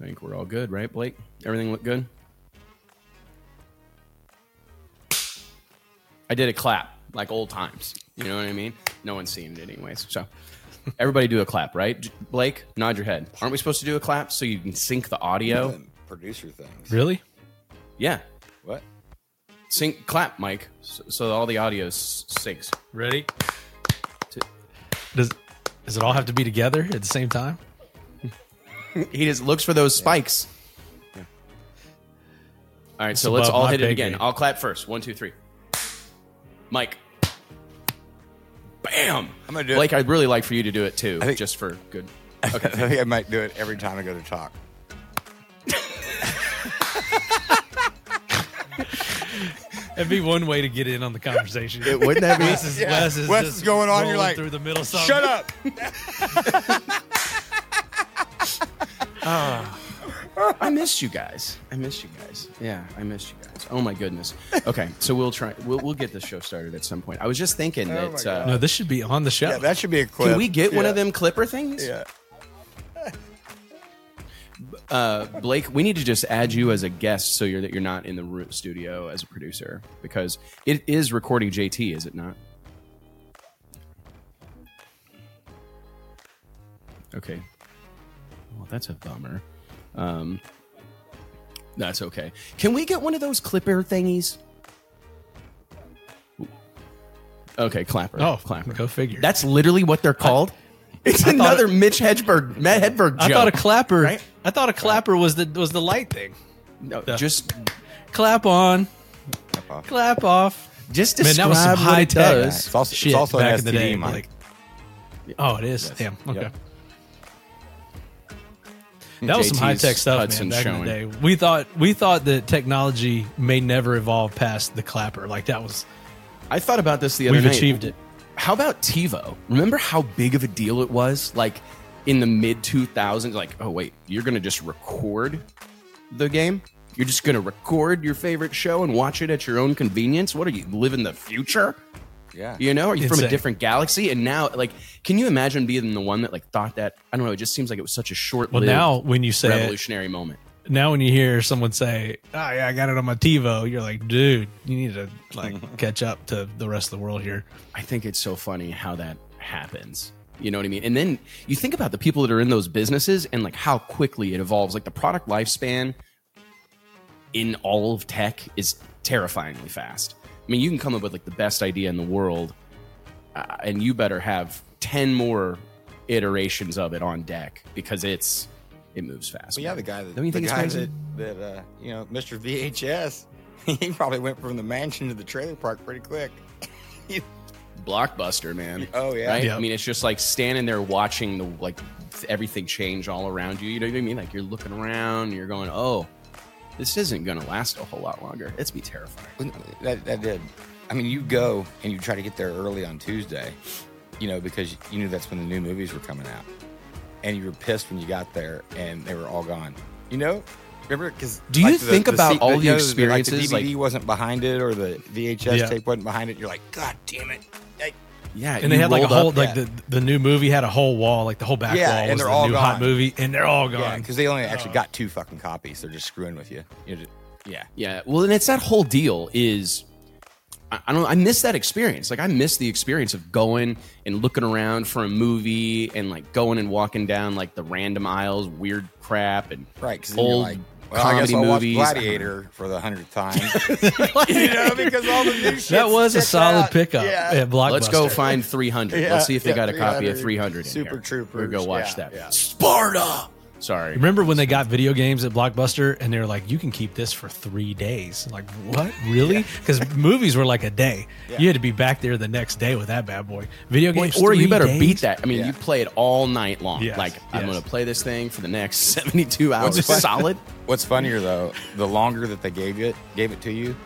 I think we're all good, right, Blake? Everything looked good? I did a clap like old times. You know what I mean? No one's seen it anyways. So everybody do a clap, right? Blake, nod your head. Aren't we supposed to do a clap so you can sync the audio? The producer things. Really? Yeah. What? Sync clap, Mike. So all the audio syncs. Ready? Does it all have to be together at the same time? He just looks for those spikes. Yeah. All right, so let's all hit it again. I'll clap first. 1, 2, 3. Mike. Bam! I'm gonna do Blake, it. I'd really like for you to do it too, I think, just for good. Okay. I think I might do it every time I go to talk. That'd be one way to get in on the conversation. It wouldn't that be? Wes is going on. You're like through the middle. Song. Shut up. I miss you guys. Yeah, I miss you guys. Oh my goodness. Okay, so we'll try. We'll get this show started at some point. I was just thinking that. No, this should be on the show. Yeah, that should be a clip. Can we get one of them clipper things? Yeah. Blake, we need to just add you as a guest so you're not in the studio as a producer, because it is recording JT, is it not? Okay. Well, that's a bummer. That's okay. Can we get one of those clipper thingies? Okay, clapper. Oh, clapper. Go figure. That's literally what they're called. It's another Mitch Hedberg joke. I thought a clapper. Right? I thought a clapper was the light thing. No, just clap on, clap off. Just describe that was some high tech. It's also, back an STD, in the day, Mike. Like, oh, it is. Yes. Damn. Okay. Yep. That was some high tech stuff, Hudson, man. Back in the day, we thought that technology may never evolve past the clapper. Like that was. I thought about this the other night. We've achieved it. How about TiVo? Remember how big of a deal it was? Like in the mid 2000s, like, oh, wait, you're going to just record the game? You're just going to record your favorite show and watch it at your own convenience? What are you, live in the future? Yeah. You know, are you from a different galaxy? And now, like, can you imagine being the one that, like, thought that? I don't know. It just seems like it was such a short-lived revolutionary moment. Now when you hear someone say, oh, yeah, I got it on my TiVo, you're like, dude, you need to, like, catch up to the rest of the world here. I think it's so funny how that happens. You know what I mean? And then you think about the people that are in those businesses and, like, how quickly it evolves. Like, the product lifespan in all of tech is terrifyingly fast. I mean, you can come up with, like, the best idea in the world, and you better have 10 more iterations of it on deck because it moves fast. Well, yeah, the guy that don't you think it's crazy? that you know, Mr. VHS, he probably went from the mansion to the trailer park pretty quick. Blockbuster, man. Oh yeah. Right? Yep. I mean, it's just like standing there watching the like everything change all around you. You know what I mean? Like you're looking around, you're going, "Oh, this isn't going to last a whole lot longer." It's be terrifying. That did. I mean, you go and you try to get there early on Tuesday, you know, because you knew that's when the new movies were coming out. And you were pissed when you got there, and they were all gone. You know, remember? Because do you think about all the experiences? Like the DVD wasn't behind it, or the VHS tape wasn't behind it. You're like, God damn it! Yeah, and they had like a whole like the new movie had a whole wall, like the whole back wall. Yeah, and they're all gone. Hot movie, and they're all gone because they only actually got 2 fucking copies. They're just screwing with you. Yeah. Well, and it's that whole deal is. I don't. I miss that experience. Like I miss the experience of going and looking around for a movie, and like going and walking down like the random aisles, weird crap, and old comedy movies. Watch Gladiator for the 100th time, you know, because all the new shit. That was a solid pickup at Blockbuster. Let's go find 300. Let's see if they got a copy of 300. Super Troopers. We'll go watch that. Yeah. Sparta. Sorry. Remember when they got video games at Blockbuster and they were like, you can keep this for 3 days. Like, what? Really? Because movies were like a day. Yeah. You had to be back there the next day with that bad boy. Video games, or you better beat that. I mean, you play it all night long. Yes. Like, I'm going to play this thing for the next 72 hours. Solid. What's funnier, though, the longer that they gave it to you,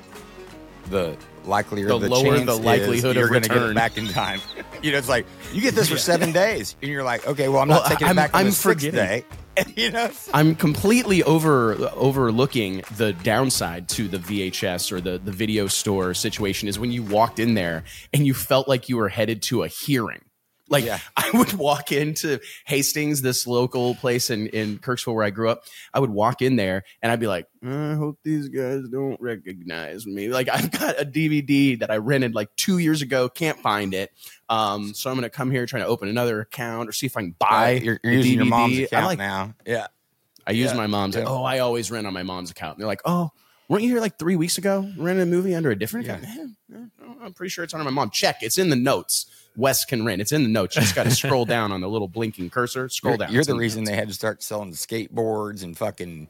the likelier the likelihood you're going to get it back in time. You know, it's like, you get this for 7 days. And you're like, okay, well, I'm not taking it back on the 6th day. You know, I'm completely overlooking the downside to the VHS or the video store situation is when you walked in there and you felt like you were headed to a hearing. Like, yeah. I would walk into Hastings, this local place in Kirksville where I grew up. I would walk in there and I'd be like, I hope these guys don't recognize me. Like, I've got a DVD that I rented like 2 years ago. Can't find it. So I'm going to come here trying to open another account or see if I can buy you're using DVD. Your mom's account like, now. Yeah. I use my mom's. Like, I always rent on my mom's account. And they're like, weren't you here like 3 weeks ago? Rented a movie under a different account? Man, I'm pretty sure it's under my mom. Check. It's in the notes. Wes can rent. It's in the notes. You just got to scroll down on the little blinking cursor. Scroll down. You're the reason they had to start selling skateboards and fucking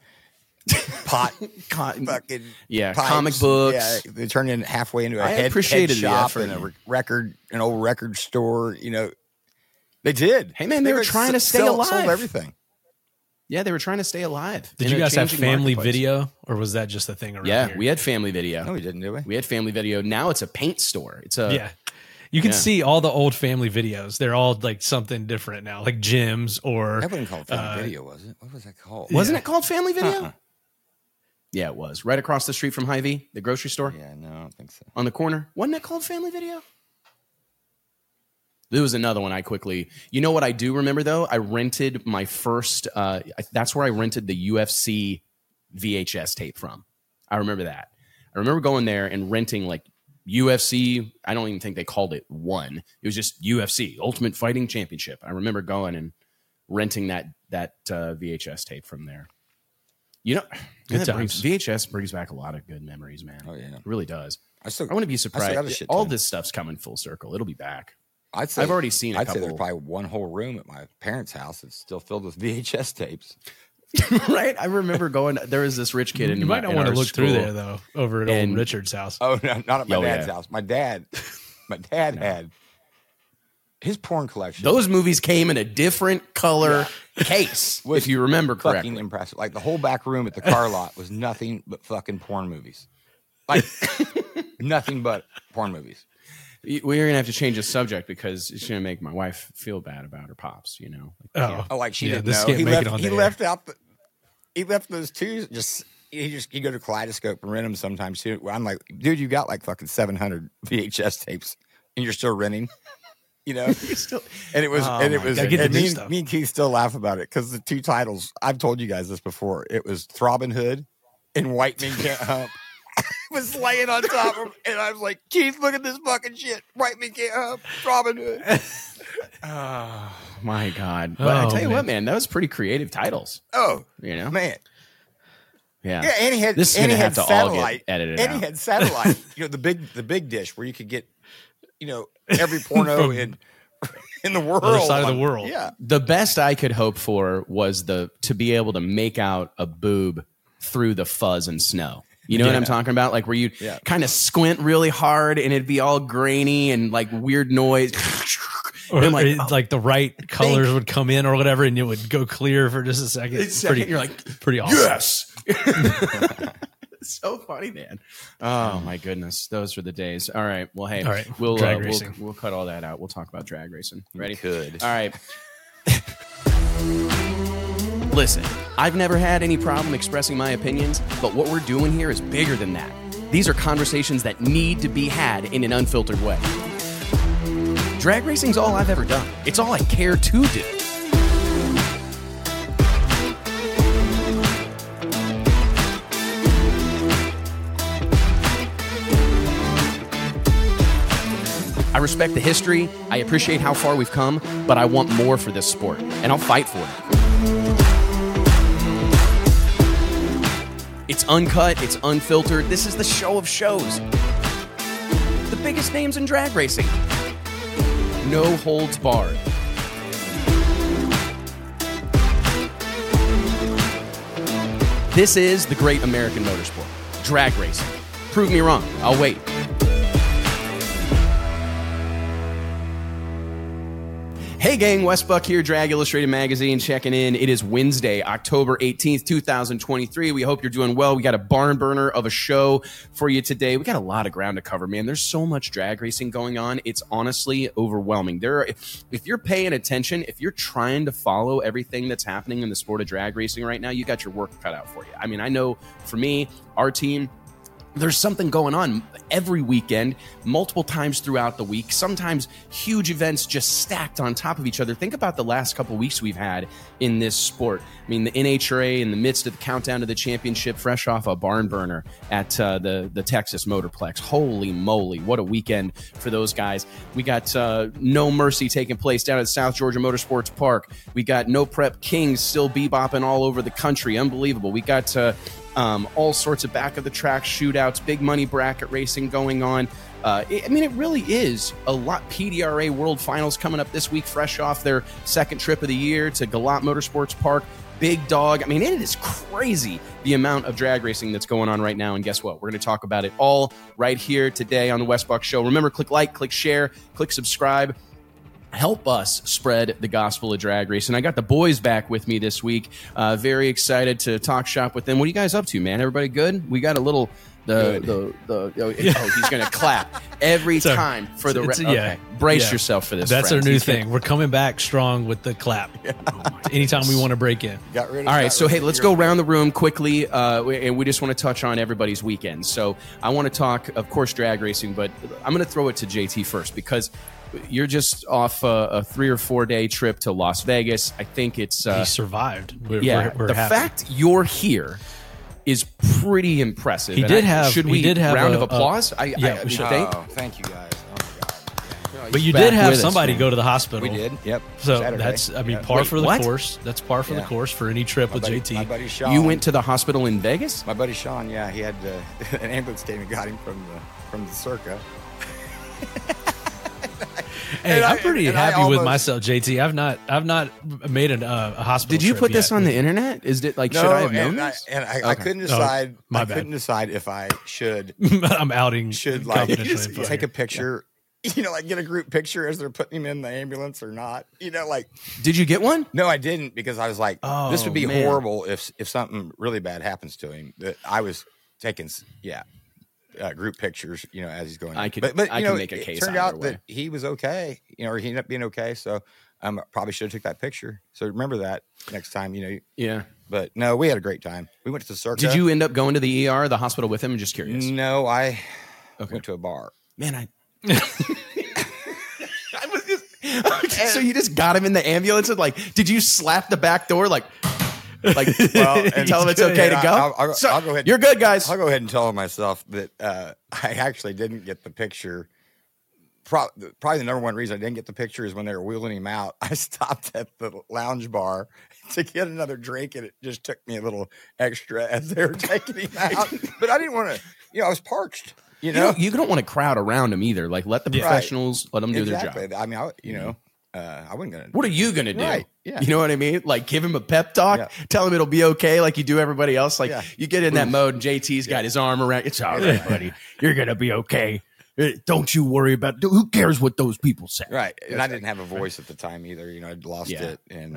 pipes. Comic books. Yeah, they turned in halfway into a head shop and an old record store. You know, they did. Hey man, they were trying to stay alive. Sold everything. Yeah, they were trying to stay alive. Did you guys have family video, or was that just a thing around here? Yeah, we had family video. No, we didn't, did we? We had family video. Now it's a paint store. It's a You can see all the old family videos. They're all like something different now, like gyms or. I wouldn't call it family video, was it? What was that called? Wasn't it called family video? Uh-uh. Yeah, it was. Right across the street from Hy-Vee, the grocery store. Yeah, no, I don't think so. On the corner. Wasn't it called family video? There was another one I quickly. You know what I do remember, though? I rented my first. That's where I rented the UFC VHS tape from. I remember that. I remember going there and renting like. UFC, I don't even think they called it one. It was just UFC, Ultimate Fighting Championship. I remember going and renting that VHS tape from there. You know, good times. VHS brings back a lot of good memories, man. Oh, yeah. It really does. I wouldn't be surprised. All this stuff's coming full circle. It'll be back. I've already seen a couple. I'd say there's probably one whole room at my parents' house that's still filled with VHS tapes. Right, I remember going. There was this rich kid. You might not want to look through there though. Over at old Richard's house. Oh no, not at my dad's house. My dad had his porn collection. Those movies came in a different color case, if you remember correctly. Fucking impressive. Like the whole back room at the car lot was nothing but fucking porn movies. Like nothing but porn movies. We're gonna have to change the subject because it's gonna make my wife feel bad about her pops. You know. Like she didn't know. He left those two. He'd go to Kaleidoscope and rent them sometimes too. I'm like, dude, you got like fucking 700 VHS tapes, and you're still renting. You know, me and Keith still laugh about it because the two titles. I've told you guys this before. It was Throbbing Hood and White Men Can't Hump. Was laying on top of him, and I was like, Keith, look at this fucking shit. White Man Can't Hump, Robin Hood. Oh, my God. But I tell you what, man, those pretty creative titles. Oh, you know? Man. Yeah. And he had this and he had Satellite. He had Satellite. You know, the big dish where you could get, you know, every porno in the world. Other side of the world. Yeah. The best I could hope for was to be able to make out a boob through the fuzz and snow. You know what I'm talking about? Like where you kind of squint really hard and it'd be all grainy and like weird noise. Or like the right colors would come in or whatever and it would go clear for just a second. You're like, pretty awesome. Yes. So funny, man. Oh, my goodness. Those were the days. All right. Well, hey, we'll cut all that out. We'll talk about drag racing. Ready? Good. All right. Listen, I've never had any problem expressing my opinions, but what we're doing here is bigger than that. These are conversations that need to be had in an unfiltered way. Drag racing's all I've ever done. It's all I care to do. I respect the history, I appreciate how far we've come, but I want more for this sport, and I'll fight for it. It's uncut, it's unfiltered. This is the show of shows. The biggest names in drag racing. No holds barred. This is the great American motorsport. Drag racing. Prove me wrong. I'll wait. Hey gang, Wes Buck here, Drag Illustrated Magazine, checking in. It is Wednesday, October 18th, 2023. We hope you're doing well. We got a barn burner of a show for you today. We got a lot of ground to cover, man. There's so much drag racing going on. It's honestly overwhelming. If you're paying attention, if you're trying to follow everything that's happening in the sport of drag racing right now, you got your work cut out for you. I mean, I know for me, our team, there's something going on every weekend, multiple times throughout the week, sometimes huge events just stacked on top of each other. Think about the last couple of weeks we've had in this sport. I mean, the NHRA in the midst of the countdown to the championship, fresh off a barn burner at the Texas Motorplex. Holy moly, what a weekend for those guys. We got No Mercy taking place down at South Georgia Motorsports Park. We got No Prep Kings still bebopping all over the country. Unbelievable. We got all sorts of back of the track shootouts, big money bracket racing going on. It really is a lot. PDRA World Finals coming up this week, fresh off their second trip of the year to Galot Motorsports Park. Big Dog. I mean, it is crazy the amount of drag racing that's going on right now. And guess what? We're going to talk about it all right here today on the Wes Buck Show. Remember, click like, click share, click subscribe. Help us spread the gospel of drag race. And I got the boys back with me this week. Very excited to talk shop with them. What are you guys up to, man? Everybody good? We got a little... he's going to clap every time for the rest. Okay. Brace yourself for this. That's friends. Our new thing. We're coming back strong with the clap. Yeah. Anytime we want to break in. All right, so let's go around the room quickly, and we just want to touch on everybody's weekend. So I want to talk, of course, drag racing, but I'm going to throw it to JT first because you're just off a 3 or 4 day trip to Las Vegas. I think it's he survived. We're happy. Fact you're here is pretty impressive. Should we have round of applause? We should. Thank you guys. Oh my God. Yeah. But you did have somebody go to the hospital. We did. Yep. So Saturday. That's par for the course. That's par for the course for any trip with JT. My buddy Sean. You went to the hospital in Vegas? My buddy Sean, yeah. He had an ambulance team and got him from the Circa. Hey, I'm pretty happy with myself, JT. I've not made a hospital. Did you put this on the internet? Is it like should I have known this? I couldn't decide. Couldn't decide if I should. I'm outing. Should like just take a picture? Yeah. You know, like get a group picture as they're putting him in the ambulance or not? You know, like did you get one? No, I didn't because I was like, this would be horrible if something really bad happens to him. That I was taking, group pictures, you know, as he's going. I can make a case. It turned out that he was okay, you know, or he ended up being okay. So probably should have took that picture. So remember that next time, you know. Yeah. But no, we had a great time. We went to the Circa. Did you end up going to the ER, the hospital with him? I'm just curious. No, I went to a bar. Man, I was just. So you just got him in the ambulance and like, did you slap the back door like? Like, well, and tell them it's okay to go. I'll go ahead. You're good, guys. I'll go ahead and tell myself that I actually didn't get the picture. Probably the number one reason I didn't get the picture is when they were wheeling him out. I stopped at the lounge bar to get another drink, and it just took me a little extra as they were taking him out. But I didn't want to. You know, I was parched. You know, you don't want to crowd around them either. Like, let the professionals let them do their job. I mean, I wasn't going to. What are you going to do? Right. Yeah. You know what I mean? Like, give him a pep talk. Yeah. Tell him it'll be okay like you do everybody else. Like, you get in that mode, and JT's got his arm around. It's all right, buddy. You're going to be okay. Don't you worry about it. Who cares what those people say? Right. And I didn't have a voice at the time either. You know, I'd lost it. And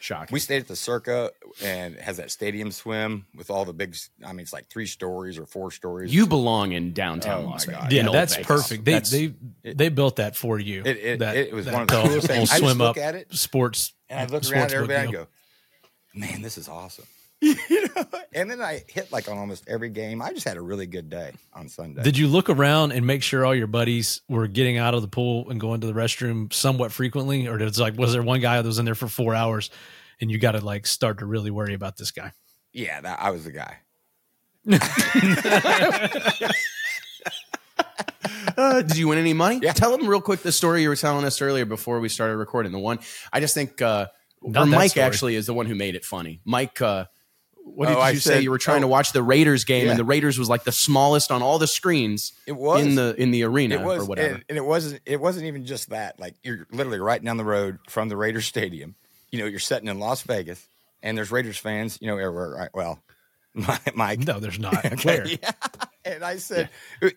shocking. We stayed at the Circa and it has that stadium swim with all the big, I mean, it's like 3 stories or 4 stories. You belong in downtown Las Vegas. Yeah, that's perfect. They built that for you. It was one of the coolest things. I just look at it. Sports. And I look around at everybody and go, man, this is awesome. You know? And then I hit like on almost every game. I just had a really good day on Sunday. Did you look around and make sure all your buddies were getting out of the pool and going to the restroom somewhat frequently? Or was there one guy that was in there for 4 hours and you got to like start to really worry about this guy? Yeah, I was the guy. Did you win any money? Yeah. Tell them real quick the story you were telling us earlier before we started recording. The one I just think Mike story. Actually is the one who made it funny. Mike, what did you say? You were trying to watch the Raiders game, and the Raiders was like the smallest on all the screens. It was in the arena or whatever. And it wasn't even just that. Like you're literally right down the road from the Raiders stadium. You know, you're sitting in Las Vegas, and there's Raiders fans. You know, everywhere. Right? Well, Mike, no, there's not. Okay. Yeah. And I said,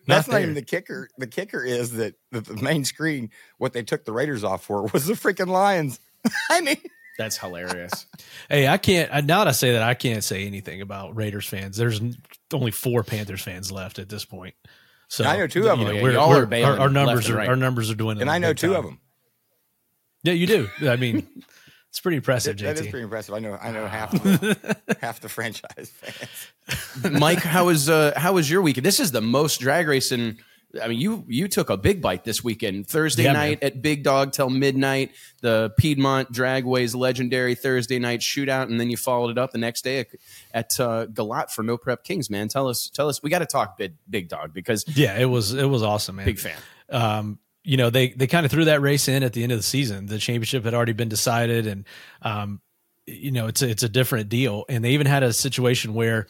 that's not even the kicker. The kicker is that the main screen, what they took the Raiders off for was the freaking Lions. I mean. That's hilarious. Hey, I can't say anything about Raiders fans. There's only 4 Panthers fans left at this point. So and I know 2 of them. Our numbers are dwindling. And I know 2 of them. Yeah, you do. I mean, it's pretty impressive, JT. That is pretty impressive. I know half the franchise fans. Mike, how was your weekend? This is the most drag racing. I mean, you took a big bite this weekend. Thursday night at Big Dog till midnight, the Piedmont Dragways legendary Thursday night shootout, and then you followed it up the next day at Galot for No Prep Kings. Man, tell us, we got to talk Big Dog because it was awesome, man. Big fan. You know, they kind of threw that race in at the end of the season. The championship had already been decided, and you know, it's a different deal. And they even had a situation where,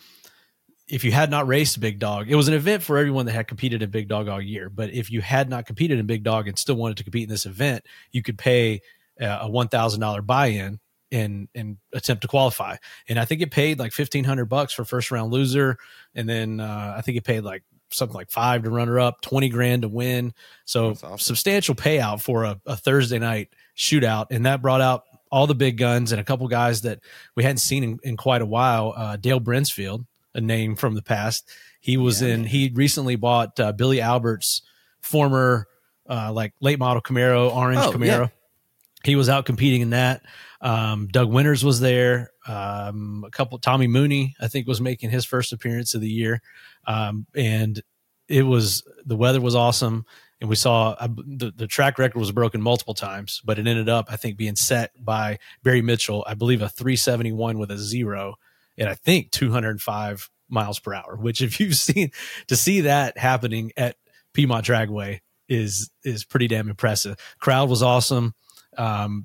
if you had not raced Big Dog, it was an event for everyone that had competed in Big Dog all year. But if you had not competed in Big Dog and still wanted to compete in this event, you could pay a $1,000 buy-in and attempt to qualify. And I think it paid like $1,500 for first round loser. And then I think it paid like something like $5,000 to runner up, $20,000 to win. So awesome. Substantial payout for a Thursday night shootout. And that brought out all the big guns and a couple guys that we hadn't seen in quite a while. Dale Brinsfield, a name from the past. He was he recently bought Billy Albert's former like late model Camaro, orange Camaro. Yeah. He was out competing in that. Doug Winters was there. Tommy Mooney, I think, was making his first appearance of the year. And it was, the weather was awesome. And we saw the track record was broken multiple times, but it ended up, I think, being set by Barry Mitchell, I believe a 371 with a 0. And I think 205 miles per hour, which if you've seen, to see that happening at Piedmont Dragway is pretty damn impressive. Crowd was awesome.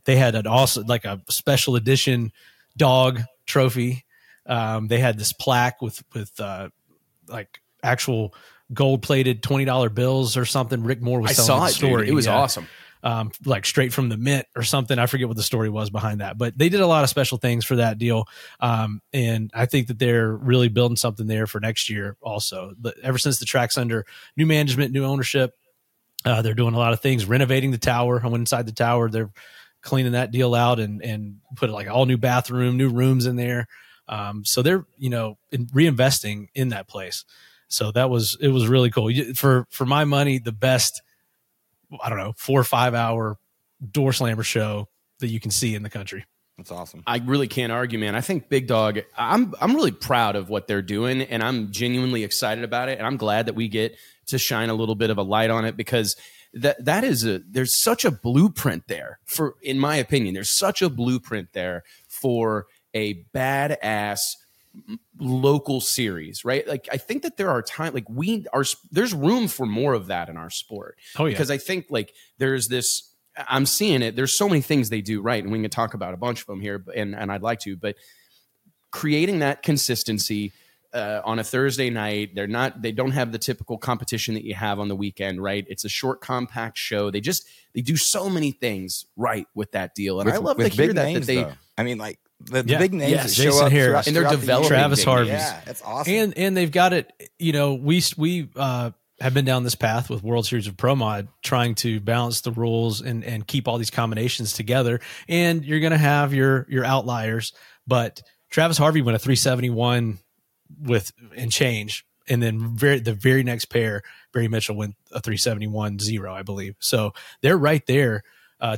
They had an awesome, like a special edition dog trophy. They had this plaque with like actual gold plated $20 bills or something. Rick Moore was telling the story. Dude. It was awesome. Like straight from the mint or something. I forget what the story was behind that, but they did a lot of special things for that deal. And I think that they're really building something there for next year also. But ever since the track's under new management, new ownership, they're doing a lot of things, renovating the tower. I went inside the tower. They're cleaning that deal out and put like all new bathroom, new rooms in there. So they're, you know, reinvesting in that place. So it was really cool. For my money, the best, I don't know, 4 or 5 hour door slammer show that you can see in the country. That's awesome. I really can't argue, man. I think Big Dog, I'm really proud of what they're doing, and I'm genuinely excited about it. And I'm glad that we get to shine a little bit of a light on it, because there's such a blueprint there for, in my opinion, there's such a blueprint there for a badass local series, right? Like, I think that there are times like there's room for more of that in our sport. Oh, yeah. Because I think like there's this, I'm seeing it. There's so many things they do right, and we can talk about a bunch of them here, and I'd like to, but creating that consistency on a Thursday night, they don't have the typical competition that you have on the weekend, right? It's a short, compact show. They do so many things right with that deal, and I love to hear that they. Though. I mean, like. The big names show up here, and they're developing Travis Harvey. Yeah, that's awesome. And they've got it. You know, we have been down this path with World Series of Pro Mod, trying to balance the rules and keep all these combinations together. And you're going to have your outliers, but Travis Harvey went a 371 with and change, and then the very next pair, Barry Mitchell went a 371.0, I believe. So they're right there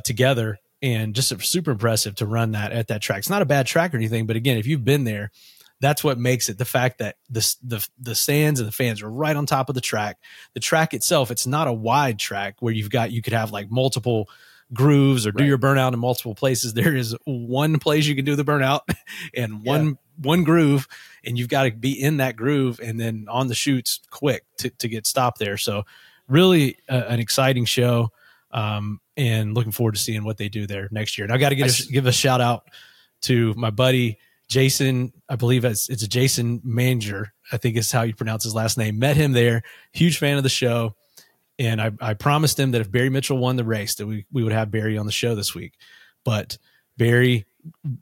together. And just super impressive to run that at that track. It's not a bad track or anything, but again, if you've been there, that's what makes it. The fact that the stands and the fans are right on top of the track. The track itself, it's not a wide track where you could have like multiple grooves or do your burnout in multiple places. There is one place you can do the burnout and one groove, and you've got to be in that groove and then on the chutes quick to get stopped there. So really an exciting show. And looking forward to seeing what they do there next year. And I got to give a shout out to my buddy, Jason. I believe it's Jason Manger, I think is how you pronounce his last name. Met him there. Huge fan of the show. And I promised him that if Barry Mitchell won the race, that we would have Barry on the show this week. But Barry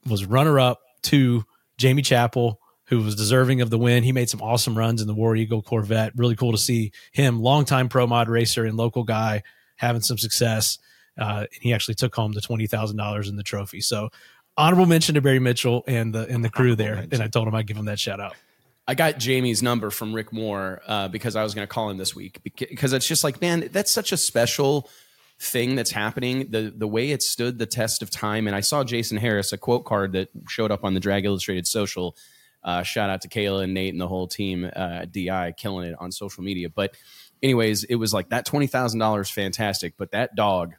was runner up to Jamie Chappell, who was deserving of the win. He made some awesome runs in the War Eagle Corvette. Really cool to see him, longtime pro mod racer and local guy, having some success. And he actually took home the $20,000 in the trophy. So honorable mention to Barry Mitchell and the crew there. And I told him I'd give him that shout out. I got Jamie's number from Rick Moore because I was going to call him this week, because it's just like, man, that's such a special thing that's happening. The way it stood the test of time. And I saw Jason Harris, a quote card that showed up on the Drag Illustrated social Shout out to Kayla and Nate and the whole team, DI, killing it on social media. But anyways, it was like that $20,000, fantastic. But that dog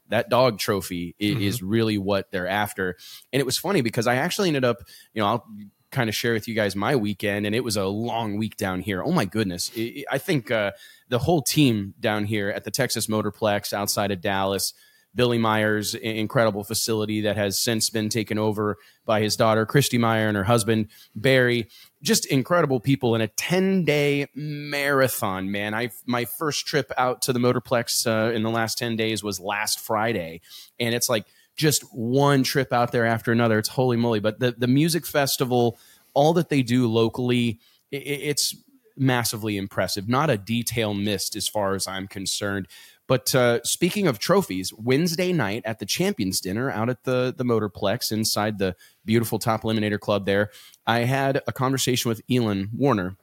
trophy is really what they're after. And it was funny because I actually ended up, you know, I'll kind of share with you guys my weekend, and it was a long week down here. Oh my goodness. I think the whole team down here at the Texas Motorplex outside of Dallas, Billy Meyer's incredible facility that has since been taken over by his daughter, Christy Meyer, and her husband, Barry. Just incredible people in a 10-day marathon, man. My first trip out to the Motorplex in the last 10 days was last Friday, and it's like just one trip out there after another. It's holy moly. But the music festival, all that they do locally, it's massively impressive. Not a detail missed as far as I'm concerned. But speaking of trophies, Wednesday night at the Champions Dinner out at the Motorplex inside the beautiful Top Eliminator Club there, I had a conversation with Elon Warner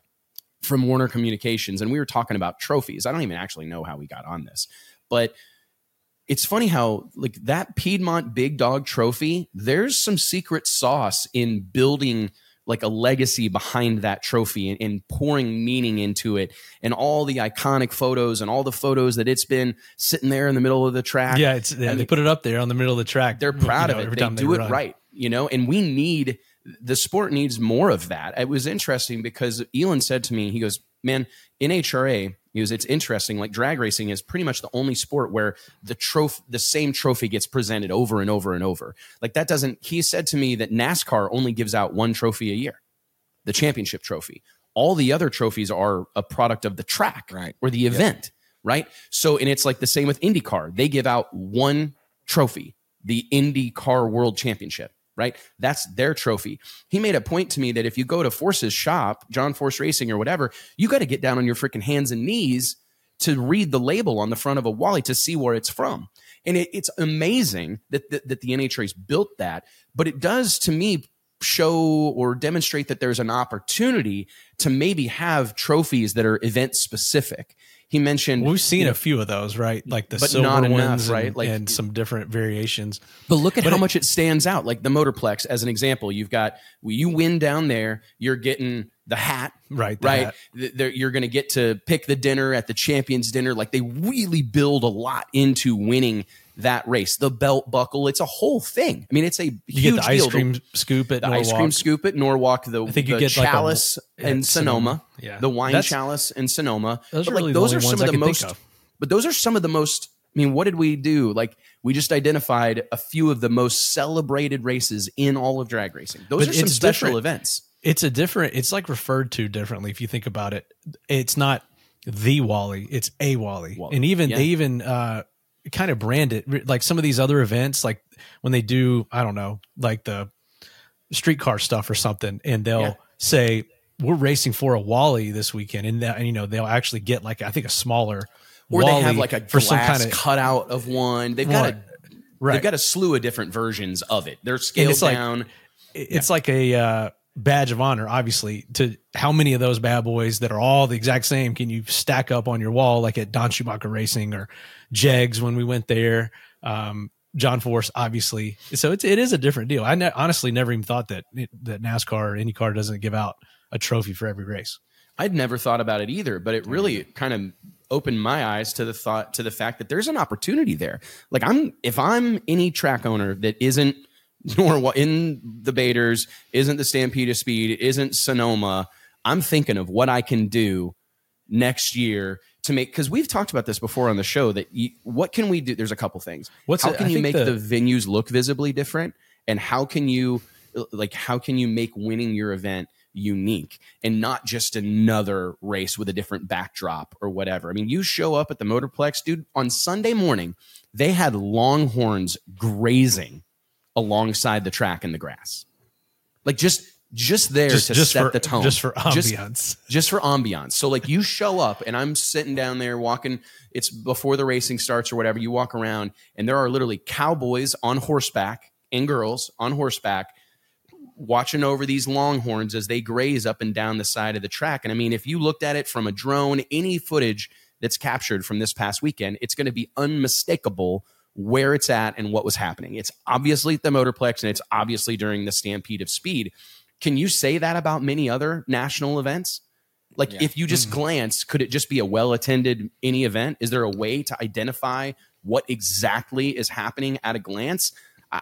from Warner Communications, and we were talking about trophies. I don't even actually know how we got on this, but it's funny how like that Piedmont Big Dog Trophy, there's some secret sauce in building like a legacy behind that trophy and pouring meaning into it, and all the iconic photos and all the photos that it's been sitting there in the middle of the track. Yeah, they put it up there on the middle of the track. They're proud of it. They do it right, you know, and the sport needs more of that. It was interesting because Elon said to me, he goes, man, NHRA, it's interesting. Like drag racing is pretty much the only sport where the same trophy gets presented over and over and over. Like that doesn't, he said to me that NASCAR only gives out one trophy a year, the championship trophy. All the other trophies are a product of the track, right, or the event, right? So, and it's like the same with IndyCar. They give out one trophy, the IndyCar World Championship, right? That's their trophy. He made a point to me that if you go to Force's shop, John Force Racing or whatever, you got to get down on your freaking hands and knees to read the label on the front of a Wally to see where it's from. And it's amazing that the NHRA's built that, but it does to me show or demonstrate that there's an opportunity to maybe have trophies that are event specific. He mentioned we've seen a few of those, right? Like the silver ones, right? Like, and some different variations. But look at how much it stands out. Like the Motorplex, as an example, you've got you win down there, you're getting the hat, right? You're going to get to pick the dinner at the Champions Dinner. Like they really build a lot into winning that race. The belt buckle, it's a whole thing. I mean, it's a huge deal. You get the ice cream scoop at Norwalk. The chalice and Sonoma. Yeah, the wine chalice and Sonoma. Those are some of the most. But those are some of the most. I mean, what did we do? Like we just identified a few of the most celebrated races in all of drag racing. Those are some special events. It's like referred to differently if you think about it. It's not the Wally. It's a Wally, and even they even. Kind of brand it like some of these other events, like when they do, I don't know, like the streetcar stuff or something, and they'll say we're racing for a Wally this weekend, and that, and you know, they'll actually get like I think a smaller or Wally, they have like a glass some kind of cutout of one. They've got they've got a slew of different versions of it. They're scaled down. Like, it's like a badge of honor, obviously, to how many of those bad boys that are all the exact same can you stack up on your wall, like at Don Schumacher Racing or Jegs when we went there, John Force, obviously. So it is a different deal. I honestly never even thought that NASCAR or IndyCar doesn't give out a trophy for every race. I'd never thought about it either, but it really kind of opened my eyes to the fact that there's an opportunity there. Like if I'm any track owner that isn't Norwalk in the Baders, isn't the Stampede of Speed, isn't Sonoma, I'm thinking of what I can do next year to make, because we've talked about this before on the show, that what can we do? There's a couple things. How can you make the venues look visibly different, and how can you make winning your event unique and not just another race with a different backdrop or whatever? I mean, you show up at the Motorplex, dude, on Sunday morning, they had longhorns grazing alongside the track in the grass. Like just there to set the tone. Just for ambiance. Just for ambiance. So like you show up and I'm sitting down there walking. It's before the racing starts or whatever. You walk around and there are literally cowboys on horseback and girls on horseback watching over these longhorns as they graze up and down the side of the track. And I mean, if you looked at it from a drone, any footage that's captured from this past weekend, it's going to be unmistakable where it's at and what was happening. It's obviously at the Motorplex, and it's obviously during the Stampede of Speed. Can you say that about many other national events? Like, if you just glance, could it just be a well-attended any event? Is there a way to identify what exactly is happening at a glance?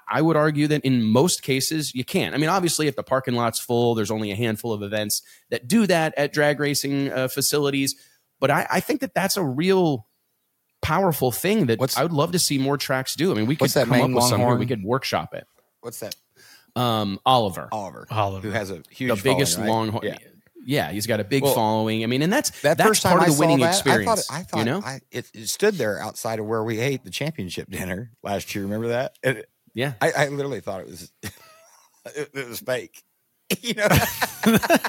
I would argue that in most cases, you can't. I mean, obviously, if the parking lot's full, there's only a handful of events that do that at drag racing facilities. But I think that that's a real powerful thing that I would love to see more tracks do. I mean, we could come up with something. We could workshop it. What's that? Oliver, who has a huge, the biggest longhorn. Yeah. Yeah, he's got a big following. I mean, and that's first part of the winning experience. I thought you know? It stood there outside of where we ate the championship dinner last year. Remember that? Yeah. I literally thought it was fake. You know?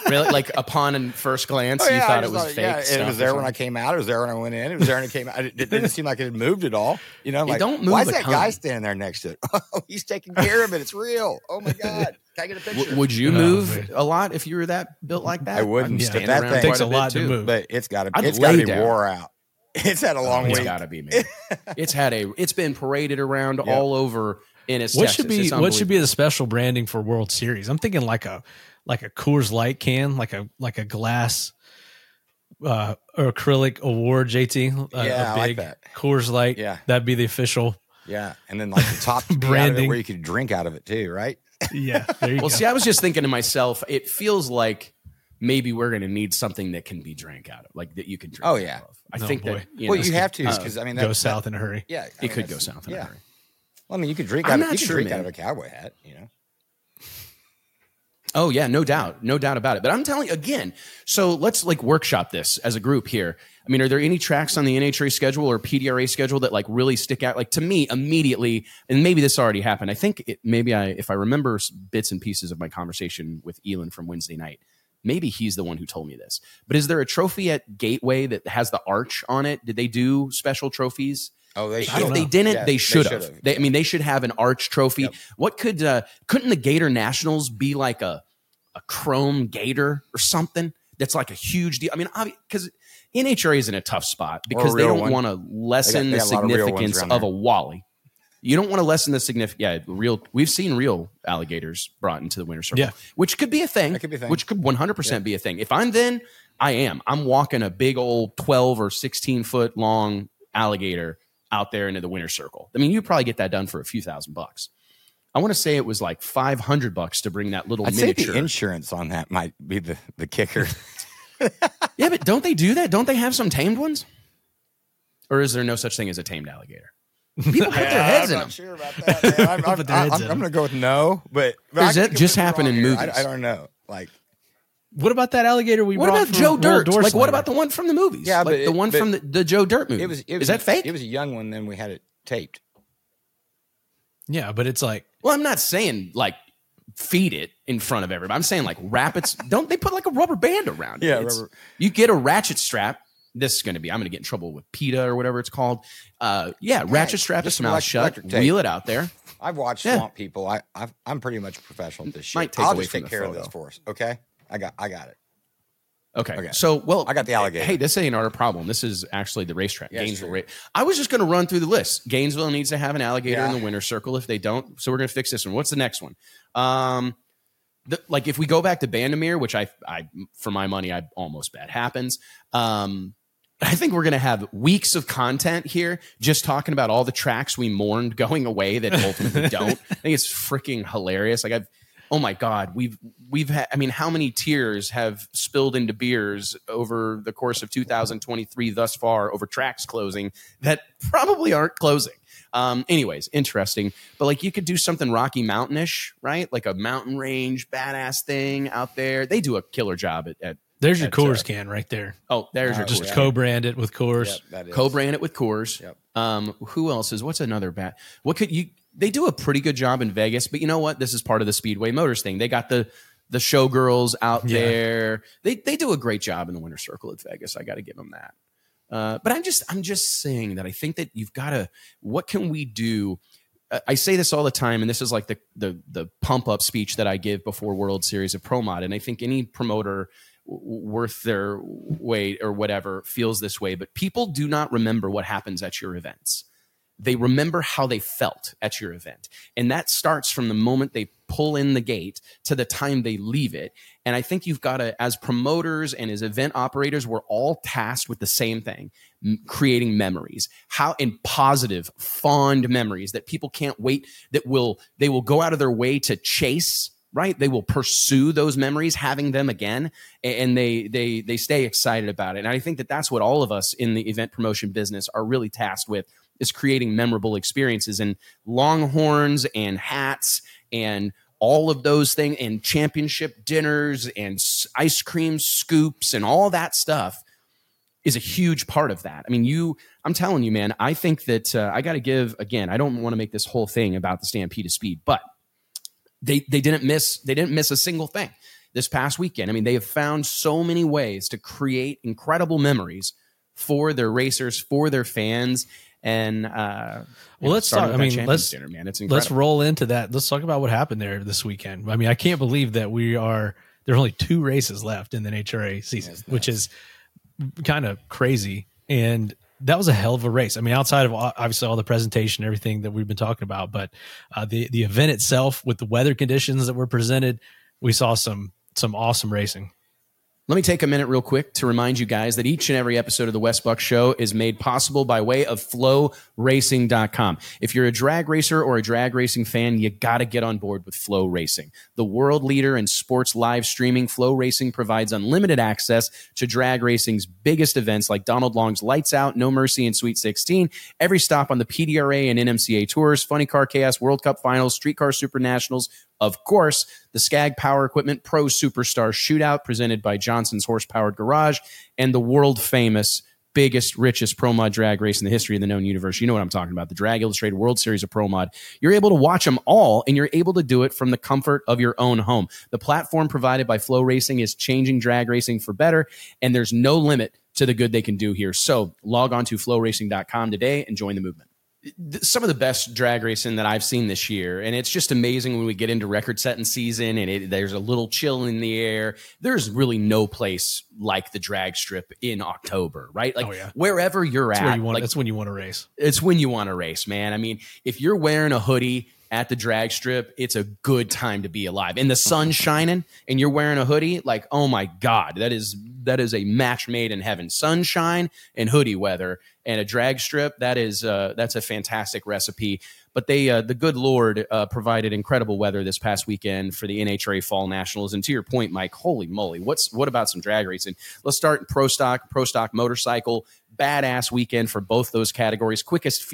Really? Like upon first glance, you thought it was fake? Yeah, it was there when I came out. It was there when I went in. It was there when it came out. It didn't seem like it had moved at all. You know, like, don't move, why is that guy standing there next to it? Oh, he's taking care of it. It's real. Oh, my God. Can I get a picture? Would you move a lot if you were built like that? I wouldn't. Yeah, that thing takes a lot to move. But it's got to be wore out. It's had a long way. It's got to be, man. It's been paraded around all over. What should be the special branding for World Series? I'm thinking like a Coors Light can, like a glass or acrylic award, JT. A big, I like that. Coors Light. Yeah. That'd be the official. Yeah. And then like the top branding where you could drink out of it too, right? Yeah. There you go. See, I was just thinking to myself, it feels like maybe we're going to need something that can be drank out of, like that you can drink. Oh, yeah. Out of. I think that. You have to, because I mean, go south in a hurry. Yeah. It could go south in a hurry. I mean, you could drink out of a cowboy hat, you know? Oh, yeah, no doubt. No doubt about it. But I'm telling you, again, so let's like workshop this as a group here. I mean, are there any tracks on the NHRA schedule or PDRA schedule that like really stick out? Like to me immediately, and maybe this already happened. I think if I remember bits and pieces of my conversation with Elon from Wednesday night, maybe he's the one who told me this. But is there a trophy at Gateway that has the arch on it? Did they do special trophies? Oh, they should have. I mean, they should have an arch trophy. Yep. What couldn't the Gator Nationals be like a chrome gator or something that's like a huge deal? I mean, because NHRA is in a tough spot because they don't want to lessen the significance of a Wally. You don't want to lessen the significance. Yeah, real. We've seen real alligators brought into the winner's circle, which could be a thing. That could be a thing. Which could 100% be a thing. If I'm walking a big old 12 or 16 foot long alligator out there into the winner's circle. I mean, you probably get that done for a few $1,000s. I want to say it was like $500 to bring that little miniature. Say the insurance on that might be the kicker. Yeah, but don't they do that? Don't they have some tamed ones? Or is there no such thing as a tamed alligator? People put their heads in them. I'm not sure about that. I'm going to go with no. But does that just happen in movies? I don't know. Like, what about that alligator we brought from Joe Dirt? Like, what about the one from the movies? Yeah, like the one from the Joe Dirt movie. Is that fake? It was a young one, then we had it taped. Yeah, but it's like... Well, I'm not saying, like, feed it in front of everybody. I'm saying, like, wrap it... Don't they put, like, a rubber band around it? Yeah, you get a ratchet strap. This is going to be... I'm going to get in trouble with PETA or whatever it's called. Ratchet strap his mouth shut. Wheel it out there. I've watched Swamp People. I'm pretty much a professional at this shit. I'll just take care of this for us, okay? I got it. Okay. So, I got the alligator. Hey, this ain't our problem. This is actually the racetrack. Yeah, Gainesville. I was just going to run through the list. Gainesville needs to have an alligator in the winner's circle. If they don't, so we're going to fix this one. What's the next one? Like if we go back to Bandamere, which I for my money, I almost bet happens. I think we're going to have weeks of content here just talking about all the tracks we mourned going away that ultimately don't. I think it's freaking hilarious. Like oh my God, we've had, I mean, how many tears have spilled into beers over the course of 2023 thus far over tracks closing that probably aren't closing. Anyways, interesting. But like you could do something Rocky Mountain-ish, right? Like a mountain range, badass thing out there. They do a killer job at there's your Coors can right there. Oh, there's your just co-brand it with Coors. Yep, co-brand it with Coors. Yep. Who else is, what's another bat? What could you, they do a pretty good job in Vegas, but you know what? This is part of the Speedway Motors thing. They got the showgirls out there. They do a great job in the winner's circle at Vegas. I got to give them that. But I'm just saying that I think that you've got to, what can we do? I say this all the time, and this is like the pump up speech that I give before World Series of Pro Mod. And I think any promoter worth their weight or whatever feels this way, but people do not remember what happens at your events. They remember how they felt at your event. And that starts from the moment they pull in the gate to the time they leave it. And I think you've got to, as promoters and as event operators, we're all tasked with the same thing, creating memories, how in positive, fond memories that people can't wait, that they will go out of their way to chase, right? They will pursue those memories, having them again, and they stay excited about it. And I think that that's what all of us in the event promotion business are really tasked with, is creating memorable experiences. And Longhorns and hats and all of those things and championship dinners and ice cream scoops and all that stuff is a huge part of that. I mean, I'm telling you, man, I think that I got to give, again, I don't want to make this whole thing about the Stampede of Speed, but They didn't miss a single thing this past weekend. I mean, they have found so many ways to create incredible memories for their racers, for their fans, and let's dinner, man. It's incredible. Let's roll into that. Let's talk about what happened there this weekend. I mean, I can't believe that there are only 2 races left in the NHRA season, which is kind of crazy. And that was a hell of a race. I mean, outside of obviously all the presentation, everything that we've been talking about, but the event itself with the weather conditions that were presented, we saw some awesome racing. Let me take a minute real quick to remind you guys that each and every episode of the Wes Buck Show is made possible by way of flowracing.com. If you're a drag racer or a drag racing fan, you got to get on board with Flow Racing. The world leader in sports live streaming, Flow Racing provides unlimited access to drag racing's biggest events like Donald Long's Lights Out, No Mercy, and Sweet 16, every stop on the PDRA and NMCA tours, Funny Car Chaos, World Cup Finals, Streetcar Super Nationals, of course, the Skag Power Equipment Pro Superstar Shootout presented by Johnson's Horsepowered Garage, and the world-famous, biggest, richest Pro Mod drag race in the history of the known universe. You know what I'm talking about, the Drag Illustrated World Series of Pro Mod. You're able to watch them all, and you're able to do it from the comfort of your own home. The platform provided by Flow Racing is changing drag racing for better, and there's no limit to the good they can do here. So log on to flowracing.com today and join the movement. Some of the best drag racing that I've seen this year, and it's just amazing when we get into record-setting season and there's a little chill in the air. There's really no place like the drag strip in October, right? Like, oh, yeah. Wherever you're at, that's when you want to race. It's when you want to race, man. I mean, if you're wearing a hoodie at the drag strip, it's a good time to be alive. And the sun's shining, and you're wearing a hoodie, like, oh my God, that is a match made in heaven. Sunshine and hoodie weather and a drag strip, that's a fantastic recipe. But the good Lord provided incredible weather this past weekend for the NHRA Fall Nationals. And to your point, Mike, holy moly, what about some drag racing? Let's start in Pro Stock Motorcycle. Badass weekend for both those categories. Quickest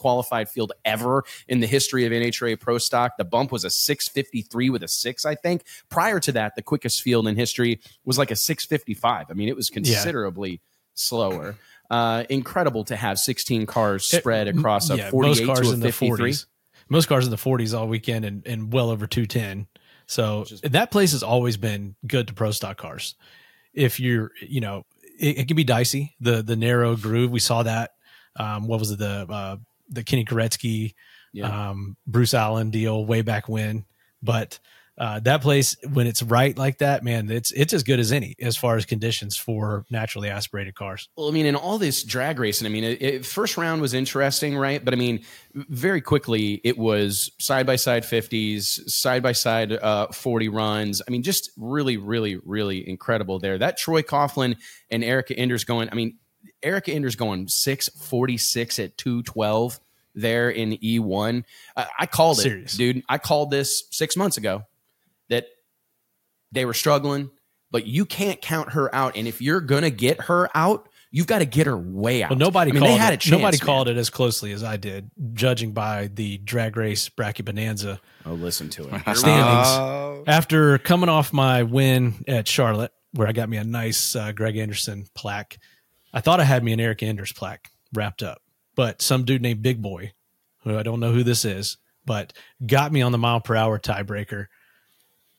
qualified field ever in the history of NHRA Pro Stock. The bump was a 6:53 with a 6, I think. Prior to that, the quickest field in history was like a 6:55. I mean, it was considerably slower. Incredible to have 16 cars spread across a 48 to a 53. Most cars in the 40s all weekend and well over 210. So that place has always been good to Pro Stock cars. If you're, it can be dicey, the narrow groove. We saw that. What was it? The Kenny Koretsky, Bruce Allen deal way back when. But that place, when it's right like that, man, it's as good as any as far as conditions for naturally aspirated cars. Well, I mean, in all this drag racing, I mean, first round was interesting, right? But I mean, very quickly, it was side-by-side 50s, side-by-side 40 runs. I mean, just really, really, really incredible there. That Troy Coughlin and Erica Enders going 6:46 at 2:12 there in E1. I called it, dude. I called this 6 months ago. That they were struggling, but you can't count her out. And if you're going to get her out, you've got to get her way out. Well, nobody called it as closely as I did, judging by the Drag Race Bracky Bonanza. Oh, listen to it. Standings. After coming off my win at Charlotte, where I got me a nice Greg Anderson plaque, I thought I had me an Eric Enders plaque wrapped up. But some dude named Big Boy, who I don't know who this is, but got me on the mile-per-hour tiebreaker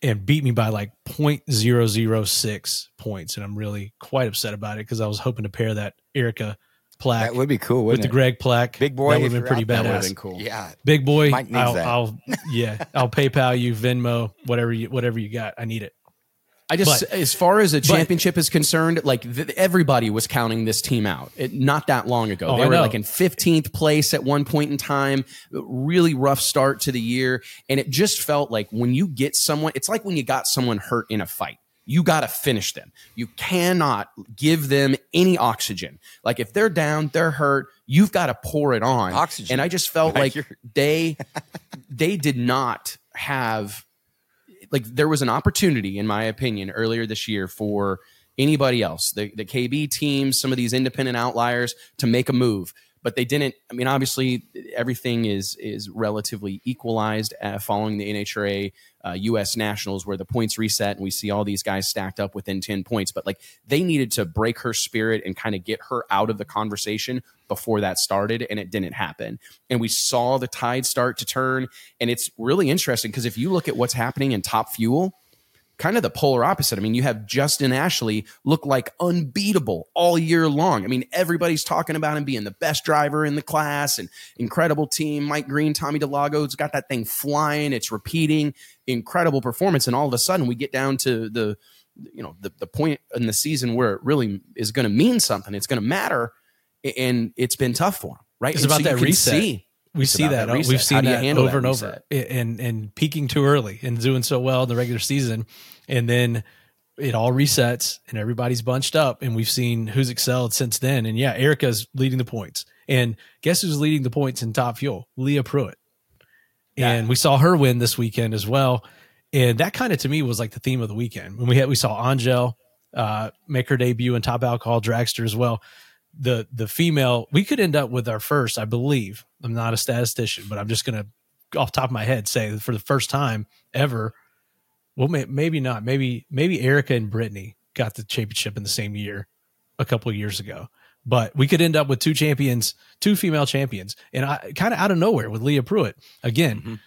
and beat me by like 0.006 points. And I'm really quite upset about it because I was hoping to pair that Erica plaque. That would be cool, wouldn't it? With the Greg plaque. Big Boy. That would have been pretty badass. That would have been cool. Yeah. Big Boy. Mike needs that. I'll PayPal you, Venmo, whatever you got. I need it. I just, but, as far as a championship is concerned, like everybody was counting this team out not that long ago. Oh, they were like in 15th place at one point in time, really rough start to the year. And it just felt like when you get someone, it's like when you got someone hurt in a fight. You got to finish them. You cannot give them any oxygen. Like if they're down, they're hurt, you've got to pour it on. Oxygen. And I just felt like they did not have, like there was an opportunity, in my opinion, earlier this year for anybody else, the KB teams, some of these independent outliers to make a move. But they didn't. I mean, obviously, everything is relatively equalized following the NHRA U.S. Nationals, where the points reset and we see all these guys stacked up within 10 points. But like they needed to break her spirit and kind of get her out of the conversation before that started, and it didn't happen. And we saw the tide start to turn, and it's really interesting because if you look at what's happening in Top Fuel, kind of the polar opposite. I mean, you have Justin Ashley look like unbeatable all year long. I mean, everybody's talking about him being the best driver in the class and incredible team. Mike Green, Tommy DeLago's got that thing flying. It's repeating incredible performance. And all of a sudden we get down to the, you know, the point in the season where it really is going to mean something. It's going to matter. And it's been tough for him, right? It's about that reset. We see that. We've seen that over and over, and peaking too early and doing so well in the regular season. And then it all resets and everybody's bunched up, and we've seen who's excelled since then. And yeah, Erica's leading the points, and guess who's leading the points in Top Fuel? Leah Pruett. And we saw her win this weekend as well. And that kind of, to me, was like the theme of the weekend when we saw Angel make her debut in Top Alcohol Dragster as well. The female, we could end up with our first, I believe. I'm not a statistician, but I'm just going to, off the top of my head, say for the first time ever, well, maybe not. Maybe Erica and Brittany got the championship in the same year a couple of years ago. But we could end up with two champions, two female champions, and kind of out of nowhere with Leah Pruett. Again,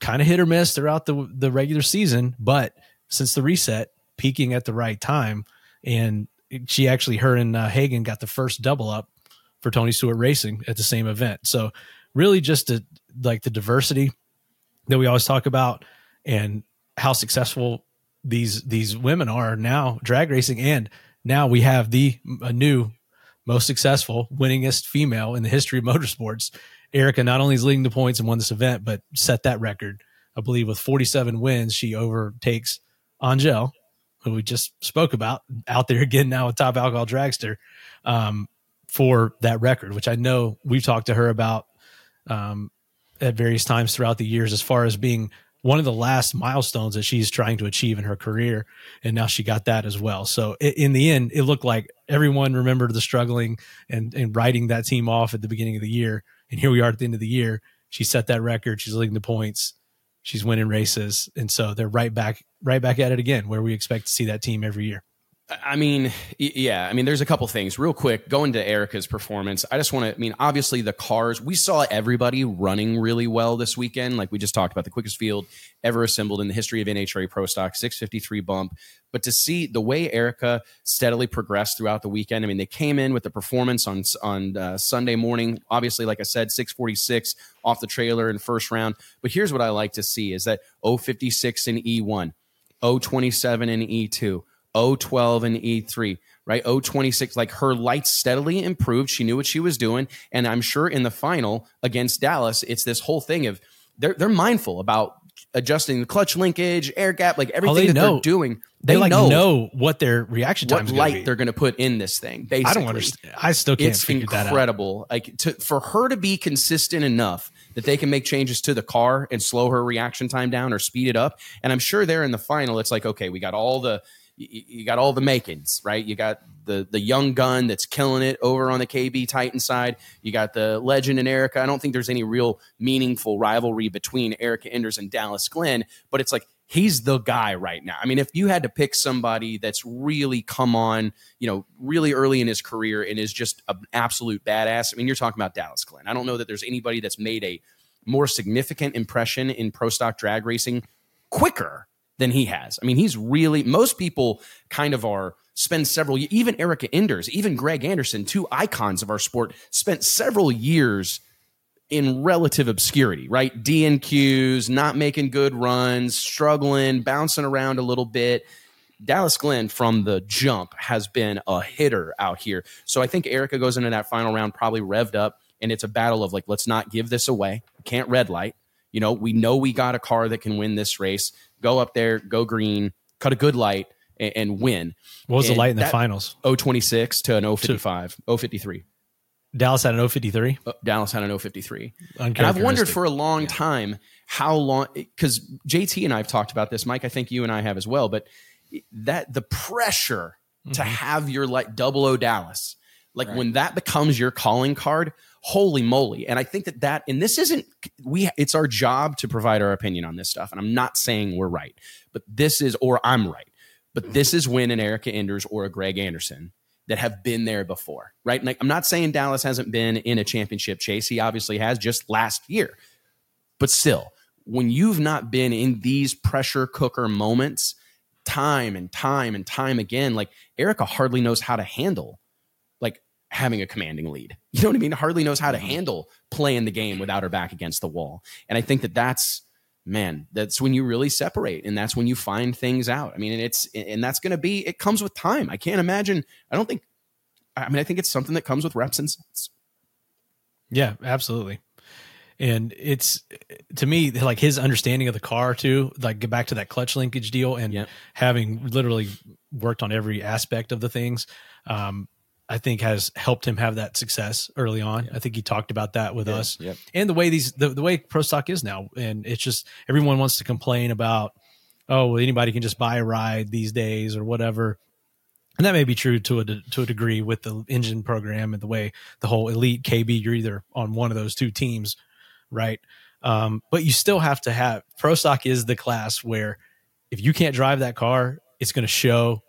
kind of hit or miss throughout the regular season, but since the reset, peaking at the right time. And she actually, her and Hagen got the first double up for Tony Stewart Racing at the same event. So really just the diversity that we always talk about and how successful these women are now drag racing. And now we have a new most successful winningest female in the history of motorsports. Erica not only is leading the points and won this event, but set that record, I believe, with 47 wins. She overtakes Angel, who we just spoke about, out there again now with Top Alcohol Dragster, for that record, which I know we've talked to her about at various times throughout the years, as far as being one of the last milestones that she's trying to achieve in her career. And now she got that as well. So in the end, it looked like everyone remembered the struggling and writing that team off at the beginning of the year. And here we are at the end of the year. She set that record. She's leading the points. She's winning races. And so they're right back at it again, where we expect to see that team every year. I mean, yeah. I mean, there's a couple things real quick going to Erica's performance. I just want to, I mean, obviously the cars, we saw everybody running really well this weekend. Like we just talked about, the quickest field ever assembled in the history of NHRA Pro Stock, 653 bump. But to see the way Erica steadily progressed throughout the weekend, I mean, they came in with the performance on Sunday morning, obviously, like I said, 646 off the trailer in first round. But here's what I like to see is that 056 in E1, 027 in E2, 012 and E3, right? 026, like her lights steadily improved. She knew what she was doing. And I'm sure in the final against Dallas, it's this whole thing of they're mindful about adjusting the clutch linkage, air gap, like everything they're doing. They like know what their reaction time is, what light they're going to put in this thing. Basically. I don't understand. I still can't figure that out. It's incredible. Like for her to be consistent enough that they can make changes to the car and slow her reaction time down or speed it up. And I'm sure there in the final, it's like, okay, we got all the... You got all the makings, right? You got the young gun that's killing it over on the KB Titan side. You got the legend in Erica. I don't think there's any real meaningful rivalry between Erica Enders and Dallas Glenn, but it's like he's the guy right now. I mean, if you had to pick somebody that's really come on, you know, really early in his career and is just an absolute badass, I mean, you're talking about Dallas Glenn. I don't know that there's anybody that's made a more significant impression in pro stock drag racing quicker than he has. I mean, he's really, most people kind of spend several, even Erica Enders, even Greg Anderson, two icons of our sport, spent several years in relative obscurity, right? DNQs, not making good runs, struggling, bouncing around a little bit. Dallas Glenn from the jump has been a hitter out here. So I think Erica goes into that final round probably revved up, and it's a battle of like, let's not give this away. Can't red light. You know we got a car that can win this race. Go up there, go green, cut a good light, and win. What was the light in the finals? 026 to an 055, 053. Dallas had an 053? Dallas had an 053. And I've wondered for a long time how long, because JT and I have talked about this. Mike, I think you and I have as well, but that the pressure to have your like 00 Dallas, like when that becomes your calling card, holy moly. And I think that, and this isn't, it's our job to provide our opinion on this stuff. And I'm not saying we're right, but this is, or I'm right, but this is when an Erica Enders or a Greg Anderson that have been there before, right? And like, I'm not saying Dallas hasn't been in a championship chase. He obviously has just last year. But still, when you've not been in these pressure cooker moments time and time and time again, like Erica hardly knows how to handle like having a commanding lead. You know what I mean? Hardly knows how to handle playing the game without her back against the wall. And I think that's when you really separate, and that's when you find things out. I mean, it comes with time. I can't imagine. I think it's something that comes with reps and sets. Yeah, absolutely. And it's, to me, like his understanding of the car too, like get back to that clutch linkage deal and having literally worked on every aspect of the things, I think has helped him have that success early on. Yeah. I think he talked about that with us and the way the way pro stock is now. And it's just, everyone wants to complain about, oh, well, anybody can just buy a ride these days or whatever. And that may be true to a degree with the engine program and the way the whole elite KB, you're either on one of those two teams, right? But you still have to have, pro stock is the class where if you can't drive that car, it's going to show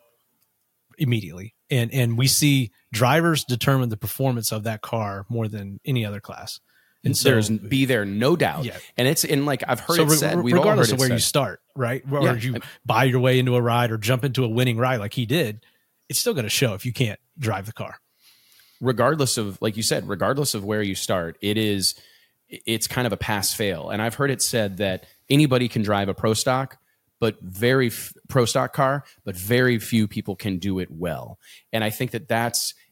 immediately. And we see drivers determine the performance of that car more than any other class. And so there's be there, no doubt. Yeah. And it's in like, I've heard so it said, we've regardless all heard of where you start, right? Or you buy your way into a ride or jump into a winning ride like he did, it's still going to show if you can't drive the car. Regardless of, like you said, regardless of where you start, it's kind of a pass fail. And I've heard it said that anybody can drive a pro stock, but pro stock car, but very few people can do it well. And I think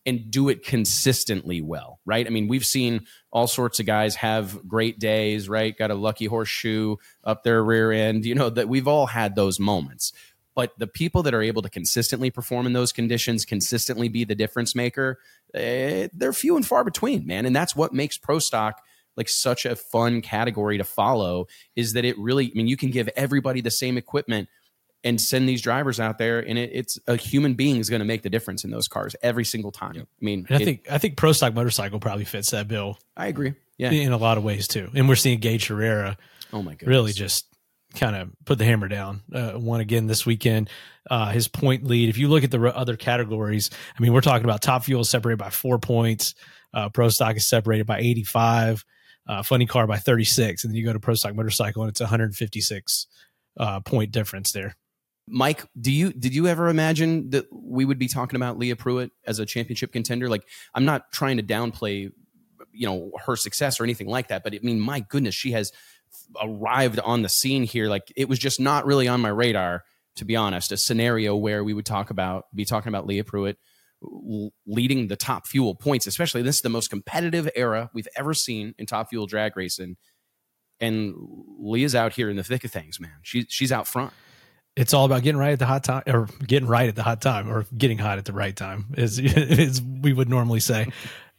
and do it consistently well, right? I mean, we've seen all sorts of guys have great days, right? Got a lucky horseshoe up their rear end, you know, that we've all had those moments. But the people that are able to consistently perform in those conditions, consistently be the difference maker, they're few and far between, man. And that's what makes pro stock like such a fun category to follow, is that it really, I mean, you can give everybody the same equipment and send these drivers out there, and it's a human being is going to make the difference in those cars every single time. Yep. I mean, I think pro stock motorcycle probably fits that bill. I agree. Yeah. In a lot of ways too. And we're seeing Gage Herrera really just kind of put the hammer down. Won again this weekend, his point lead. If you look at the other categories, I mean, we're talking about Top Fuel is separated by 4 points. Pro stock is separated by 85. Funny car by 36, and then you go to pro stock motorcycle and it's 156 point difference there. Mike, did you ever imagine that we would be talking about Leah Pruett as a championship contender? Like, I'm not trying to downplay, you know, her success or anything like that, but I mean, my goodness, she has arrived on the scene here. Like, it was just not really on my radar, to be honest, a scenario where we would be talking about Leah Pruett leading the Top Fuel points, especially this is the most competitive era we've ever seen in Top Fuel drag racing. And Leah's out here in the thick of things, man. She's out front. It's all about getting hot at the right time is we would normally say.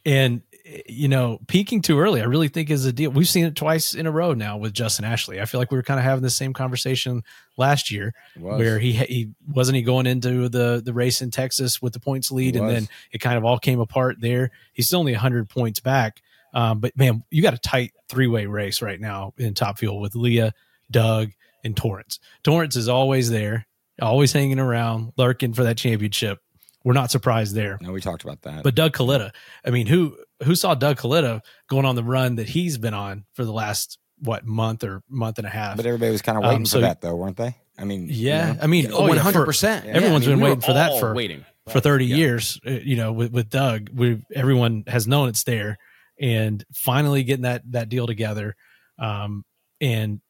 And, you know, peaking too early, I really think is a deal. We've seen it twice in a row now with Justin Ashley. I feel like we were kind of having the same conversation last year where he wasn't going into the race in Texas with the points lead. And then it kind of all came apart there. He's still only 100 points back. But man, you got a tight three-way race right now in Top Fuel with Leah, Doug, and Torrance. Torrance is always there, always hanging around, lurking for that championship. We're not surprised there. No, we talked about that. But Doug Kalitta, I mean, who saw Doug Kalitta going on the run that he's been on for the last, month or month and a half? But everybody was kind of waiting for that, though, weren't they? I mean, yeah. You know? I mean, 100%. Everyone's been waiting for that for 30 years, you know, with Doug. Everyone has known it's there. And finally getting that deal together and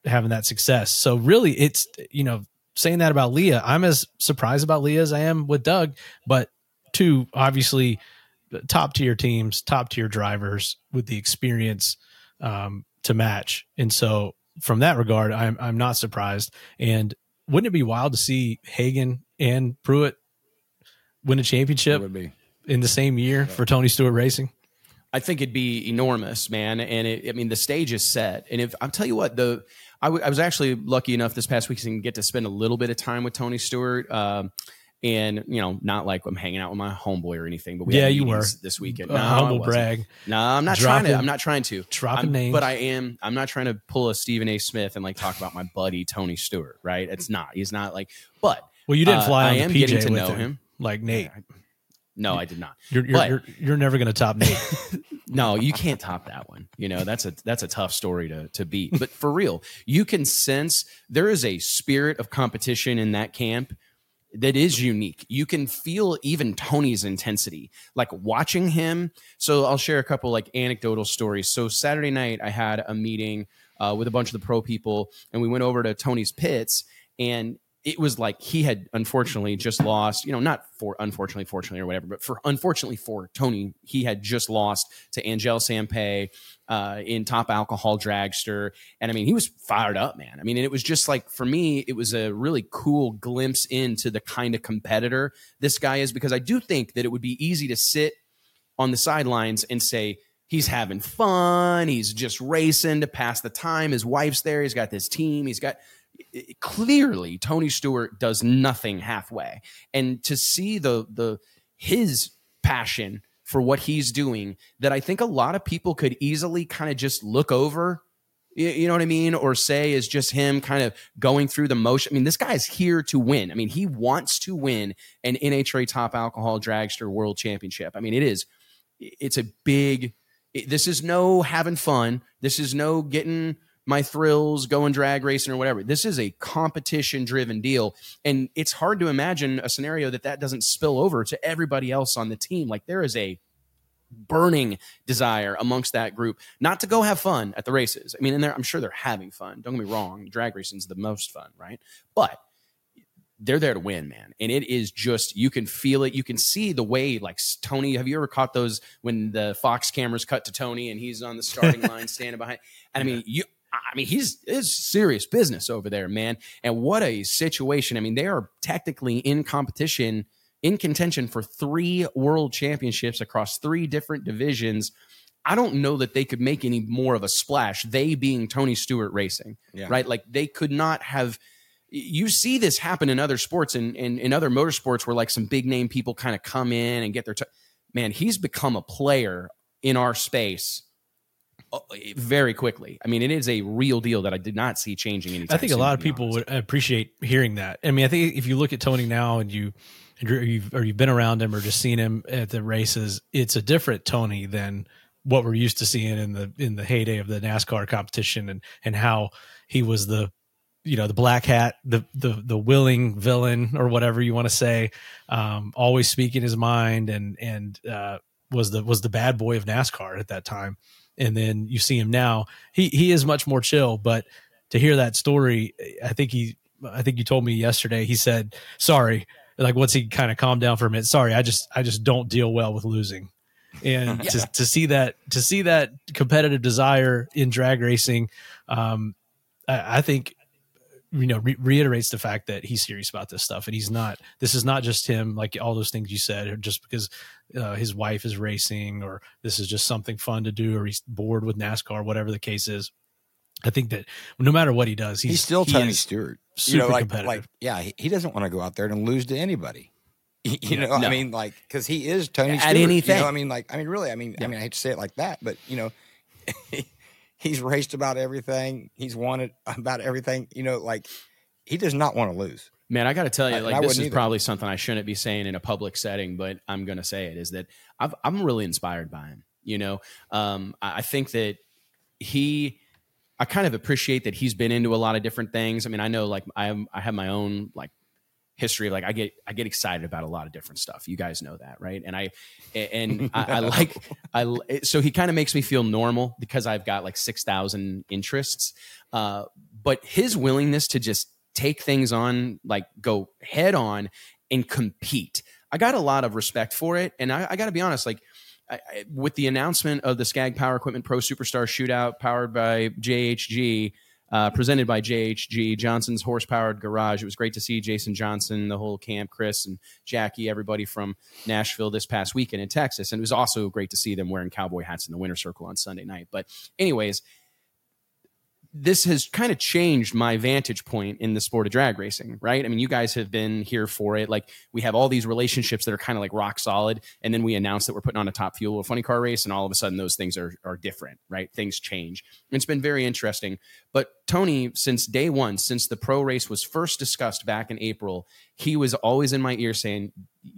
having that success. So really, it's, you know, saying that about Leah. I'm as surprised about Leah as I am with Doug, but two obviously top tier teams, top tier drivers with the experience to match. And so from that regard, I'm not surprised. And wouldn't it be wild to see Hagen and Pruett win a championship in the same year for Tony Stewart Racing? I think it'd be enormous, man. And I mean, the stage is set. And if I'll tell you what, I was actually lucky enough this past week to get to spend a little bit of time with Tony Stewart. And, you know, not like I'm hanging out with my homeboy or anything, but we had meetings this weekend. No, humble brag. No, I'm not trying to. I'm not trying to. Dropping names. But I am. I'm not trying to pull a Stephen A. Smith and like talk about my buddy Tony Stewart, right? It's not. He's not like, but. Well, you didn't fly on the PJ getting to know him. Like Nate. No, I did not. You're never going to top Nate. No, you can't top that one. You know, that's a tough story to beat. But for real, you can sense there is a spirit of competition in that camp that is unique. You can feel even Tony's intensity, like watching him. So I'll share a couple like anecdotal stories. So Saturday night I had a meeting with a bunch of the pro people, and we went over to Tony's pits, and it was like he had unfortunately just lost, you know, not for unfortunately, fortunately or whatever, but for unfortunately for Tony, he had just lost to Angel Sampey in Top Alcohol Dragster. And I mean, he was fired up, man. I mean, and it was just like, for me, it was a really cool glimpse into the kind of competitor this guy is, because I do think that it would be easy to sit on the sidelines and say, he's having fun. He's just racing to pass the time. His wife's there. He's got this team. He's got... Clearly, Tony Stewart does nothing halfway, and to see his passion for what he's doing, that I think a lot of people could easily kind of just look over, you know what I mean, or say is just him kind of going through the motion. I mean, this guy's here to win. I mean, he wants to win an NHRA Top Alcohol Dragster World Championship. I mean, it's a big. This is no having fun. This is no getting my thrills, going drag racing or whatever. This is a competition-driven deal, and it's hard to imagine a scenario that doesn't spill over to everybody else on the team. Like, there is a burning desire amongst that group not to go have fun at the races. I mean, I'm sure they're having fun. Don't get me wrong. Drag racing's the most fun, right? But they're there to win, man. And it is just, you can feel it. You can see the way, like, Tony, have you ever caught those when the Fox cameras cut to Tony and he's on the starting line standing behind? And I mean, it's serious business over there, man. And what a situation. I mean, they are technically in contention for 3 world championships across 3 different divisions. I don't know that they could make any more of a splash, they being Tony Stewart Racing, right? Like, they could not have... You see this happen in other sports and in other motorsports where, like, some big name people kind of come in and get their... Man, he's become a player in our space very quickly. I mean, it is a real deal that I did not see changing anytime. I think a lot of people would appreciate hearing that. I mean, I think if you look at Tony now and you've been around him or just seen him at the races, it's a different Tony than what we're used to seeing in the heyday of the NASCAR competition, and how he was the, you know, the black hat, the willing villain or whatever you want to say, always speaking his mind and was the bad boy of NASCAR at that time. And then you see him now. He is much more chill. But to hear that story, I think you told me yesterday. He said, "Sorry," like once he kind of calmed down for a minute. "Sorry, I just don't deal well with losing." And to see that competitive desire in drag racing, I think, you know, reiterates the fact that he's serious about this stuff, and he's not. This is not just him, like all those things you said, or just because his wife is racing, or this is just something fun to do, or he's bored with NASCAR, whatever the case is. I think that no matter what he does, he's still Tony Stewart, super competitive. He doesn't want to go out there and lose to anybody. I mean, like, because he is Tony Stewart. Anything. You know, I mean, like, I mean, really, I mean, I mean, I hate to say it like that, but you know. He's raced about everything. He's won it about everything. You know, like, he does not want to lose. Man, I got to tell you, like, this is probably something I shouldn't be saying in a public setting, but I'm going to say it, is that I'm really inspired by him. You know, I think that I kind of appreciate that he's been into a lot of different things. I mean, I know, like, I have my own, like, history of, like, I get excited about a lot of different stuff. You guys know that, right? And so he kind of makes me feel normal because I've got like 6,000 interests. But his willingness to just take things on, like go head on and compete. I got a lot of respect for it. And I got to be honest, like with the announcement of the Skag Power Equipment Pro Superstar Shootout powered by JHG, presented by JHG, Johnson's Horsepowered Garage. It was great to see Jason Johnson, the whole camp, Chris and Jackie, everybody from Nashville this past weekend in Texas. And it was also great to see them wearing cowboy hats in the winter circle on Sunday night. But anyways, this has kind of changed my vantage point in the sport of drag racing, right? I mean, you guys have been here for it. Like, we have all these relationships that are kind of like rock solid. And then we announce that we're putting on a Top Fuel, a funny car race. And all of a sudden those things are different, right? Things change. And it's been very interesting. But Tony, since day one, since the pro race was first discussed back in April, he was always in my ear saying,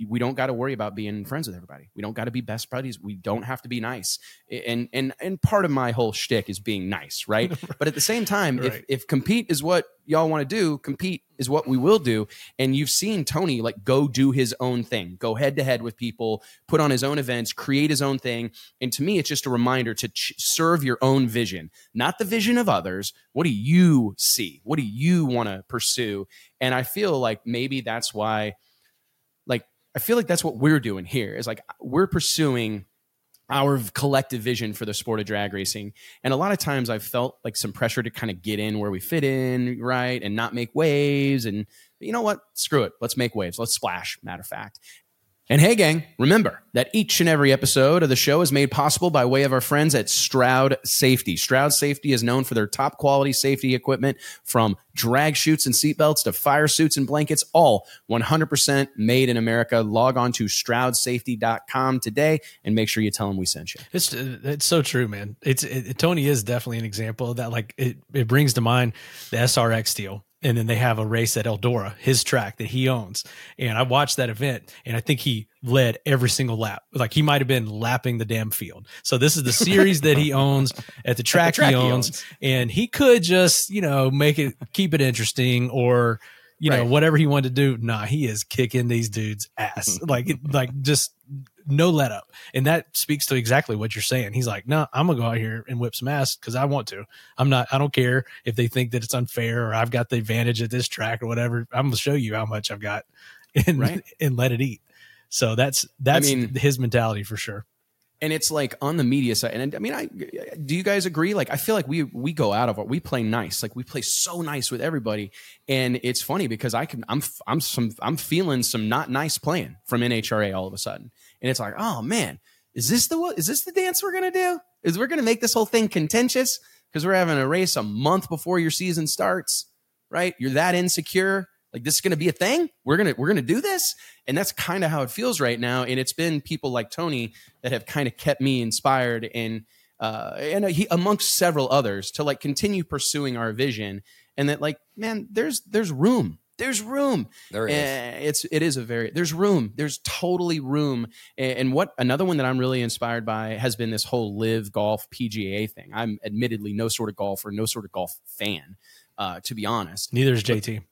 we don't got to worry about being friends with everybody. We don't got to be best buddies. We don't have to be nice. And part of my whole shtick is being nice, right? But at the same time, right. if compete is what y'all want to do, compete is what we will do. And you've seen Tony like go do his own thing, go head to head with people, put on his own events, create his own thing. And to me, it's just a reminder to serve your own vision, not the vision of others. What do you see? What do you want to pursue? And I feel like maybe that's why, like, I feel like that's what we're doing here is like we're pursuing our collective vision for the sport of drag racing. And a lot of times I've felt like some pressure to kind of get in where we fit in, right, and not make waves. And you know what? Screw it. Let's make waves. Let's splash, matter of fact. And hey, gang, remember that each and every episode of the show is made possible by way of our friends at Stroud Safety. Stroud Safety is known for their top quality safety equipment, from drag chutes and seatbelts to fire suits and blankets, all 100% made in America. Log on to StroudSafety.com today and make sure you tell them we sent you. It's so true, man. Tony is definitely an example of that. Like it brings to mind the SRX deal. And then they have a race at Eldora, his track that he owns. And I watched that event, and I think he led every single lap. Like, he might have been lapping the damn field. So this is the series that he owns at the track he owns. And he could just, make it, keep it interesting, or, whatever he wanted to do. Nah, he is kicking these dudes' ass. like just no let up. And that speaks to exactly what you're saying. He's like, no, I'm going to go out here and whip some ass because I want to. I don't care if they think that it's unfair or I've got the advantage at this track or whatever. I'm going to show you how much I've got and let it eat. So that's his mentality for sure. And it's like on the media side. And do you guys agree? Like, I feel like we go out of it. We play nice. Like, we play so nice with everybody. And it's funny because I'm feeling some not nice playing from NHRA all of a sudden. And it's like, oh man, is this the dance we're going to do? Is we're going to make this whole thing contentious because we're having a race a month before your season starts, right? You're that insecure. Like, this is going to be a thing. We're going to do this. And that's kind of how it feels right now. And it's been people like Tony that have kind of kept me inspired and he, amongst several others, to like continue pursuing our vision. And that, like, man, there's room. There's room. There is. There's room. There's totally room. And what another one that I'm really inspired by has been this whole live golf PGA thing. I'm admittedly no sort of golfer, no sort of golf fan, to be honest. Neither is JT.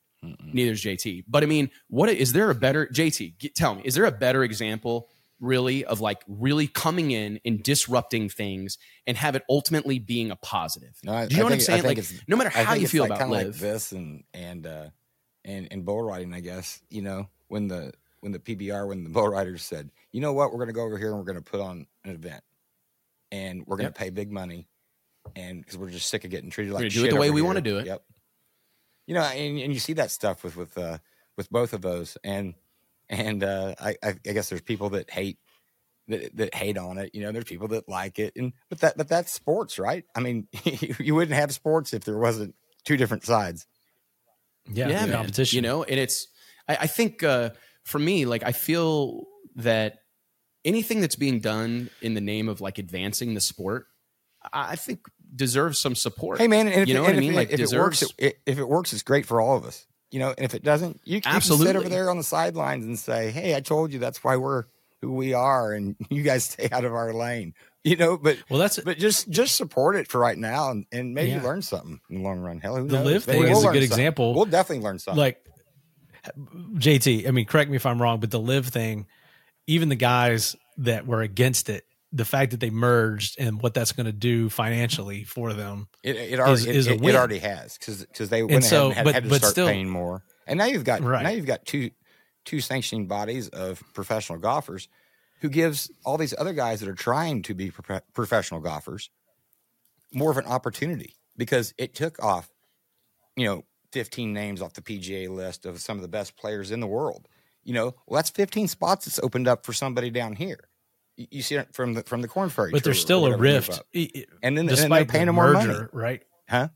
But I mean, what is there a better JT? Tell me, is there a better example really of like really coming in and disrupting things and have it ultimately being a positive? No, do you know what I'm saying? Like, no matter how you feel like, about live, like this and bull riding, I guess, when the bull riders said, you know what, we're going to go over here and we're going to put on an event and we're going to pay big money, and because we're just sick of getting treated like shit, do it the way we want to do it. Yep. And you see that stuff with both of those, and I guess there's people that hate on it. There's people that like it, but that's sports, right? I mean, you wouldn't have sports if there wasn't two different sides. Yeah, competition. And it's I think for me, like, I feel that anything that's being done in the name of like advancing the sport, I think deserves some support. Hey man, and if it works, it's great for all of us. And if it doesn't, you can sit over there on the sidelines and say, "Hey, I told you that's why we're who we are, and you guys stay out of our lane." But just support it for right now, and maybe learn something in the long run. Hell, who knows? The live thing is a good example. We'll definitely learn something. Like JT, correct me if I'm wrong, but the live thing, even the guys that were against it, the fact that they merged and what that's going to do financially for them, it already has because they went ahead and had to start paying more. And now you've got two sanctioning bodies of professional golfers, who gives all these other guys that are trying to be professional golfers more of an opportunity, because it took off, 15 names off the PGA list of some of the best players in the world. That's 15 spots that's opened up for somebody down here. You see it from the Corn Ferry, but there's still a rift. And then despite the merger, right? Huh?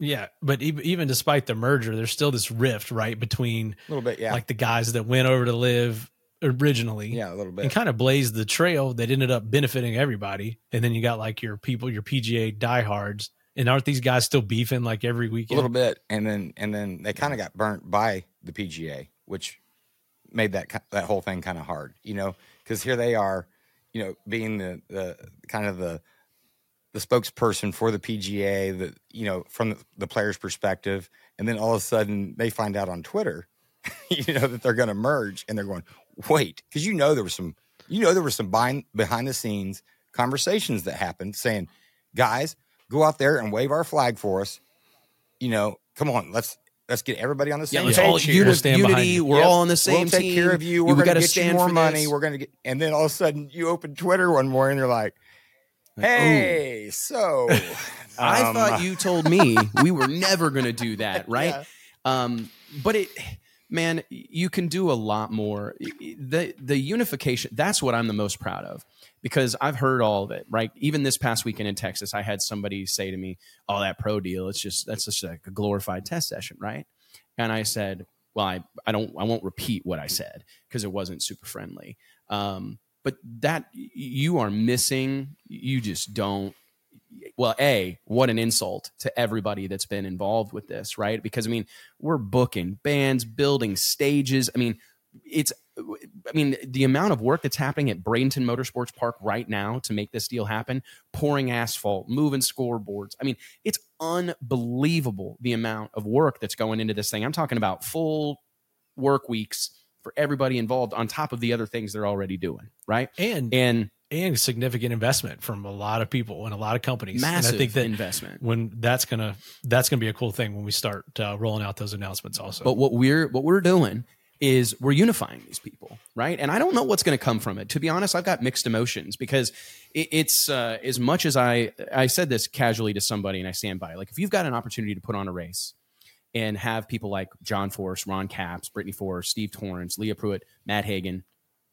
Yeah, but even despite the merger, there's still this rift, right, between a little bit, yeah, like the guys that went over to live originally, yeah, a little bit, and kind of blazed the trail that ended up benefiting everybody. And then you got like your people, your PGA diehards, and aren't these guys still beefing like every weekend? A little bit, and then they kind of got burnt by the PGA, which made that whole thing kind of hard, because here they are, being the kind of the spokesperson for the PGA, that from the player's perspective, and then all of a sudden they find out on Twitter, that they're going to merge, and they're going, wait, because there were some behind the scenes conversations that happened saying, guys, go out there and wave our flag for us. Come on, let's get everybody on the same page. All unity. We're all on the same team. We'll take care of you. We're going to get you more money. We're going to get, and then all of a sudden you open Twitter one morning and they're like, hey, ooh. So I thought you told me we were never going to do that. Right. Yeah. But man, you can do a lot more. The unification, that's what I'm the most proud of, because I've heard all of it, right? Even this past weekend in Texas, I had somebody say to me, oh, that pro deal, that's just like a glorified test session, right? And I said, well, I won't repeat what I said because it wasn't super friendly. But that you are missing, you just don't. Well, what an insult to everybody that's been involved with this, right? Because, we're booking bands, building stages. The amount of work that's happening at Bradenton Motorsports Park right now to make this deal happen, pouring asphalt, moving scoreboards. It's unbelievable the amount of work that's going into this thing. I'm talking about full work weeks for everybody involved on top of the other things they're already doing, right? And significant investment from a lot of people and a lot of companies. Massive and I think that investment. When that's gonna be a cool thing when we start rolling out those announcements also. But what we're doing is we're unifying these people, right? And I don't know what's going to come from it. To be honest, I've got mixed emotions, because it's as much as I said this casually to somebody, and I stand by it. Like, if you've got an opportunity to put on a race and have people like John Force, Ron Capps, Brittany Force, Steve Torrance, Leah Pruett, Matt Hagen,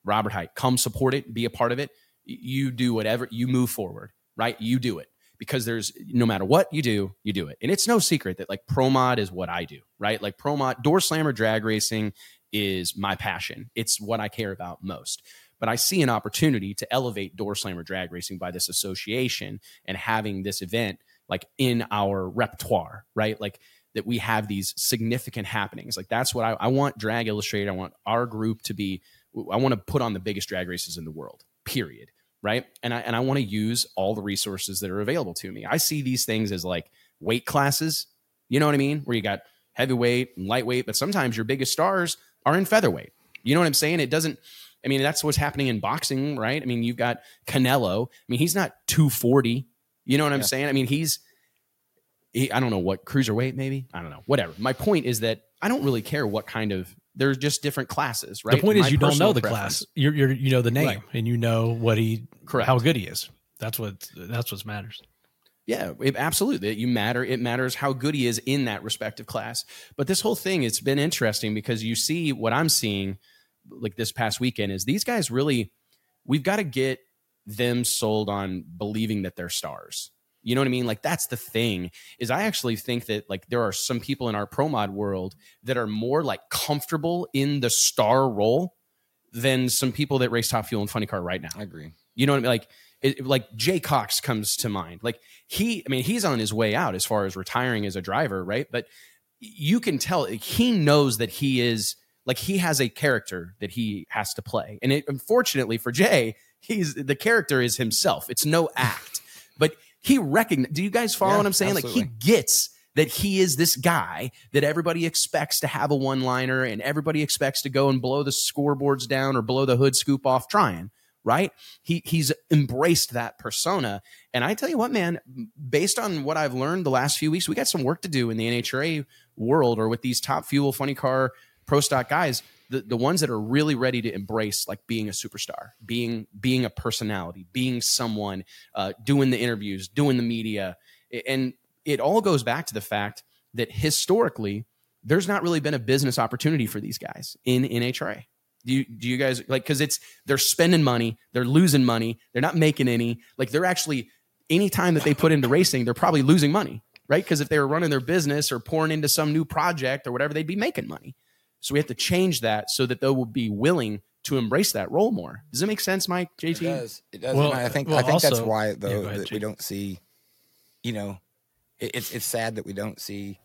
Robert Height, come support it, be a part of it. You do whatever, you move forward, right? You do it, because there's, no matter what you do it. And it's no secret that like pro mod is what I do, right? Like pro mod, door slammer, drag racing is my passion. It's what I care about most. But I see an opportunity to elevate door slammer drag racing by this association and having this event like in our repertoire, right? Like that we have these significant happenings. Like that's what I want Drag Illustrated. I want our group to be, I want to put on the biggest drag races in the world, period. Right. And I want to use all the resources that are available to me. I see these things as like weight classes, you know what I mean? Where you got heavyweight and lightweight, but sometimes your biggest stars are in featherweight. You know what I'm saying? It doesn't, that's what's happening in boxing, right? You've got Canelo. He's not 240. You know what I'm saying? I don't know what, cruiserweight maybe? I don't know. Whatever. My point is that I don't really care what kind of, there's just different classes, right? The point is you don't know the class. You're the name, right, and you know what how good he is. That's what matters. Yeah, absolutely. It matters how good he is in that respective class. But this whole thing, it's been interesting because you see what I'm seeing like this past weekend is these guys really, we've got to get them sold on believing that they're stars. You know what I mean? Like that's the thing is I actually think that like there are some people in our pro mod world that are more like comfortable in the star role than some people that race Top Fuel and Funny Car right now. I agree. You know what I mean? Like Jay Cox comes to mind. Like he's on his way out as far as retiring as a driver, right? But you can tell he knows that he is like he has a character that he has to play. And unfortunately for Jay, the character is himself. It's no act. But he recognizes, do you guys follow what I'm saying? Absolutely. Like he gets that he is this guy that everybody expects to have a one-liner and everybody expects to go and blow the scoreboards down or blow the hood scoop off trying, right? He's embraced that persona. And I tell you what, man, based on what I've learned the last few weeks, we got some work to do in the NHRA world, or with these Top Fuel, Funny Car, Pro Stock guys, the ones that are really ready to embrace like being a superstar, being a personality, being someone, doing the interviews, doing the media. And it all goes back to the fact that historically, there's not really been a business opportunity for these guys in NHRA. Do you guys, like, because they're spending money, they're losing money, they're not making any, like, they're actually, any time that they put into racing, they're probably losing money, right? Because if they were running their business or pouring into some new project or whatever, they'd be making money. So we have to change that so that they will be willing to embrace that role more. Does it make sense, Mike? JT? It does. It does. Well, I think also, that's why, though, that we don't see, you know, it's sad that we don't see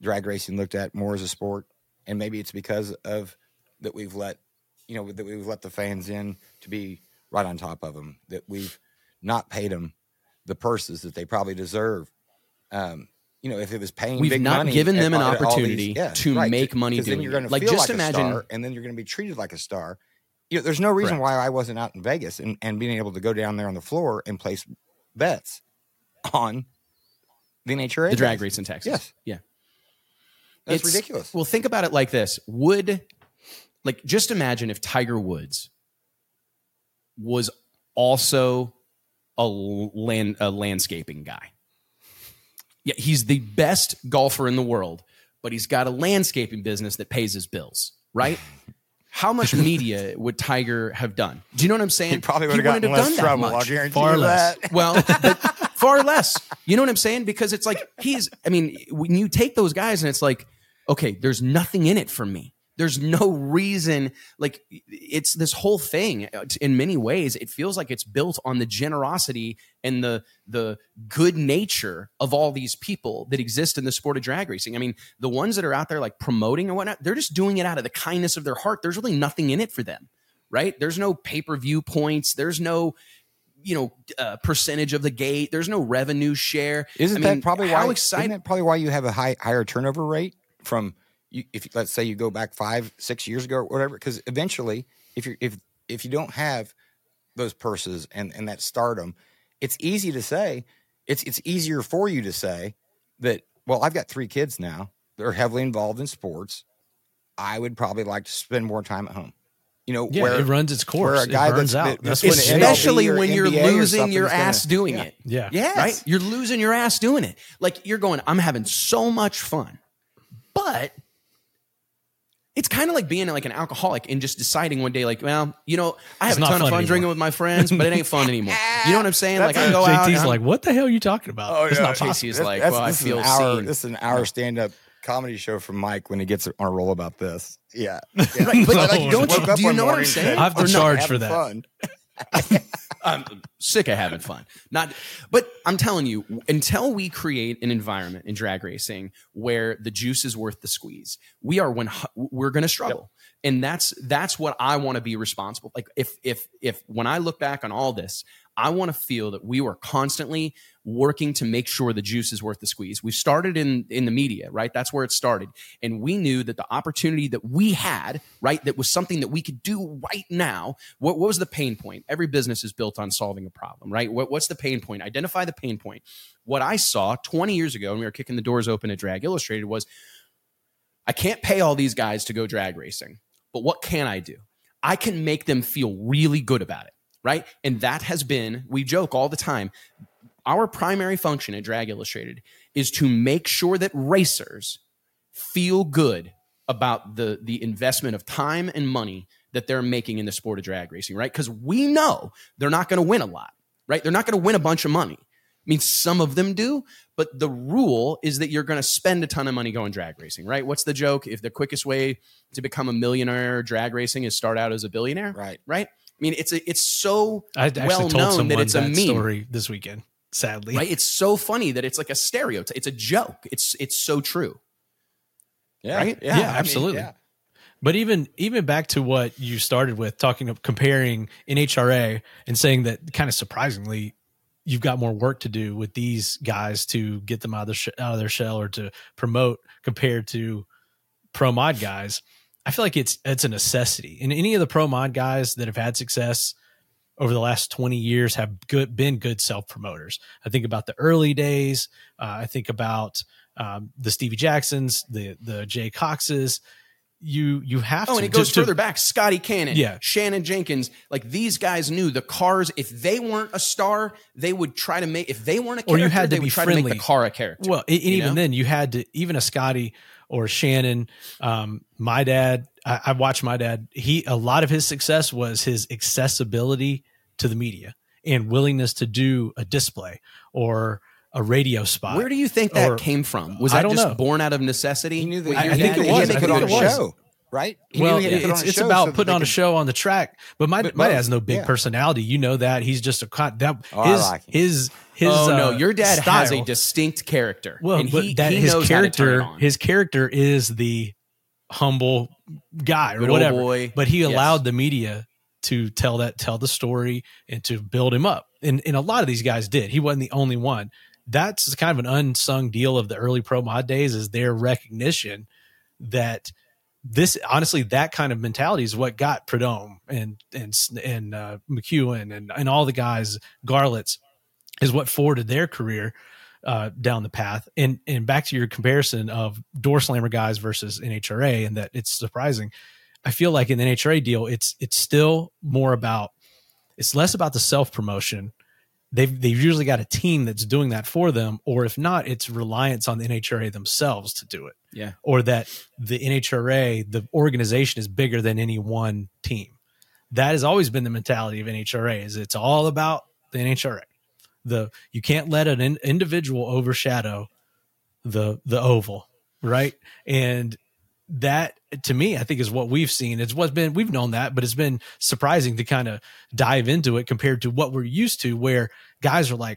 drag racing looked at more as a sport. And maybe it's because of that we've let the fans in to be right on top of them, that we've not paid them the purses that they probably deserve. You know, if it was paying, we've big not money given them an opportunity these, yeah, to right, make money doing then you're going to like, feel just like imagine, a star, and then you're going to be treated like a star. You know, there's no reason why I wasn't out in Vegas and being able to go down there on the floor and place bets on the NHRA, the drag race in Texas. Yes, yeah, it's ridiculous. Well, think about it like this: just imagine if Tiger Woods was also a landscaping guy. Yeah, he's the best golfer in the world, but he's got a landscaping business that pays his bills, right? How much media would Tiger have done? Do you know what I'm saying? He probably would have gotten less trouble. I'll guarantee far less. That. Well, far less. You know what I'm saying? Because it's like when you take those guys and it's like, okay, there's nothing in it for me. There's no reason. Like, it's this whole thing. In many ways, it feels like it's built on the generosity and the good nature of all these people that exist in the sport of drag racing. I mean, the ones that are out there like promoting and whatnot, they're just doing it out of the kindness of their heart. There's really nothing in it for them, right? There's no pay-per-view points. There's no, percentage of the gate. There's no revenue share. Isn't that probably why you have a higher turnover rate from? If let's say you go back 5-6 years ago or whatever, because eventually, if you don't have those purses and that stardom, it's easier for you to say that, well, I've got 3 kids now. They're heavily involved in sports. I would probably like to spend more time at home. Where it runs its course, it burns out. That's especially when you're losing your ass doing it. Yeah, yes. Right. You're losing your ass doing it. Like, you're going, I'm having so much fun, but it's kind of like being like an alcoholic and just deciding one day, like, well, I have a ton of fun drinking with my friends, but it ain't fun anymore. You know what I'm saying? That's like, I go JT's out. JT's like, what the hell are you talking about? Oh, it's not possible. JT's like, well, I feel seen. This is an hour stand-up comedy show from Mike when he gets on a roll about this. Yeah. Right, but do you know what I'm saying? I have to charge for that. Fun. I'm sick of having fun. But I'm telling you, until we create an environment in drag racing where the juice is worth the squeeze, we're going to struggle. Yep. And that's what I want to be responsible. Like, if when I look back on all this, I want to feel that we were constantly working to make sure the juice is worth the squeeze. We started in the media, right? That's where it started. And we knew that the opportunity that we had, right, that was something that we could do right now. What was the pain point? Every business is built on solving a problem, right? What's the pain point? Identify the pain point. What I saw 20 years ago when we were kicking the doors open at Drag Illustrated was, I can't pay all these guys to go drag racing, but what can I do? I can make them feel really good about it. Right. And that has been, we joke all the time, our primary function at Drag Illustrated is to make sure that racers feel good about the investment of time and money that they're making in the sport of drag racing. Right. Because we know they're not going to win a lot. Right. They're not going to win a bunch of money. I mean, some of them do, but the rule is that you're going to spend a ton of money going drag racing, right? What's the joke? If the quickest way to become a millionaire drag racing is start out as a billionaire, right? Right. I mean, it's so well known that it's a meme. I actually told someone that story this weekend, sadly. Right? It's so funny that it's like a stereotype. It's a joke. It's so true. Yeah, right? Yeah, absolutely. Yeah. But even back to what you started with, talking of comparing NHRA and saying that kind of surprisingly, you've got more work to do with these guys to get them out of their shell or to promote compared to pro mod guys. I feel like it's a necessity. And any of the pro mod guys that have had success, over the last 20 years have been good self-promoters. I think about the early days. I think about the Stevie Jacksons, the Jay Coxes. You have to. Oh, and it goes further back. Scotty Cannon, Shannon Jenkins. Like, these guys knew the cars. If they weren't a star, they would try to make. If they weren't a character, they would try to make the car a character. Well, even then, you had to. Even a Scotty or Shannon. My dad. I watched my dad. A lot of his success was his accessibility to the media and willingness to do a display or a radio spot. Where do you think that came from? Was that just born out of necessity? He knew that I think it was. He put on a show, right? Well, it's about putting on a show on the track. But my dad has no big personality. You know that. He's just your dad has a distinct character. Well, his character is the humble guy or whatever. But he allowed the media to tell the story and to build him up. And a lot of these guys did. He wasn't the only one. That's kind of an unsung deal of the early pro mod days, is their recognition that that kind of mentality is what got Prudhomme and McEwen and all the guys, Garlitz, is what forwarded their career down the path. And back to your comparison of door slammer guys versus NHRA, and that it's surprising. I feel like in the NHRA deal, it's still more about, it's less about the self promotion. They've usually got a team that's doing that for them, or if not, it's reliance on the NHRA themselves to do it. Yeah. Or that the NHRA, the organization, is bigger than any one team. That has always been the mentality of NHRA, is it's all about the NHRA. You can't let an individual overshadow the oval, right? And that, to me, I think is what we've seen. It's we've known that, but it's been surprising to kind of dive into it compared to what we're used to, where guys are like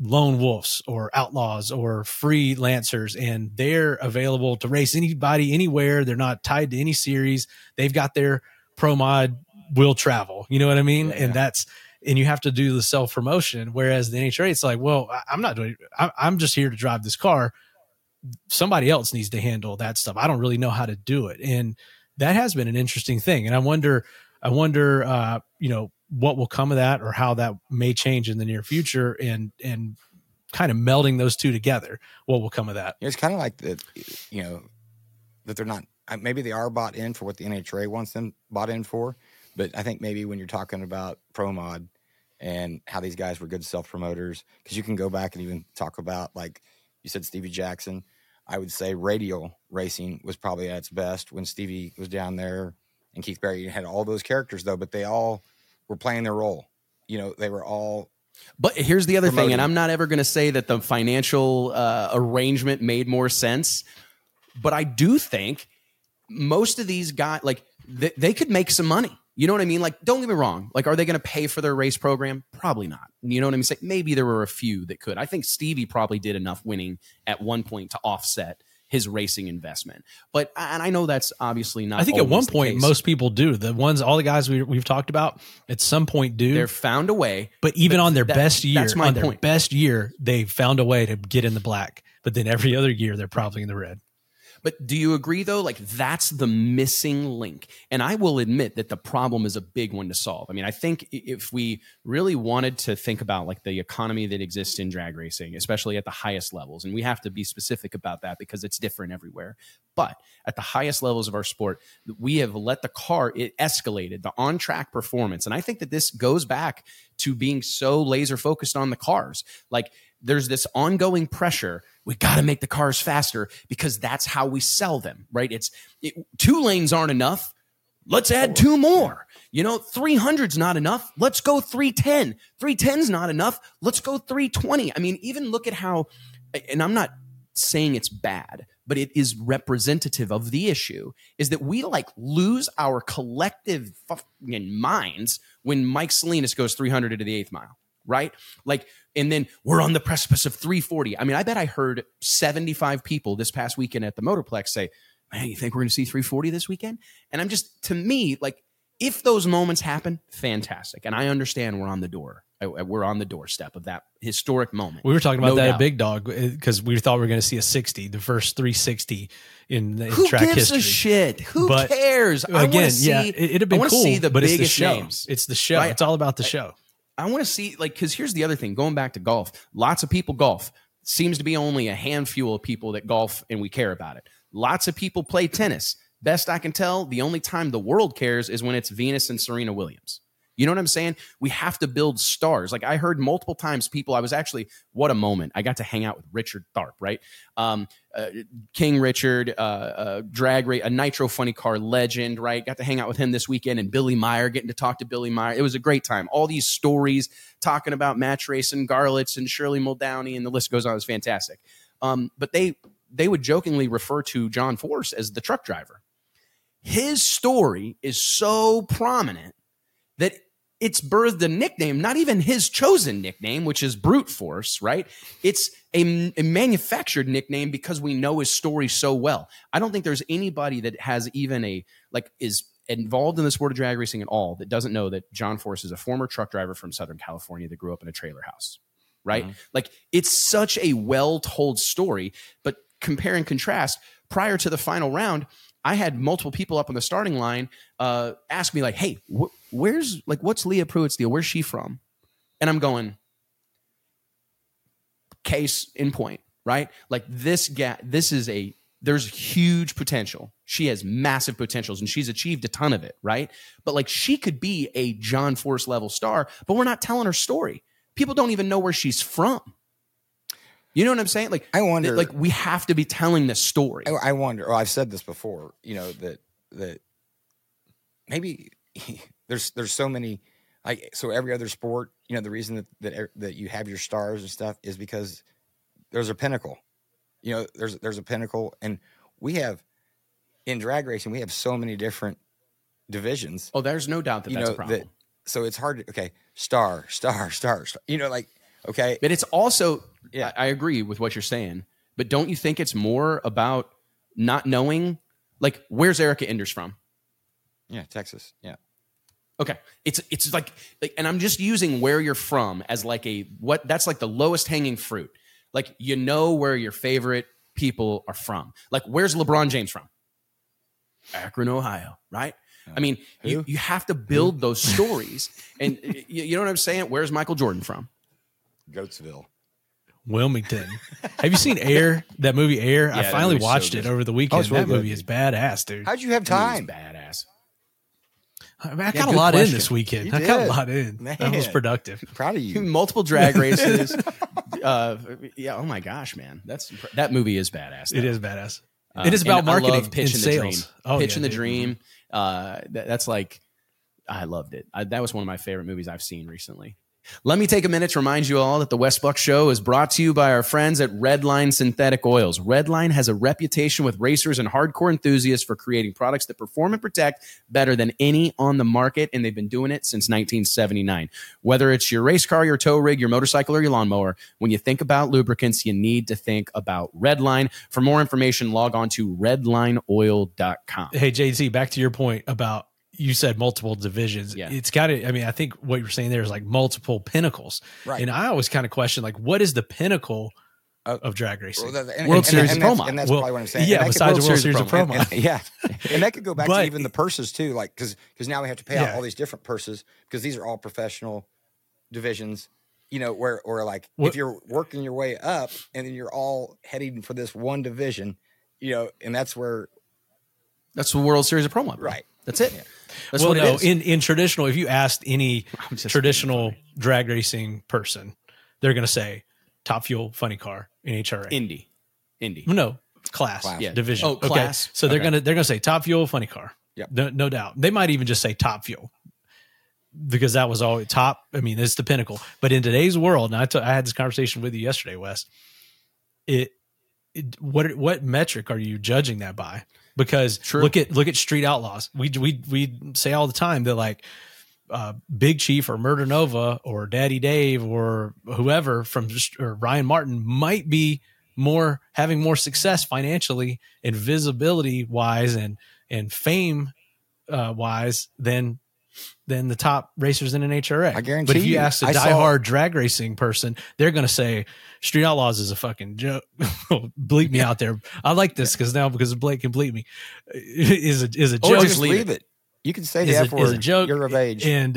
lone wolves or outlaws or freelancers, and they're available to race anybody, anywhere. They're not tied to any series. They've got their pro mod will travel. You know what I mean? Yeah. And you have to do the self promotion. Whereas the NHRA, it's like, well, I'm not doing it. I'm just here to drive this car. Somebody else needs to handle that stuff. I don't really know how to do it. And that has been an interesting thing. And I wonder, what will come of that, or how that may change in the near future, and kind of melding those two together. What will come of that? It's kind of like that, that they're not, maybe they are bought in for what the NHRA wants them bought in for. But I think maybe when you're talking about pro mod and how these guys were good self-promoters, because you can go back and even talk about, like, you said Stevie Jackson. I would say radial racing was probably at its best when Stevie was down there, and Keith Barry had all those characters, though, but they all were playing their role. They were all. But here's the other thing, and I'm not ever going to say that the financial arrangement made more sense, but I do think most of these guys, like, they could make some money. You know what I mean? Like, don't get me wrong. Like, are they going to pay for their race program? Probably not. You know what I mean? Like, maybe there were a few that could. I think Stevie probably did enough winning at one point to offset his racing investment. But, and I know that's obviously not. I think at one point most people do. The ones, all the guys we've talked about, at some point do. They're found a way. But even on their best year, they found a way to get in the black. But then every other year, they're probably in the red. But do you agree, though? Like, that's the missing link. And I will admit that the problem is a big one to solve. I mean, I think if we really wanted to think about, like, the economy that exists in drag racing, especially at the highest levels, and we have to be specific about that because it's different everywhere. But at the highest levels of our sport, we have let it escalated the on-track performance. And I think that this goes back to being so laser focused on the cars. Like, there's this ongoing pressure. We got to make the cars faster because that's how we sell them, right? Two lanes aren't enough. Let's add two more. 300's not enough. Let's go 310. 310's not enough. Let's go 320. I mean, even look at how, and I'm not saying it's bad, but it is representative of the issue, is that we, like, lose our collective fucking minds when Mike Salinas goes 300 into the eighth mile. Right? Like, and then we're on the precipice of 340. I mean, I bet I heard 75 people this past weekend at the Motorplex say, man, you think we're going to see 340 this weekend? And I'm just, to me, like, if those moments happen, fantastic. And I understand we're on the door We're on the doorstep of that historic moment. We were talking about that at Big Dog because we thought we were going to see a 60, the first 360 in track history. Who gives a shit? Who cares? Again, it'd have been cool, but it's the show. Names. It's the show. Right? It's all about the show. I want to see, because here's the other thing, going back to golf, lots of people golf. Seems to be only a handful of people that golf and we care about it. Lots of people play tennis. Best I can tell, the only time the world cares is when it's Venus and Serena Williams. You know what I'm saying? We have to build stars. Like I heard multiple times people, I was actually, what a moment. I got to hang out with Richard Tharp, right? King Richard, drag race, a Nitro Funny Car legend, right? Got to hang out with him this weekend and Billy Meyer, getting to talk to Billy Meyer. It was a great time. All these stories talking about match racing, Garlitz and Shirley Muldowney, and the list goes on. It was fantastic. But they would jokingly refer to John Force as the truck driver. His story is so prominent that it's birthed a nickname, not even his chosen nickname, which is brute force, right? It's a manufactured nickname because we know his story so well. I don't think there's anybody that has even is involved in the sport of drag racing at all that doesn't know that John Force is a former truck driver from Southern California that grew up in a trailer house, right? Mm-hmm. It's such a well-told story, but compare and contrast, prior to the final round, I had multiple people up on the starting line ask me hey, where's what's Leah Pruitt's deal? Where's she from? And I'm going, case in point, right? There's huge potential. She has massive potentials and she's achieved a ton of it, right? But she could be a John Force level star, but we're not telling her story. People don't even know where she's from. You know what I'm saying? I wonder. We have to be telling this story. I wonder. Well, I've said this before. You know that maybe there's so many. So every other sport, the reason that you have your stars and stuff is because there's a pinnacle. There's a pinnacle, and we have in drag racing we have so many different divisions. Oh, there's no doubt that's a problem. So it's hard to star. Okay. But it's also, I agree with what you're saying, but don't you think it's more about not knowing, where's Erica Enders from? Yeah, Texas. Yeah. Okay. It's and I'm just using where you're from as that's the lowest hanging fruit. Where your favorite people are from. Where's LeBron James from? Akron, Ohio, right? I mean, you have to build those stories. And you know what I'm saying? Where's Michael Jordan from? Goatsville, Wilmington. Have you seen Air? That movie Air? Yeah, I finally watched it over the weekend. That movie is badass, dude. How'd you have time? Badass. I got a lot in this weekend. Man. That was productive. Proud of you. Multiple drag races. Oh my gosh, man. That movie is badass. Though. It is badass. It is about marketing, I love pitching the dream. Pitching the dream. I loved it. That was one of my favorite movies I've seen recently. Let me take a minute to remind you all that the Wes Buck Show is brought to you by our friends at Redline Synthetic Oils. Redline has a reputation with racers and hardcore enthusiasts for creating products that perform and protect better than any on the market, and they've been doing it since 1979. Whether it's your race car, your tow rig, your motorcycle, or your lawnmower, when you think about lubricants, you need to think about Redline. For more information, log on to redlineoil.com. Hey, JT, back to your point about you said multiple divisions. Yeah. It's got to, I think what you're saying there is multiple pinnacles. Right. And I always kind of question, what is the pinnacle of drag racing? Well, World Series of Promos. And that's probably what I'm saying. Yeah, besides the World Series of Promos. Yeah. And that could go back to even the purses too. Because now we have to pay out all these different purses because these are all professional divisions, if you're working your way up and then you're all heading for this one division, and that's where. That's the World Series of Promos. Right. That's it. Yeah. That's what it is. In traditional, if you asked any traditional drag racing person, they're going to say Top Fuel, Funny Car, NHRA, Indy. No, class. Yeah. Division. Oh, class. Okay. So they're going to say Top Fuel, Funny Car. Yep. No doubt. They might even just say Top Fuel because that was all top. It's the pinnacle. But in today's world, and I had this conversation with you yesterday, Wes. What metric are you judging that by? Because look at Street Outlaws. We say all the time that Big Chief or Murder Nova or Daddy Dave or whoever or Ryan Martin might be having more success financially and visibility wise and fame wise than than the top racers in NHRA. I guarantee. But if you ask a diehard drag racing person, they're going to say Street Outlaws is a fucking joke. Bleep me out there. I like this because Blake can bleep me. Is a joke. Or just leave it. You can say the F word. Is a joke. You're of age. And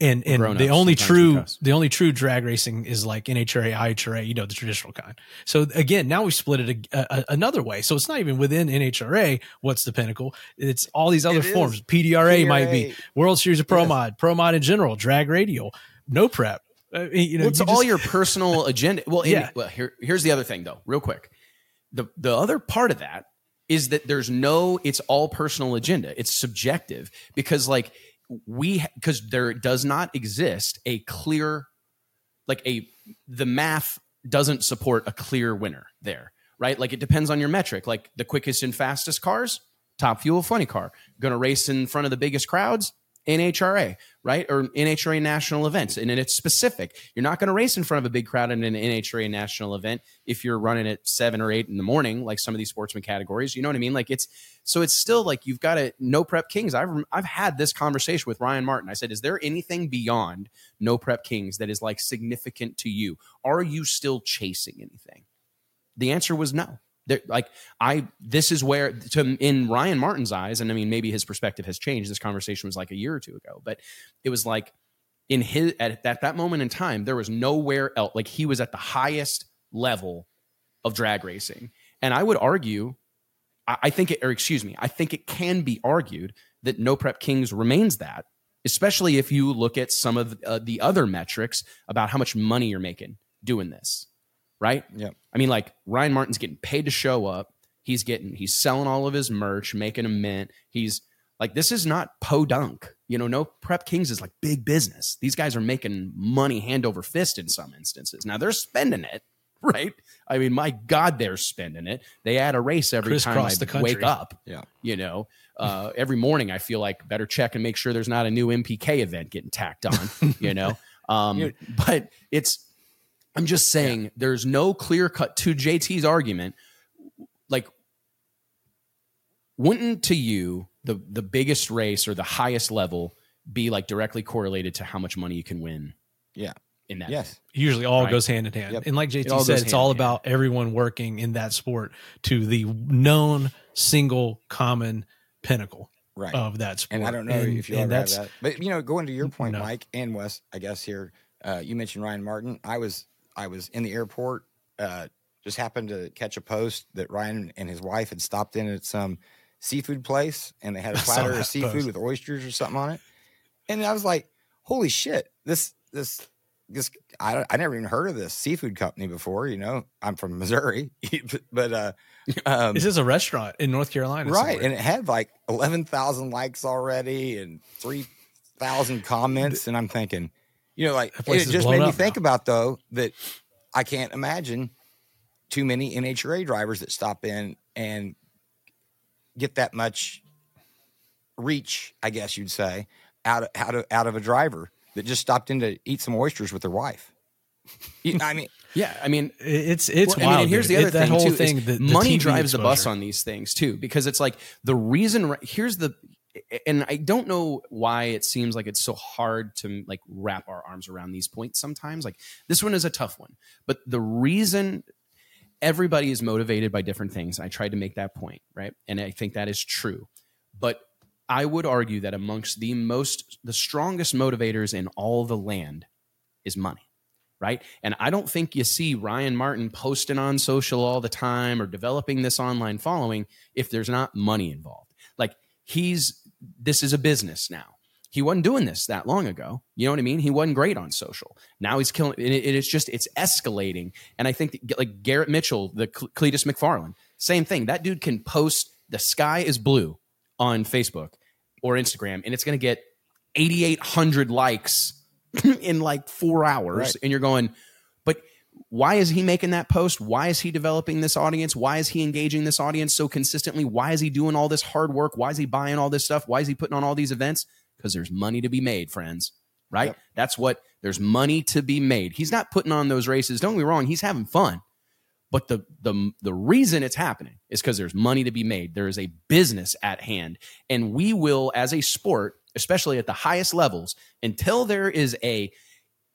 the only true drag racing is like NHRA, IHRA, you know, the traditional kind. So again, now we split it another way. So it's not even within NHRA. What's the pinnacle? It's all these other forms. PDRA might be World Series of Pro Mod, Pro Mod in general, drag radial, no prep. You know, it's all your personal agenda. Well, here's the other thing though, real quick. The other part of that is that it's all personal agenda. It's subjective because there does not exist a clear, the math doesn't support a clear winner there, right? Like it depends on your metric, like the quickest and fastest cars, Top Fuel, Funny Car, going to race in front of the biggest crowds, NHRA, right? Or NHRA national events. And then it's specific. You're not going to race in front of a big crowd in an NHRA national event if you're running at 7 or 8 in the morning, like some of these sportsman categories, you know what I mean? Like it's still like, you've got a No Prep Kings. I've had this conversation with Ryan Martin. I said, is there anything beyond No Prep Kings that is like significant to you? Are you still chasing anything? The answer was no. This is where, in Ryan Martin's eyes, and I mean, maybe his perspective has changed. This conversation was like a year or two ago, but it was like at that moment in time, there was nowhere else. Like he was at the highest level of drag racing. And I would argue, I think it can be argued that No Prep Kings remains that, especially if you look at some of the other metrics about how much money you're making doing this. Right? Yeah. I mean, like Ryan Martin's getting paid to show up. He's selling all of his merch, making a mint. He's like, this is not podunk. You know, No Prep Kings is like big business. These guys are making money hand over fist in some instances. Now they're spending it, right? I mean, my God, they're spending it. They add a race every time I wake up. Yeah. You know, every morning I feel like better check and make sure there's not a new MPK event getting tacked on, you know? But I'm just saying there's no clear cut to JT's argument. Like, wouldn't to you the biggest race or the highest level be like directly correlated to how much money you can win? Yeah. In that. Yes. Usually all goes hand in hand. Yep. And like JT said, it's all about everyone working in that sport to the known single common pinnacle of that sport. And I don't know if you ever have that. But, you know, going to your point, Mike and Wes, I guess here, you mentioned Ryan Martin. I was in the airport, just happened to catch a post that Ryan and his wife had stopped in at some seafood place, and they had a platter of seafood with oysters or something on it. And I was like, holy shit, this I never even heard of this seafood company before. You know, I'm from Missouri, but this is a restaurant in North Carolina. Right. Somewhere. And it had like 11,000 likes already and 3,000 comments. And I'm thinking, you know, like it just made me think about though that I can't imagine too many NHRA drivers that stop in and get that much reach, I guess you'd say, out of a driver that just stopped in to eat some oysters with their wife. I mean, yeah, I mean it's wild. I mean, and here's the other thing too: money drives the bus on these things too, because it's like the reason. And I don't know why it seems like it's so hard to like wrap our arms around these points sometimes. Like this one is a tough one, but the reason everybody is motivated by different things, I tried to make that point, right? And I think that is true. But I would argue that amongst the strongest motivators in all the land is money. Right. And I don't think you see Ryan Martin posting on social all the time or developing this online following if there's not money involved. Like this is a business now. He wasn't doing this that long ago. You know what I mean? He wasn't great on social. Now he's killing it. It's just, it's escalating. And I think that, like Garrett Mitchell, the Cletus McFarlane, same thing. That dude can post the sky is blue on Facebook or Instagram, and it's going to get 8,800 likes in like 4 hours. Right. And you're going, but why is he making that post? Why is he developing this audience? Why is he engaging this audience so consistently? Why is he doing all this hard work? Why is he buying all this stuff? Why is he putting on all these events? Because there's money to be made, friends, right? Yep. There's money to be made. He's not putting on those races. Don't get me wrong. He's having fun, But the reason it's happening is because there's money to be made. There is a business at hand. And we will, as a sport, especially at the highest levels, until there is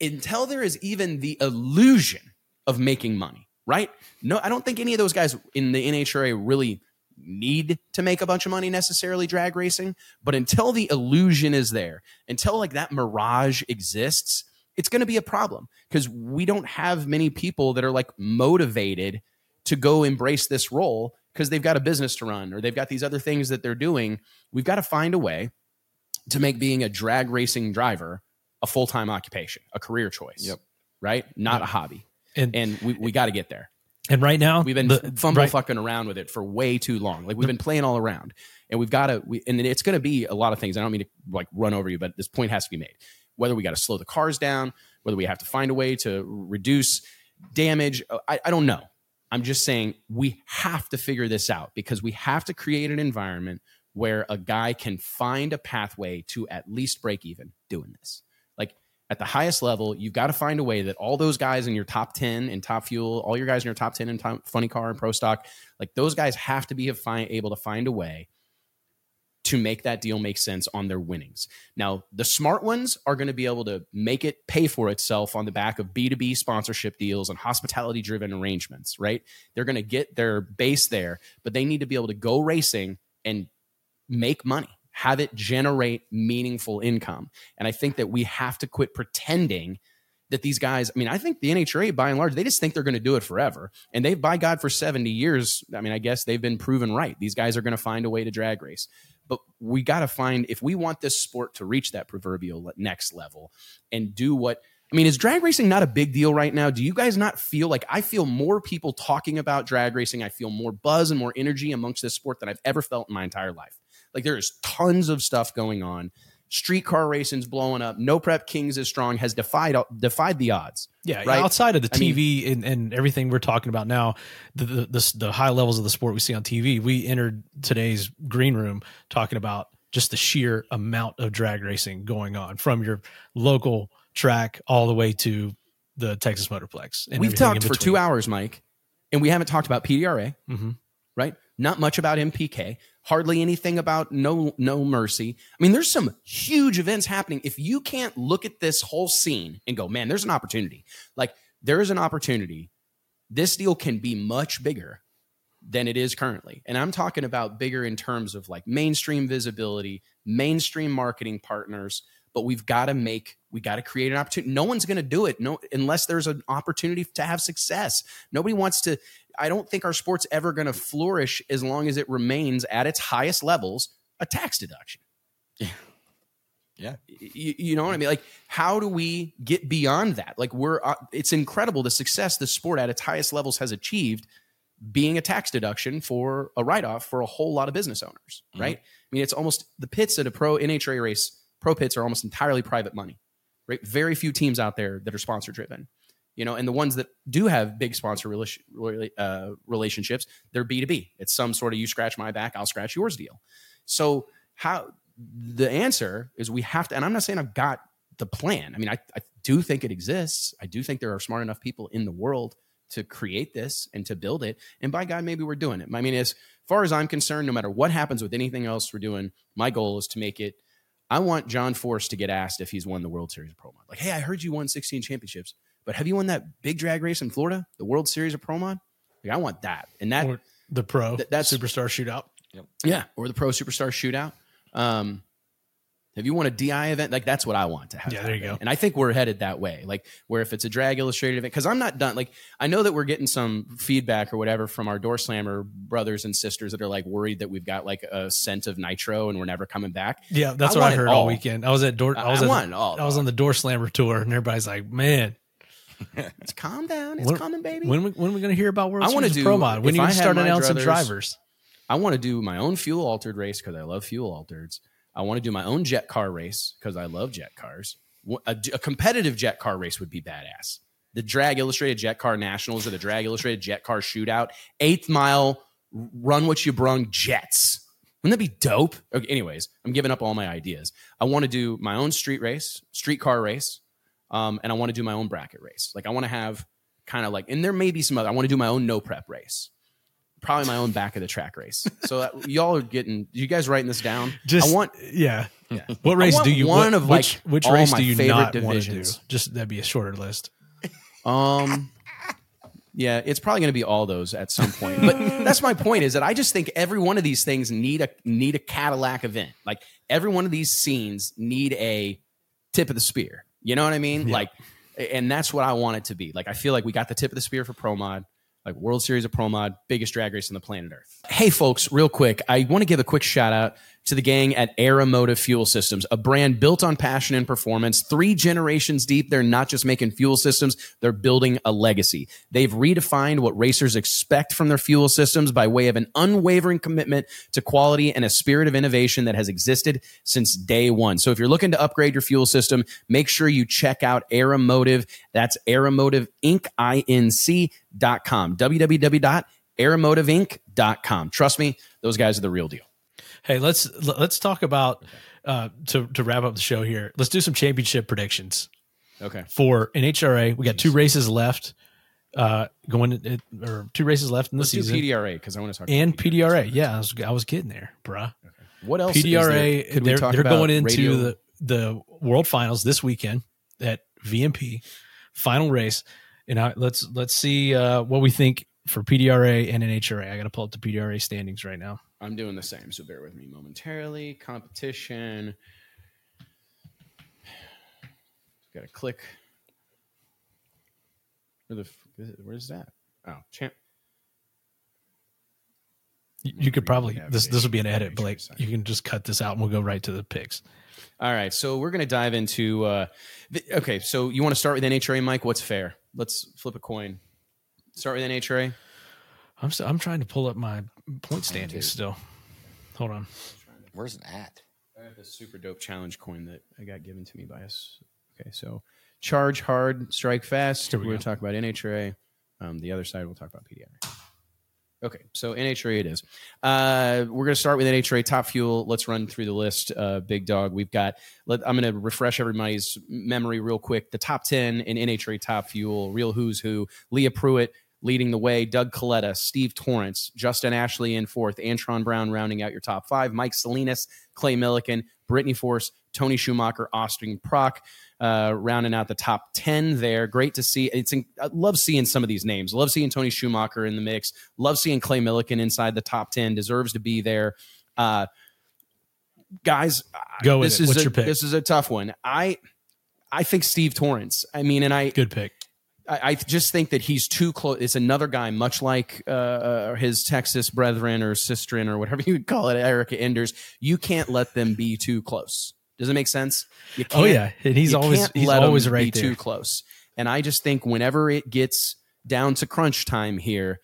even the illusion of making money, right? No, I don't think any of those guys in the NHRA really need to make a bunch of money necessarily drag racing, but until the illusion is there, until like that mirage exists, it's going to be a problem because we don't have many people that are like motivated to go embrace this role because they've got a business to run or they've got these other things that they're doing. We've got to find a way to make being a drag racing driver a full-time occupation, a career choice, yep, right? Not a hobby. And we got to get there. And right now we've been fucking around with it for way too long. Like we've been playing all around, and we've got to, and it's going to be a lot of things. I don't mean to like run over you, but this point has to be made. Whether we got to slow the cars down, whether we have to find a way to reduce damage, I don't know. I'm just saying we have to figure this out because we have to create an environment where a guy can find a pathway to at least break even doing this. Like at the highest level, you've got to find a way that all those guys in your top 10 and Top Fuel, all your guys in your top 10 and Top Funny Car and Pro Stock, like those guys have to be able to find a way to make that deal make sense on their winnings. Now, the smart ones are going to be able to make it pay for itself on the back of B2B sponsorship deals and hospitality-driven arrangements, right? They're going to get their base there, but they need to be able to go racing and make money, have it generate meaningful income. And I think that we have to quit pretending that these guys, I mean, I think the NHRA, by and large, they just think they're going to do it forever. And they've, by God, for 70 years, I mean, I guess they've been proven right. These guys are going to find a way to drag race. But we got to find, if we want this sport to reach that proverbial next level and do what, I mean, is drag racing not a big deal right now? Do you guys not feel like, I feel more people talking about drag racing. I feel more buzz and more energy amongst this sport than I've ever felt in my entire life. Like there is tons of stuff going on. Streetcar racing's blowing up. No Prep Kings is strong, has defied the odds. Yeah, right? Outside of the TV and everything we're talking about now, the high levels of the sport we see on TV, we entered today's green room talking about just the sheer amount of drag racing going on from your local track all the way to the Texas Motorplex. And we've talked for 2 hours, Mike, and we haven't talked about PDRA, mm-hmm, right? Not much about MPK, hardly anything about No Mercy. I mean, there's some huge events happening. If you can't look at this whole scene and go, man, there's an opportunity. Like there is an opportunity. This deal can be much bigger than it is currently. And I'm talking about bigger in terms of like mainstream visibility, mainstream marketing partners, but we got to create an opportunity. No one's going to do it unless there's an opportunity to have success. Nobody wants to. I don't think our sport's ever going to flourish as long as it remains at its highest levels a tax deduction. Yeah. Yeah. You know what I mean? Like, how do we get beyond that? Like, it's incredible the success the sport at its highest levels has achieved being a tax deduction for a write-off for a whole lot of business owners, mm-hmm, right? I mean, it's almost the pits at a pro NHRA race, pro pits are almost entirely private money, right? Very few teams out there that are sponsor-driven. You know, and the ones that do have big sponsor relationships, they're B2B. It's some sort of you scratch my back, I'll scratch yours deal. So the answer is we have to, and I'm not saying I've got the plan. I mean, I do think it exists. I do think there are smart enough people in the world to create this and to build it. And by God, maybe we're doing it. I mean, as far as I'm concerned, no matter what happens with anything else we're doing, my goal is to make it. I want John Force to get asked if he's won the World Series of Pro Mod. Like, hey, I heard you won 16 championships. But have you won that big drag race in Florida, the World Series of Pro Mod? Like, I want that. And that, or the pro superstar shootout. Yep. Yeah. Or the pro superstar shootout. Have you won a DI event? Like, that's what I want to have. Yeah, there you go. And I think we're headed that way. Like, where if it's a Drag Illustrated event, because I'm not done. Like, I know that we're getting some feedback or whatever from our door slammer brothers and sisters that are like worried that we've got like a scent of nitro and we're never coming back. Yeah, that's what I heard all weekend. I was on the door slammer tour and everybody's like, man. It's calm down. It's coming, baby. When are we going to hear about World Series Pro Mod? When you start announcing drivers? I want to do my own fuel altered race because I love fuel altereds. I want to do my own jet car race because I love jet cars. A competitive jet car race would be badass. The Drag Illustrated Jet Car Nationals or the Drag Illustrated Jet Car Shootout. 8th mile, run what you brung jets. Wouldn't that be dope? Okay, anyways, I'm giving up all my ideas. I want to do my own street car race. And I want to do my own bracket race. Like I want to have kind of like, and there may be some other, I want to do my own no prep race. Probably my own back of the track race. So that, y'all are getting, you guys writing this down? Just, I want, yeah. What race do you want? Which race do you not want to do? Just, that'd be a shorter list. Yeah, it's probably going to be all those at some point. But that's my point, is that I just think every one of these things need a Cadillac event. Like every one of these scenes need a tip of the spear. You know what I mean? Yeah. Like, and that's what I want it to be. Like, I feel like we got the tip of the spear for Pro Mod, like World Series of Pro Mod, biggest drag race on the planet Earth. Hey folks, real quick, I want to give a quick shout out to the gang at Aeromotive Fuel Systems, a brand built on passion and performance. 3 generations deep, they're not just making fuel systems, they're building a legacy. They've redefined what racers expect from their fuel systems by way of an unwavering commitment to quality and a spirit of innovation that has existed since day one. So if you're looking to upgrade your fuel system, make sure you check out Aeromotive. That's aeromotiveinc.com, www.aeromotiveinc.com. Trust me, those guys are the real deal. Hey, let's talk about, to wrap up the show here, let's do some championship predictions. Okay. For NHRA, we got 2 races left, or 2 races left in the season. Do PDRA, because I want to talk and about PDRA. Yeah, I was getting there, bruh. Okay. What else? PDRA, they're going into the World Finals this weekend at VMP, final race, and let's see what we think for PDRA and NHRA. I got to pull up the PDRA standings right now. I'm doing the same, so bear with me momentarily. Competition. Got to click. Where's that? Oh, champ. You could probably, this will be an edit, Blake. You can just cut this out and we'll go right to the picks. All right, so we're going to dive into, okay, so you want to start with NHRA, Mike? What's fair? Let's flip a coin. Start with NHRA. I'm trying to pull up my point standings still. Hold on. Where's it at? I have this super dope challenge coin that I got given to me by us. Okay, so charge hard, strike fast. We're going to talk about NHRA. The other side, we'll talk about PDRA. Okay, so NHRA it is. We're going to start with NHRA Top Fuel. Let's run through the list, Big Dog. We've got, I'm going to refresh everybody's memory real quick. The top 10 in NHRA Top Fuel, real who's who. Leah Pruett leading the way, Doug Kalitta, Steve Torrance, Justin Ashley in fourth, Antron Brown rounding out your top 5, Mike Salinas, Clay Milliken, Brittany Force, Tony Schumacher, Austin Prock, rounding out the top 10 there. Great to see. I love seeing some of these names. Love seeing Tony Schumacher in the mix. Love seeing Clay Milliken inside the top 10. Deserves to be there. Guys, go with it. What's your pick? This is a tough one. I think Steve Torrance. I mean, and good pick. I just think that he's too close. It's another guy, much like his Texas brethren or sisterin or whatever you would call it, Erica Enders. You can't let them be too close. Does it make sense? You can't, and he's always right there. Too close. And I just think whenever it gets down to crunch time here,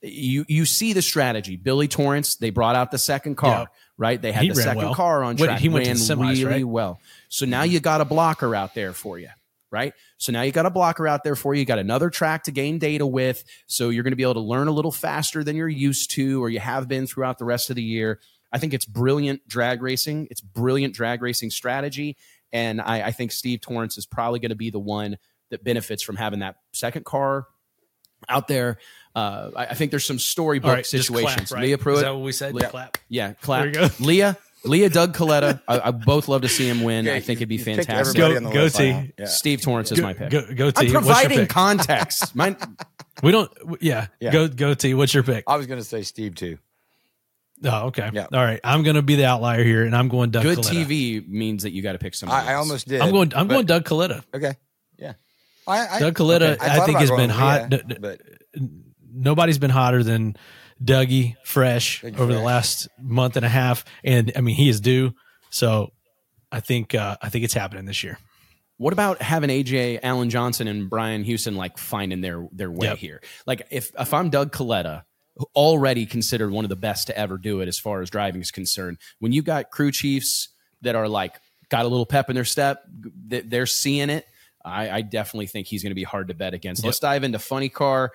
you see the strategy. Billy Torrance, they brought out the second car, right? They had the second car on track. He went to the semis, really well. So now you got a blocker out there for you. Right. So now you got a blocker out there for you. You got another track to gain data with. So you're going to be able to learn a little faster than you're used to or you have been throughout the rest of the year. I think it's brilliant drag racing. It's brilliant drag racing strategy. And I think Steve Torrance is probably going to be the one that benefits from having that second car out there. I think there's some storybook situations. Clap, right? Leah Pruett. Is that what we said? Leah, clap. Yeah. Clap. There you go. Leah, Doug Kalitta. I both love to see him win. Yeah, I think it'd be fantastic. Go T. Yeah. Steve Torrance is my pick. Go T. I'm providing context. Go T. What's your pick? I was going to say Steve too. Oh, okay. Yeah. All right. I'm going to be the outlier here, and I'm going Doug Kalitta. Good TV means that you got to pick somebody. I almost did. I'm going Doug Kalitta. Okay. Yeah. Doug Kalitta, I think, has been hot. Nobody's been hotter than Dougie Fresh over the last month and a half, and I mean he is due. So I think it's happening this year. What about having AJ Allen Johnson and Brian Houston like finding their way here? Like if I'm Doug Kalitta, already considered one of the best to ever do it as far as driving is concerned, when you got crew chiefs that are like got a little pep in their step, they're seeing it. I definitely think he's going to be hard to bet against. Yep. Let's dive into Funny Car.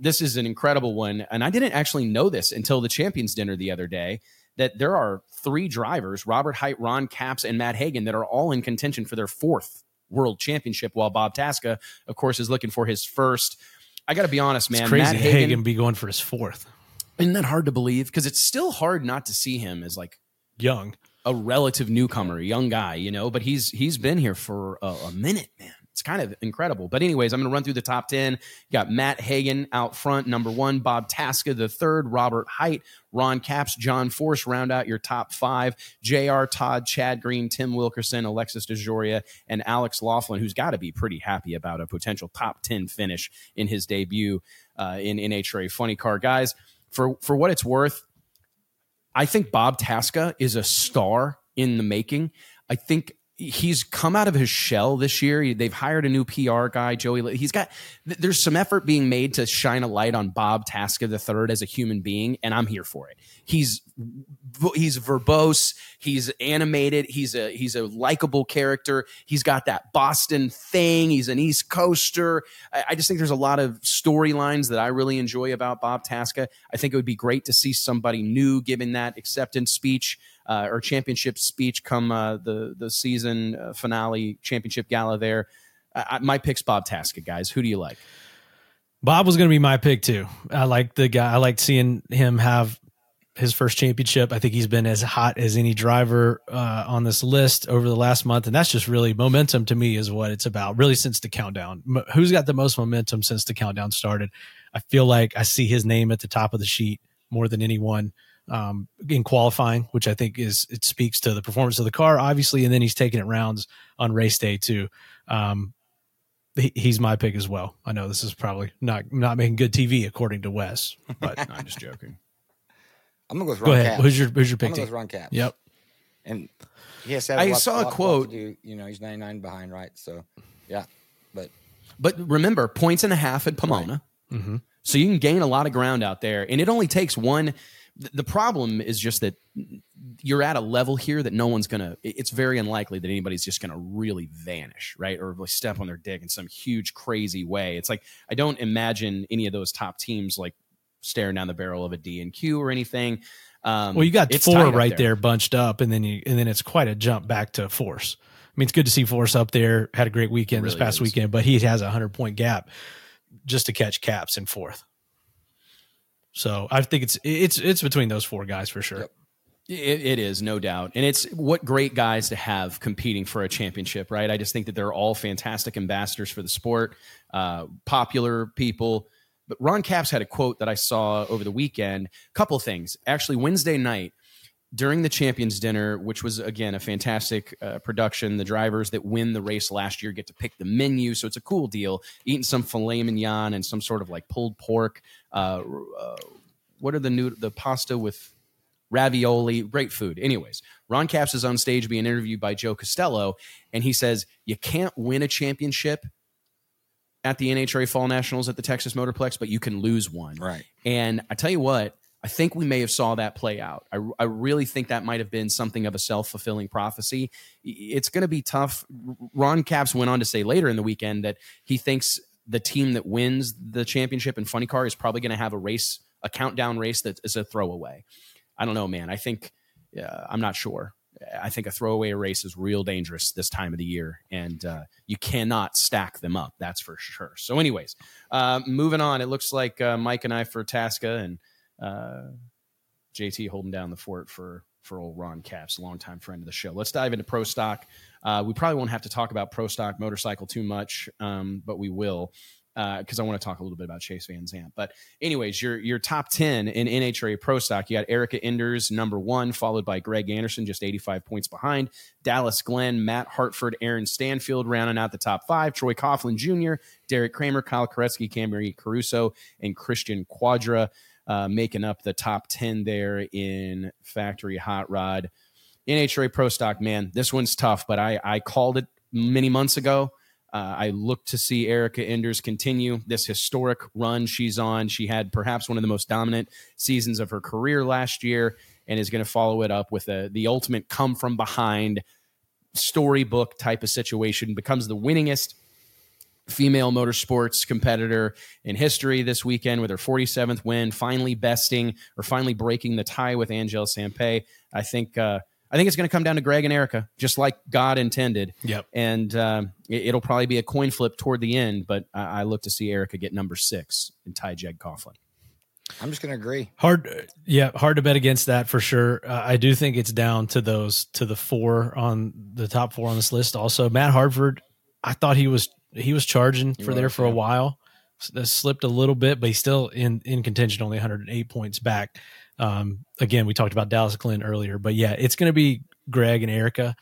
This is an incredible one, and I didn't actually know this until the Champions Dinner the other day, that there are 3 drivers, Robert Hite, Ron Capps, and Matt Hagen, that are all in contention for their 4th World Championship, while Bob Tasca, of course, is looking for his 1st. I got to be honest, man. It's crazy Matt Hagen be going for his fourth. Isn't that hard to believe? Because it's still hard not to see him as like young, a relative newcomer, a young guy, you know. But he's been here for a minute, man. It's kind of incredible. But anyways, I'm going to run through the top 10. You got Matt Hagen out front, number one. Bob Tasca III, Robert Height, Ron Capps, John Force round out your top five. J.R. Todd, Chad Green, Tim Wilkerson, Alexis DeJoria, and Alex Laughlin, who's got to be pretty happy about a potential top 10 finish in his debut in NHRA Funny Car. Guys, for what it's worth, I think Bob Tasca is a star in the making. I think he's come out of his shell this year. They've hired a new PR guy, Joey. There's some effort being made to shine a light on Bob Tasca III as a human being, and I'm here for it. He's verbose. He's animated. He's a likable character. He's got that Boston thing. He's an East Coaster. I just think there's a lot of storylines that I really enjoy about Bob Tasca. I think it would be great to see somebody new given that acceptance speech. Or championship speech come the season finale championship gala there. My pick's Bob Tasca, guys. Who do you like? Bob was going to be my pick too. I like the guy. I like seeing him have his first championship. I think he's been as hot as any driver on this list over the last month. And that's just really momentum to me is what it's about, really, since the countdown. Who's got the most momentum since the countdown started? I feel like I see his name at the top of the sheet more than anyone. In qualifying, which I think it speaks to the performance of the car, obviously, and then he's taking it rounds on race day too. He's my pick as well. I know this is probably not making good TV according to Wes, but I'm just joking. I'm gonna go with Ron. Go ahead. Capps. Who's your pick? I'm gonna go with Ron Capps. Yep. And he has said I saw a quote. You know, he's 99 behind, right? So yeah, but remember, 1.5 points at Pomona, right. Mm-hmm. So you can gain a lot of ground out there, and it only takes one. The problem is just that you're at a level here that no one's going to – it's very unlikely that anybody's just going to really vanish, right, or really step on their dick in some huge, crazy way. It's like I don't imagine any of those top teams like staring down the barrel of a D&Q or anything. Well, you got four right there bunched up, and then it's quite a jump back to Force. I mean, it's good to see Force up there. Had a great weekend really this past weekend, but he has a 100-point gap just to catch Capps in fourth. So I think it's between those four guys for sure. Yep. It is, no doubt. And it's what great guys to have competing for a championship, right? I just think that they're all fantastic ambassadors for the sport, popular people. But Ron Capps had a quote that I saw over the weekend. Couple things. Actually, Wednesday night during the Champions Dinner, which was, again, a fantastic production. The drivers that win the race last year get to pick the menu, so it's a cool deal. Eating some filet mignon and some sort of like pulled pork. What are the pasta with ravioli? Great food. Anyways, Ron Capps is on stage being interviewed by Joe Costello, and he says, you can't win a championship at the NHRA Fall Nationals at the Texas Motorplex, but you can lose one. Right. And I tell you what, I think we may have saw that play out. I really think that might have been something of a self-fulfilling prophecy. It's going to be tough. Ron Capps went on to say later in the weekend that he thinks the team that wins the championship in Funny Car is probably going to have a countdown race that is a throwaway. I don't know, man. I think I'm not sure. I think a throwaway race is real dangerous this time of the year, and you cannot stack them up. That's for sure. So anyways, moving on. It looks like Mike and I for Tasca and JT holding down the fort for old Ron Capps, longtime friend of the show. Let's dive into Pro Stock. We probably won't have to talk about Pro Stock motorcycle too much, but we will because I want to talk a little bit about Chase Van Zandt. But anyways, your top 10 in NHRA Pro Stock, you got Erica Enders, number one, followed by Greg Anderson, just 85 points behind. Dallas Glenn, Matt Hartford, Aaron Stanfield, rounding out the top five. Troy Coughlin Jr., Derek Kramer, Kyle Koretsky, Camry Caruso, and Christian Quadra. Making up the top 10 there in Factory Hot Rod. NHRA Pro Stock, man, this one's tough, but I called it many months ago. I looked to see Erica Enders continue this historic run she's on. She had perhaps one of the most dominant seasons of her career last year and is going to follow it up with the ultimate come from behind storybook type of situation. Becomes the winningest female motorsports competitor in history this weekend with her 47th win, finally breaking the tie with Angel Sampey. I think uh, I I think it's going to come down to Greg and Erica, just like God intended. Yep. And it'll probably be a coin flip toward the end, but I look to see Erica get number 6 and tie Jag Coughlin. I'm just going to agree. Hard to bet against that for sure. I do think it's down to the 4 on the top 4 on this list. Also, Matt Hartford, I thought he was charging for a while. That slipped a little bit, but he's still in contention, only 108 points back. Again, we talked about Dallas Glenn earlier, but yeah, it's going to be Greg and Erica.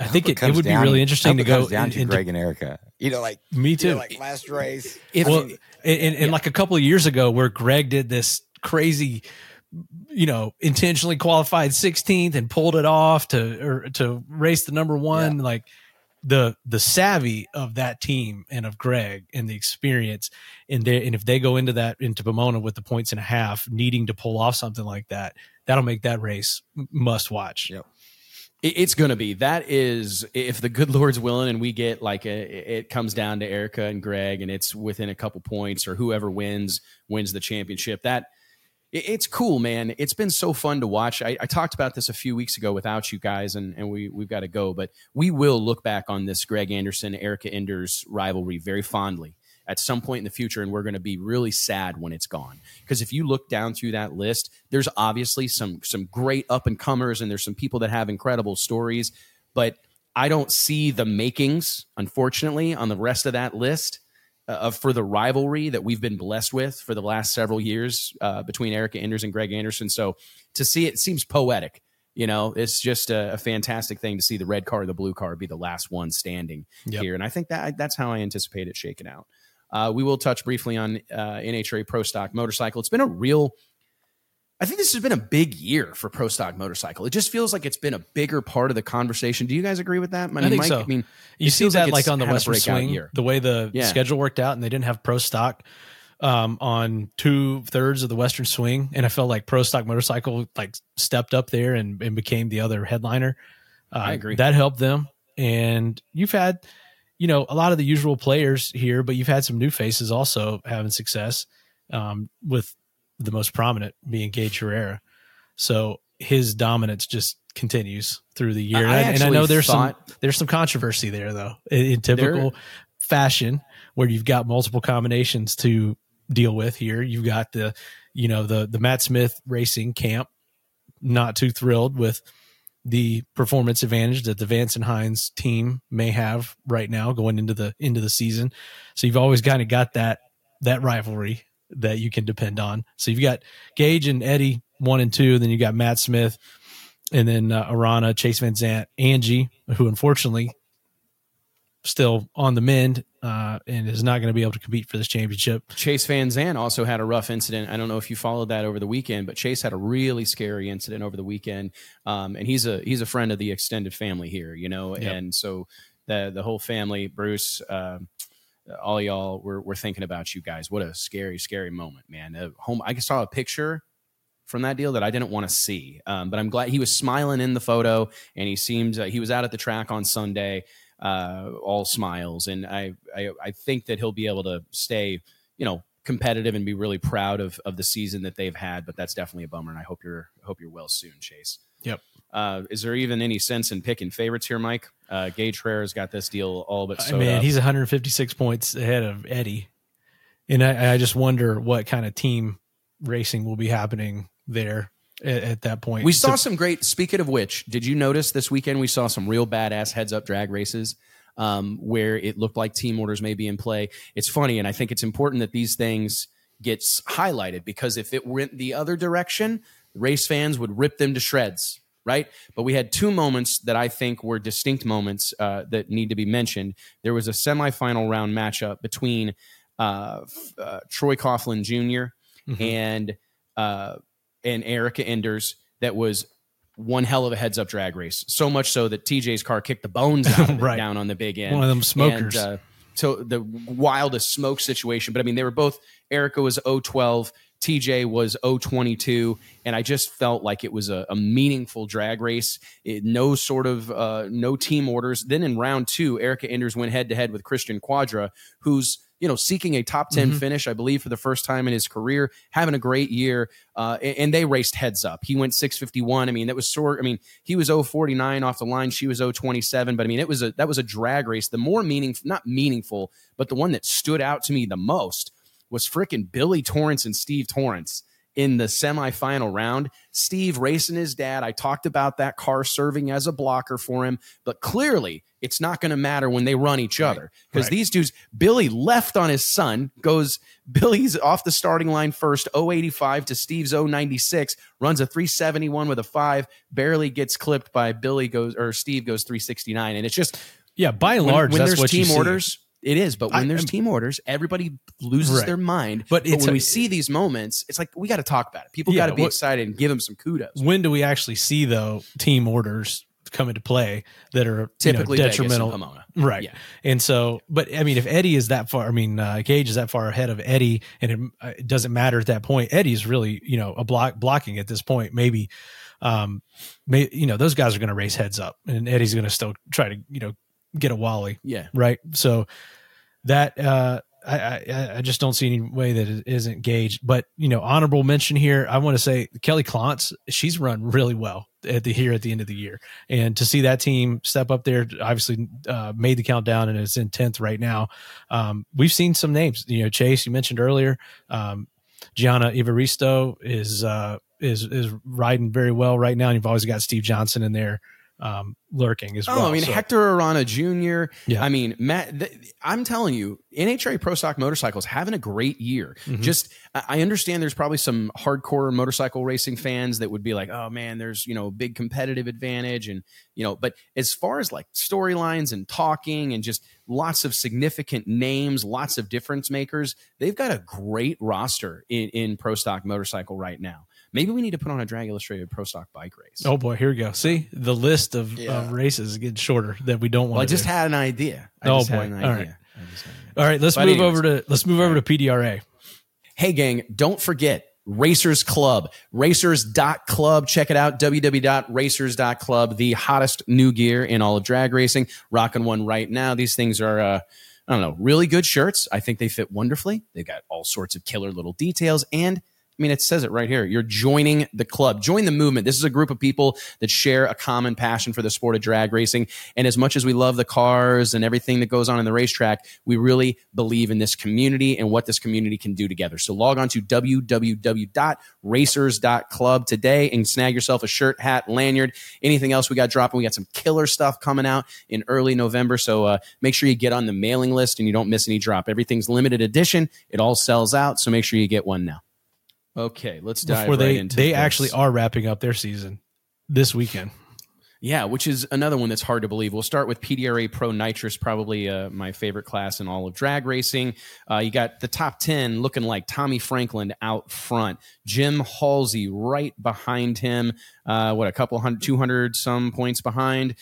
I think it would be really interesting to go down to Greg and Erica. You know, like me too. You know, like last race, and like a couple of years ago, where Greg did this crazy, you know, intentionally qualified 16th and pulled it off to race the number one. Yeah. Like the savvy of that team and of Greg and the experience, and if they go into Pomona with the points and a half, needing to pull off something like that, that'll make that race must watch. Yep. It's going to be. That is, if the good Lord's willing and we get like it comes down to Erica and Greg and it's within a couple points, or whoever wins the championship. That it's cool, man. It's been so fun to watch. I talked about this a few weeks ago without you guys, and we've got to go, but we will look back on this Greg Anderson, Erica Enders rivalry very fondly at some point in the future, and we're going to be really sad when it's gone. Because if you look down through that list, there's obviously some great up-and-comers, and there's some people that have incredible stories, but I don't see the makings, unfortunately, on the rest of that list for the rivalry that we've been blessed with for the last several years between Erica Enders and Greg Anderson. So to see it seems poetic. You know, it's just a fantastic thing to see the red car or the blue car be the last one standing here. And I think that's how I anticipate it shaking out. We will touch briefly on NHRA Pro Stock Motorcycle. It's been I think this has been a big year for Pro Stock Motorcycle. It just feels like it's been a bigger part of the conversation. Do you guys agree with that? I think so. I mean, you see that like on the Western Swing, the way the schedule worked out, and they didn't have Pro Stock on 2/3 of the Western Swing. And I felt like Pro Stock Motorcycle like stepped up there and became the other headliner. I agree. That helped them. And you've had... you know, a lot of the usual players here, but you've had some new faces also having success, with the most prominent being Gage Herrera. So his dominance just continues through the year. And I know there's some controversy there, though, in typical fashion, where you've got multiple combinations to deal with here. You've got the Matt Smith Racing camp, not too thrilled with the performance advantage that the Vance and Hines team may have right now going into the season. So you've always kind of got that rivalry that you can depend on. So you've got Gage and Eddie 1 and 2, then you got Matt Smith, and then Arana, Chase Van Zandt, Angie, who unfortunately still on the mend and is not going to be able to compete for this championship. Chase Van Zandt also had a rough incident. I don't know if you followed that over the weekend, but Chase had a really scary incident over the weekend. And he's a friend of the extended family here, you know? Yep. And so the whole family, Bruce, all y'all, we're thinking about you guys. What a scary, scary moment, man. I saw a picture from that deal that I didn't want to see, but I'm glad he was smiling in the photo, and he seemed he was out at the track on Sunday, all smiles, and I think that he'll be able to stay, you know, competitive and be really proud of the season that they've had. But that's definitely a bummer, and I hope you're well soon, Chase. Yep. Is there even any sense in picking favorites here, Mike? Gage Herrera's got this deal all but sewed up. He's 156 points ahead of Eddie, and I just wonder what kind of team racing will be happening there at that point. We saw some great, speaking of which, did you notice this weekend we saw some real badass heads up drag races where it looked like team orders may be in play? It's funny, and I think it's important that these things gets highlighted, because if it went the other direction, race fans would rip them to shreds, right? But we had two moments that I think were distinct moments that need to be mentioned. There was a semifinal round matchup between Troy Coughlin Jr. Mm-hmm. and Erica Enders that was one hell of a heads-up drag race, so much so that TJ's car kicked the bones out of right. down on the big end. One of them smokers. And, so the wildest smoke situation. But, I mean, they were both – Erica was 0-12, TJ was 0-22, and I just felt like it was a meaningful drag race. No team orders. Then in round 2, Erica Enders went head-to-head with Christian Quadra, who's – you know, seeking a top 10 finish, I believe, for the first time in his career, having a great year. And they raced heads up. He went 651. I mean, that was sort. I mean, he was 049 off the line. She was 027. But I mean, it was that was a drag race. The more not meaningful, but the one that stood out to me the most was frickin' Billy Torrance and Steve Torrance in the semifinal round. Steve racing his dad. I talked about that car serving as a blocker for him, but clearly it's not going to matter when they run each other, because these dudes, Billy left on his son, goes, Billy's off the starting line first, 085 to Steve's 096, runs a 371 with a 5, barely gets clipped by Billy, goes, or Steve goes 369. And it's just, by and large, when that's there's what team you orders. See. It is, but when there's team orders, everybody loses their mind. But when we see these moments, it's like, we got to talk about it. People got to be excited and give them some kudos. When do we actually see, though, team orders come into play that are typically detrimental? Vegas and Pomona. Right. Yeah. And so, but I mean, if Eddie is that far, I mean, Gage is that far ahead of Eddie, and it doesn't matter at that point. Eddie's really, a blocking at this point, maybe. Those guys are going to race heads up, and Eddie's going to still try to, get a Wally. Yeah. Right. So that, I just don't see any way that it isn't Gage, but honorable mention here. I want to say Kelly Clontz, she's run really well at the end of the year, and to see that team step up there, obviously made the countdown and it's in 10th right now. We've seen some names, Chase, you mentioned earlier, Gianna Evaristo is riding very well right now. And you've always got Steve Johnson in there lurking as well. Oh, I mean, so. Hector Arana Jr. Yeah. I mean, Matt, I'm telling you, NHRA Pro Stock Motorcycles having a great year. Just, I understand there's probably some hardcore motorcycle racing fans that would be like, oh man, there's, big competitive advantage. And, but as far as like storylines and talking and just lots of significant names, lots of difference makers, they've got a great roster in Pro Stock Motorcycle right now. Maybe we need to put on a Drag Illustrated Pro Stock bike race. Oh boy, here we go. See, the list of races is getting shorter that we don't want. Well, I just had an idea. All right, let's move over to PDRA. Hey gang, don't forget Racers Club, racers.club. Check it out, www.racers.club, the hottest new gear in all of drag racing. Rocking one right now. These things are really good shirts. I think they fit wonderfully. They've got all sorts of killer little details, and I mean, it says it right here. You're joining the club. Join the movement. This is a group of people that share a common passion for the sport of drag racing. And as much as we love the cars and everything that goes on in the racetrack, we really believe in this community and what this community can do together. So log on to www.racers.club today and snag yourself a shirt, hat, lanyard, anything else we got dropping. We got some killer stuff coming out in early November. So make sure you get on the mailing list and you don't miss any drop. Everything's limited edition. It all sells out. So make sure you get one now. Okay, let's dive into this. They actually are wrapping up their season this weekend. Yeah, which is another one that's hard to believe. We'll start with PDRA Pro Nitrous, probably my favorite class in all of drag racing. You got the top 10 looking like Tommy Franklin out front. Jim Halsey right behind him. 200-some points behind.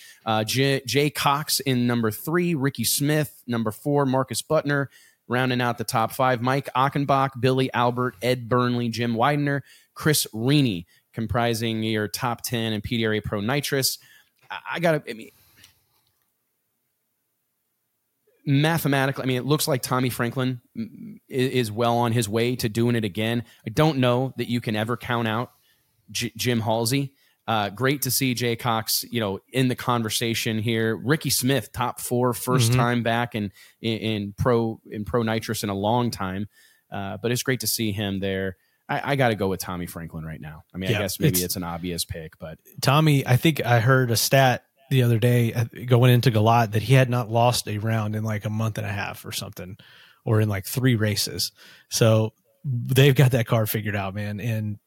Jay Cox in number 3. Ricky Smith, number 4. Marcus Butner. Rounding out the top 5, Mike Achenbach, Billy Albert, Ed Burnley, Jim Widener, Chris Reaney, comprising your top 10 and PDRA Pro Nitrous. Mathematically, it looks like Tommy Franklin is well on his way to doing it again. I don't know that you can ever count out Jim Halsey. Great to see Jay Cox, in the conversation here. Ricky Smith, top 4, first time back in Pro Nitrous in a long time. But it's great to see him there. I got to go with Tommy Franklin right now. I guess maybe it's an obvious pick, but Tommy, I think I heard a stat the other day going into Galot that he had not lost a round in like a month and a half or something, or in like 3 races. So they've got that car figured out, man. And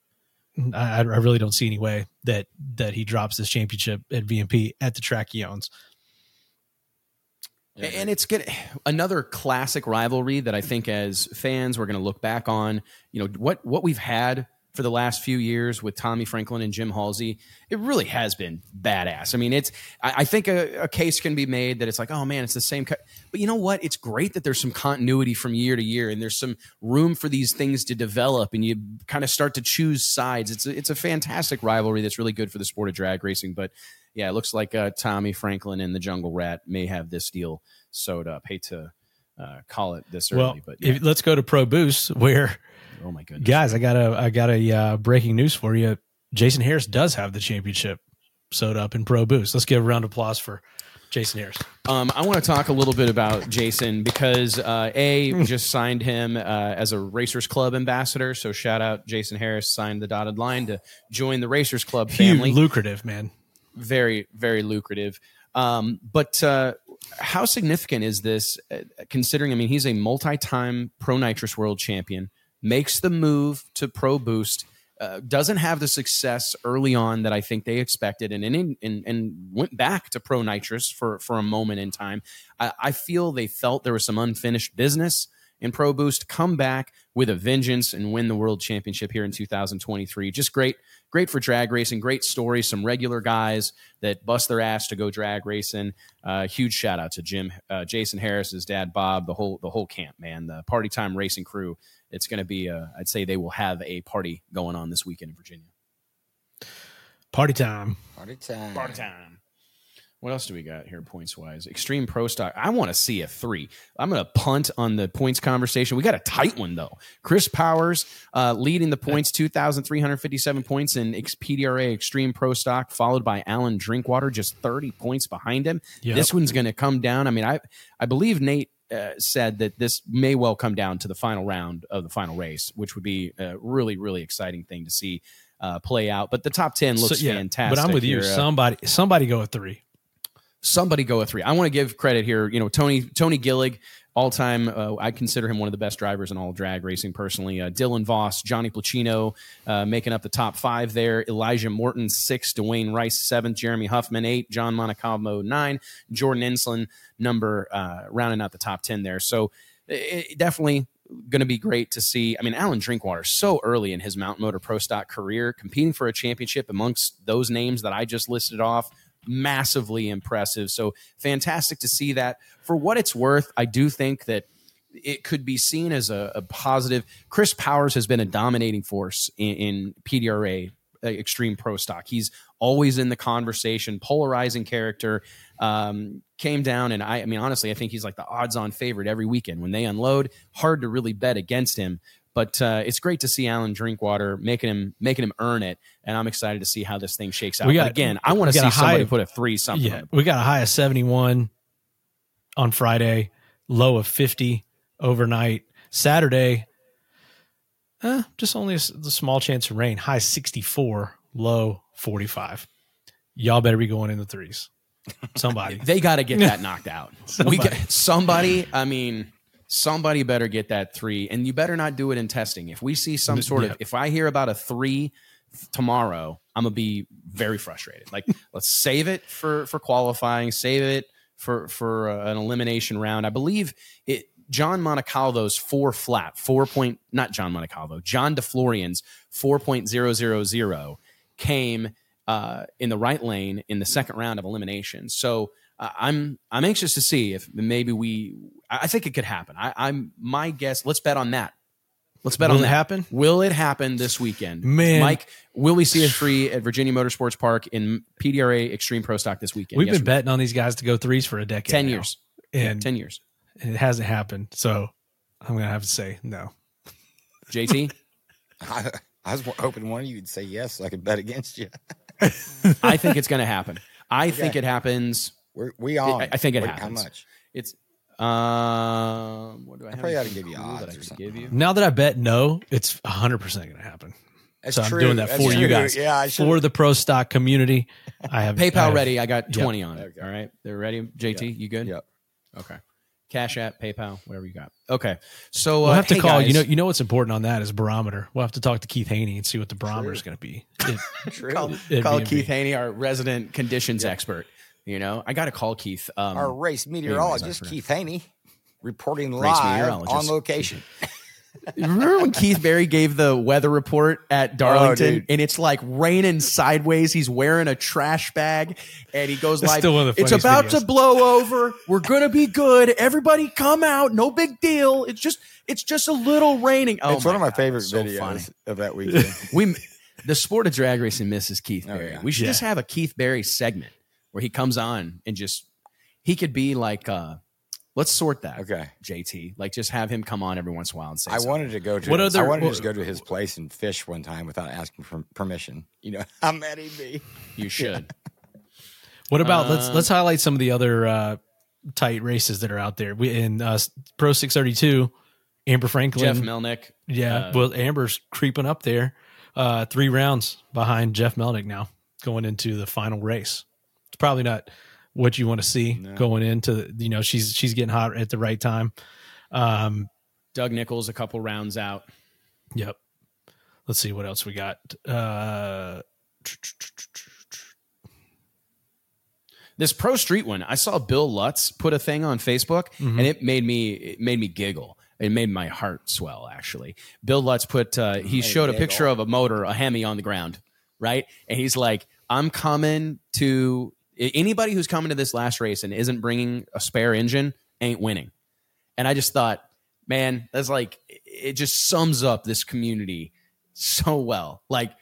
I really don't see any way that he drops this championship at VMP at the track he owns. And it's good. Another classic rivalry that I think as fans, we're going to look back on, what we've had for the last few years with Tommy Franklin and Jim Halsey. It really has been badass. I think a case can be made that it's like, oh man, it's the same. But you know what? It's great that there's some continuity from year to year, and there's some room for these things to develop, and you kind of start to choose sides. It's a fantastic rivalry that's really good for the sport of drag racing. But yeah, it looks like Tommy Franklin and the Jungle Rat may have this deal sewed up. Hate to call it this early. But yeah. Let's go to Pro Boost, where, oh my goodness, guys, I got a breaking news for you. Jason Harris does have the championship sewed up in Pro Boost. Let's give a round of applause for Jason Harris. I want to talk a little bit about Jason because we just signed him as a Racers Club ambassador. So shout out Jason Harris, signed the dotted line to join the Racers Club family. Lucrative, man. Very, very lucrative. But how significant is this considering, I mean, he's a multi-time Pro Nitrous World Champion, makes the move to Pro Boost, doesn't have the success early on that I think they expected, and went back to Pro Nitrous for a moment in time. I feel they felt there was some unfinished business in Pro Boost, come back with a vengeance and win the World Championship here in 2023. Just great for drag racing, great story, some regular guys that bust their ass to go drag racing. Huge shout out to Jason Harris, his dad, Bob, the whole camp, man, the Party Time Racing crew. It's going to be, I'd say they will have a party going on this weekend in Virginia. Party time. Party time. Party time. What else do we got here points-wise? Extreme Pro Stock. I want to see a 3. I'm going to punt on the points conversation. We got a tight one, though. Chris Powers leading the points, 2,357 points in PDRA Extreme Pro Stock, followed by Alan Drinkwater, just 30 points behind him. Yep. This one's going to come down. I mean, I believe Nate said that this may well come down to the final round of the final race, which would be a really, really exciting thing to see play out. But the top 10 looks fantastic. But I'm with you. Somebody go a 3. Somebody go a 3. I want to give credit here. You know, Tony Gillig, all time. I consider him one of the best drivers in all drag racing personally. Dylan Voss, Johnny Placino making up the top 5 there. Elijah Morton, 6th. Dwayne Rice, 7th. Jeremy Huffman, 8th. John Monacomo, 9th. Jordan Enslin, rounding out the top 10 there. So it definitely going to be great to see. I mean, Alan Drinkwater, so early in his Mountain Motor Pro Stock career, competing for a championship amongst those names that I just listed off. Massively impressive. So fantastic to see that. For what it's worth, I do think that it could be seen as a positive. Chris Powers has been a dominating force in PDRA Extreme Pro Stock. He's always in the conversation, polarizing character, came down. And I mean, honestly, I think he's like the odds on favorite every weekend when they unload. Hard to really bet against him. But it's great to see Alan Drinkwater making him earn it, and I'm excited to see how this thing shakes out. But again, I want to see somebody put a 3 something. Yeah, we got a high of 71 on Friday, low of 50 overnight. Saturday, just only a small chance of rain. High 64, low 45. Y'all better be going in the 3s. Somebody. They got to get that knocked out. Somebody. I mean. Somebody better get that 3, and you better not do it in testing. If we see some sort of, if I hear about a 3 tomorrow, I'm going to be very frustrated. Like, let's save it for qualifying, save it for an elimination round. I believe it, John Monacalvo's John DeFlorian's 4.000 came in the right lane in the second round of elimination. So, I'm anxious to see if maybe I think it could happen. I'm my guess. Let's bet on that. Will it happen this weekend? Man. Mike, will we see a 3 at Virginia Motorsports Park in PDRA Extreme Pro Stock this weekend? We've been betting on these guys to go 3s for a decade. 10 years. And 10 years. And it hasn't happened. So I'm going to have to say no. JT? I was hoping one of you would say yes so I could bet against you. I think it's going to happen. I think it happens. I think it happens. How much? It's what do I have? I probably ought to give you odds that or something. Now that I bet no, it's 100% going to happen. That's so true. I'm doing that for you guys. Yeah, for the pro stock community. I have PayPal ready. I got 20 on it. All right, they're ready. JT, you good? Yep. Okay. Cash App, PayPal, whatever you got. Okay, so we'll have to call. Guys. You know what's important on that is barometer. We'll have to talk to Keith Haney and see what the barometer is going to be. Call Keith Haney, our resident conditions expert. You know, I got to call Keith. Our race meteorologist, Keith Haney, reporting live on location. Remember when Keith Barry gave the weather report at Darlington and it's like raining sideways. He's wearing a trash bag and he goes like, it's about to blow over. We're going to be good. Everybody come out. No big deal. It's just a little raining. Oh, it's one of my favorite videos of that weekend. The sport of drag racing misses Keith Barry. Yeah. We should just have a Keith Barry segment where he comes on and he could be like Let's sort that. Okay. JT, like just have him come on every once in a while and say, I wanted to just go to his place and fish one time without asking for permission. You know how mad he'd be. You should. Yeah. What about, let's highlight some of the other tight races that are out there. We in Pro 632, Amber Franklin, Jeff Melnick. Yeah. Well, Amber's creeping up there. 3 rounds behind Jeff Melnick now going into the final race. It's probably not what you want to see going into, you know, she's getting hot at the right time. Doug Nichols, a couple rounds out. Yep. Let's see what else we got. This Pro Street one, I saw Bill Lutz put a thing on Facebook and it made me giggle. It made my heart swell, actually. Bill Lutz put, he showed a picture of a motor, a Hemi on the ground. Right. And he's like, I'm coming to anybody who's coming to this last race and isn't bringing a spare engine ain't winning. And I just thought, man, that's like, it just sums up this community so well. Like,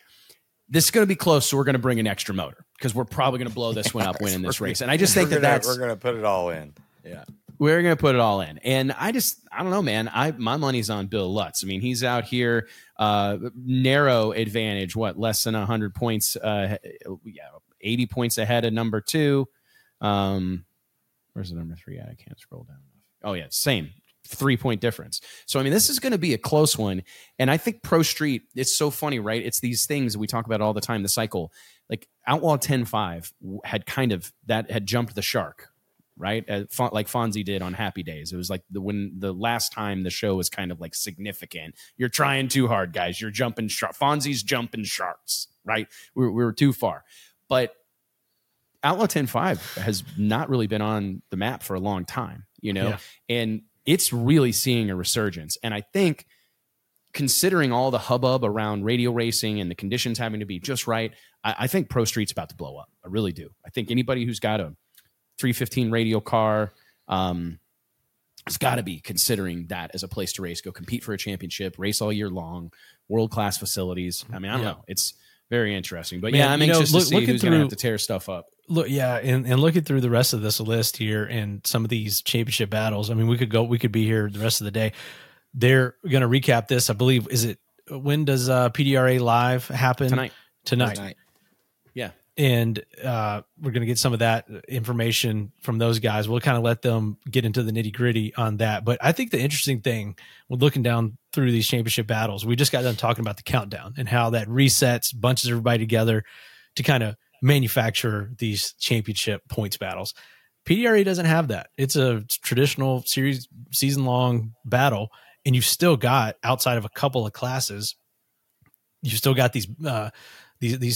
this is going to be close. So we're going to bring an extra motor because we're probably going to blow this one up winning this race. And I just think that's, we're going to put it all in. Yeah. We're going to put it all in. And I don't know, man. My money's on Bill Lutz. I mean, he's out here, narrow advantage, less than 100 points, 80 points ahead of number 2. Where's the number 3 at? I can't scroll down. Oh, yeah, same. 3-point difference. So, I mean, this is going to be a close one. And I think Pro Street, it's so funny, right? It's these things we talk about all the time, the cycle. Like Outlaw 10-5 had jumped the shark, right? Like Fonzie did on Happy Days. It was like when the last time the show was kind of like significant. You're trying too hard, guys. You're jumping shark. Fonzie's jumping sharks, right? We were too far. But Outlaw 10-5 has not really been on the map for a long time, you know, and it's really seeing a resurgence. And I think considering all the hubbub around radio racing and the conditions having to be just right, I think Pro Street's about to blow up. I really do. I think anybody who's got a 315 radio car has got to be considering that as a place to race, go compete for a championship, race all year long, world-class facilities. I mean, I don't know. It's very interesting, but man, I'm anxious to see who's going to have to tear stuff up. And looking through the rest of this list here and some of these championship battles, I mean, we could be here the rest of the day. They're going to recap this, I believe. When does PDRA live happen? Tonight. Yeah. And we're going to get some of that information from those guys. We'll kind of let them get into the nitty gritty on that. But I think the interesting thing when looking down through these championship battles, we just got done talking about the countdown and how that resets, bunches everybody together to kind of manufacture these championship points battles. PDRA doesn't have that. It's a traditional series, season long battle. And you've still got, outside of a couple of classes, you've still got these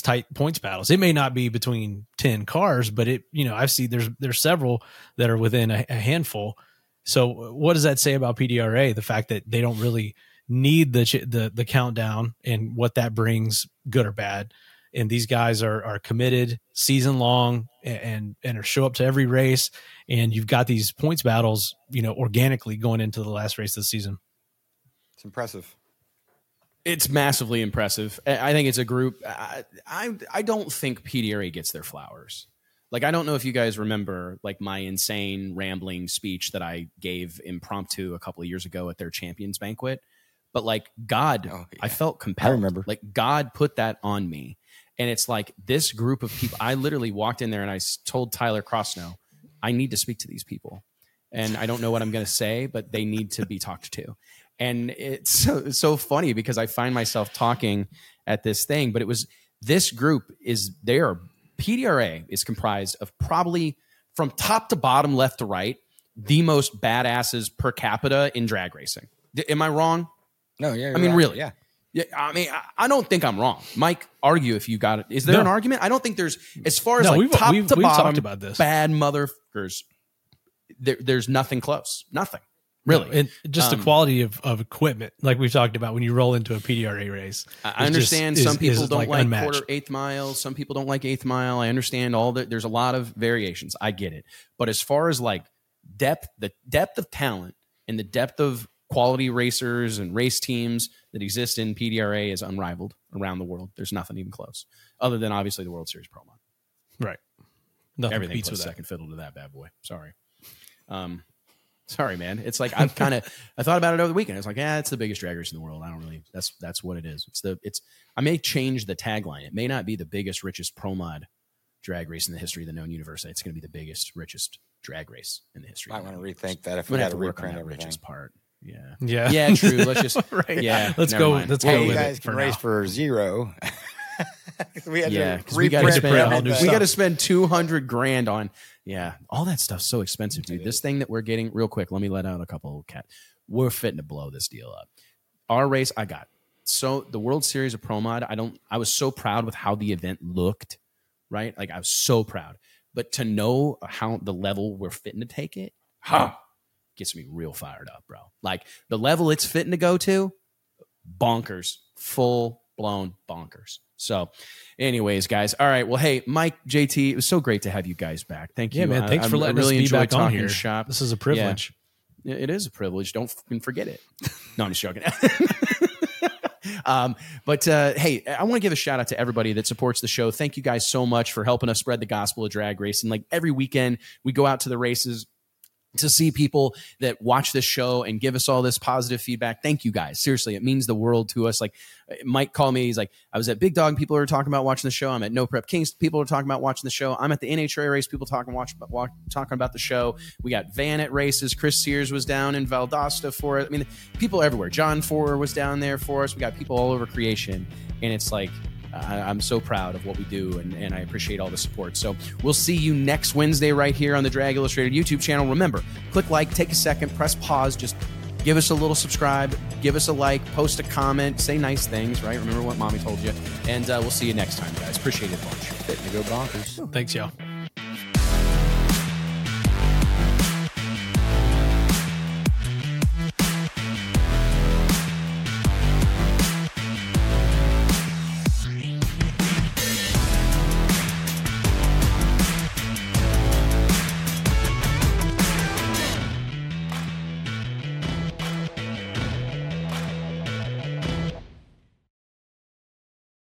tight points battles. It may not be between 10 cars, but it, you know, I've seen there's several that are within a handful. So what does that say about PDRA? The fact that they don't really need the countdown and what that brings, good or bad. And these guys are committed season long and show up to every race. And you've got these points battles, you know, organically going into the last race of the season. It's impressive. It's massively impressive. I think it's a group. I don't think PDRA gets their flowers. Like, I don't know if you guys remember, like, my insane rambling speech that I gave impromptu a couple of years ago at their champions banquet. But like, God, I felt compelled. I remember. Like, God put that on me. And it's like this group of people. I literally walked in there and I told Tyler Crossnow, I need to speak to these people. And I don't know what I'm going to say, but they need to be talked to. And it's so funny because I find myself talking at this thing, but it was this group is there. PDRA is comprised of probably from top to bottom, left to right, the most badasses per capita in drag racing. Am I wrong? No, yeah. I mean, right. Really? Yeah. Yeah, I mean, I don't think I'm wrong. Mike, argue if you got it. Is there an argument? I don't think there's, as far as top to bottom, about this. Bad motherfuckers, there's nothing close. Nothing. Really. No, and just the quality of equipment, like we've talked about when you roll into a PDRA race. I understand some people don't like quarter eighth mile. Some people don't like eighth mile. I understand all that. There's a lot of variations. I get it. But as far as like depth, the depth of talent and the depth of quality racers and race teams that exist in PDRA is unrivaled around the world. There's nothing even close, other than obviously the World Series Pro Mod. Right. Nothing Everything beats with second fiddle to that bad boy. Sorry. Sorry, man. It's like I've kind of I thought about it over the weekend. It's like, yeah, it's the biggest drag race in the world. I don't really. That's what it is. It's I may change the tagline. It may not be the biggest, richest pro mod drag race in the history of the known universe. It's going to be the biggest, richest drag race in the history. I want to rethink that. If we have to work on that richest part. Yeah. Yeah. Yeah. True. Let's just. Right. Yeah. Let's go. Mind. Let's go. You with guys it can for race now. For zero. We had to we got to spend $200,000 on all that stuff's so expensive, dude. This thing that we're getting, real quick, let me let out a couple of cat. We're fitting to blow this deal up. Our race, I got so the World Series of Pro Mod. I was so proud with how the event looked, right? Like I was so proud, but to know how the level we're fitting to take it, gets me real fired up, bro. Like the level it's fitting to go to, bonkers, full blown bonkers. So anyways, guys. All right. Well, hey, Mike, JT, it was so great to have you guys back. Thank you. Yeah, man. Thanks for letting us be back on here. Shop. This is a privilege. Yeah, it is a privilege. Don't fucking forget it. No, I'm just joking. But hey, I want to give a shout out to everybody that supports the show. Thank you guys so much for helping us spread the gospel of drag racing. Like every weekend we go out to the races to see people that watch this show and give us all this positive feedback. Thank you guys. Seriously, it means the world to us. Like Mike called me. He's like, I was at Big Dog. People are talking about watching the show. I'm at No Prep Kings. People are talking about watching the show. I'm at the NHRA race. People talking about the show. We got Van at races. Chris Sears was down in Valdosta for it. I mean, people everywhere. John Force was down there for us. We got people all over creation. And it's like, I'm so proud of what we do, and I appreciate all the support. So we'll see you next Wednesday right here on the Drag Illustrated YouTube channel. Remember, click like, take a second, press pause, just give us a little subscribe, give us a like, post a comment, say nice things, right? Remember what mommy told you. And we'll see you next time, guys. Appreciate it a bunch. Fitting to go bonkers. Thanks, y'all.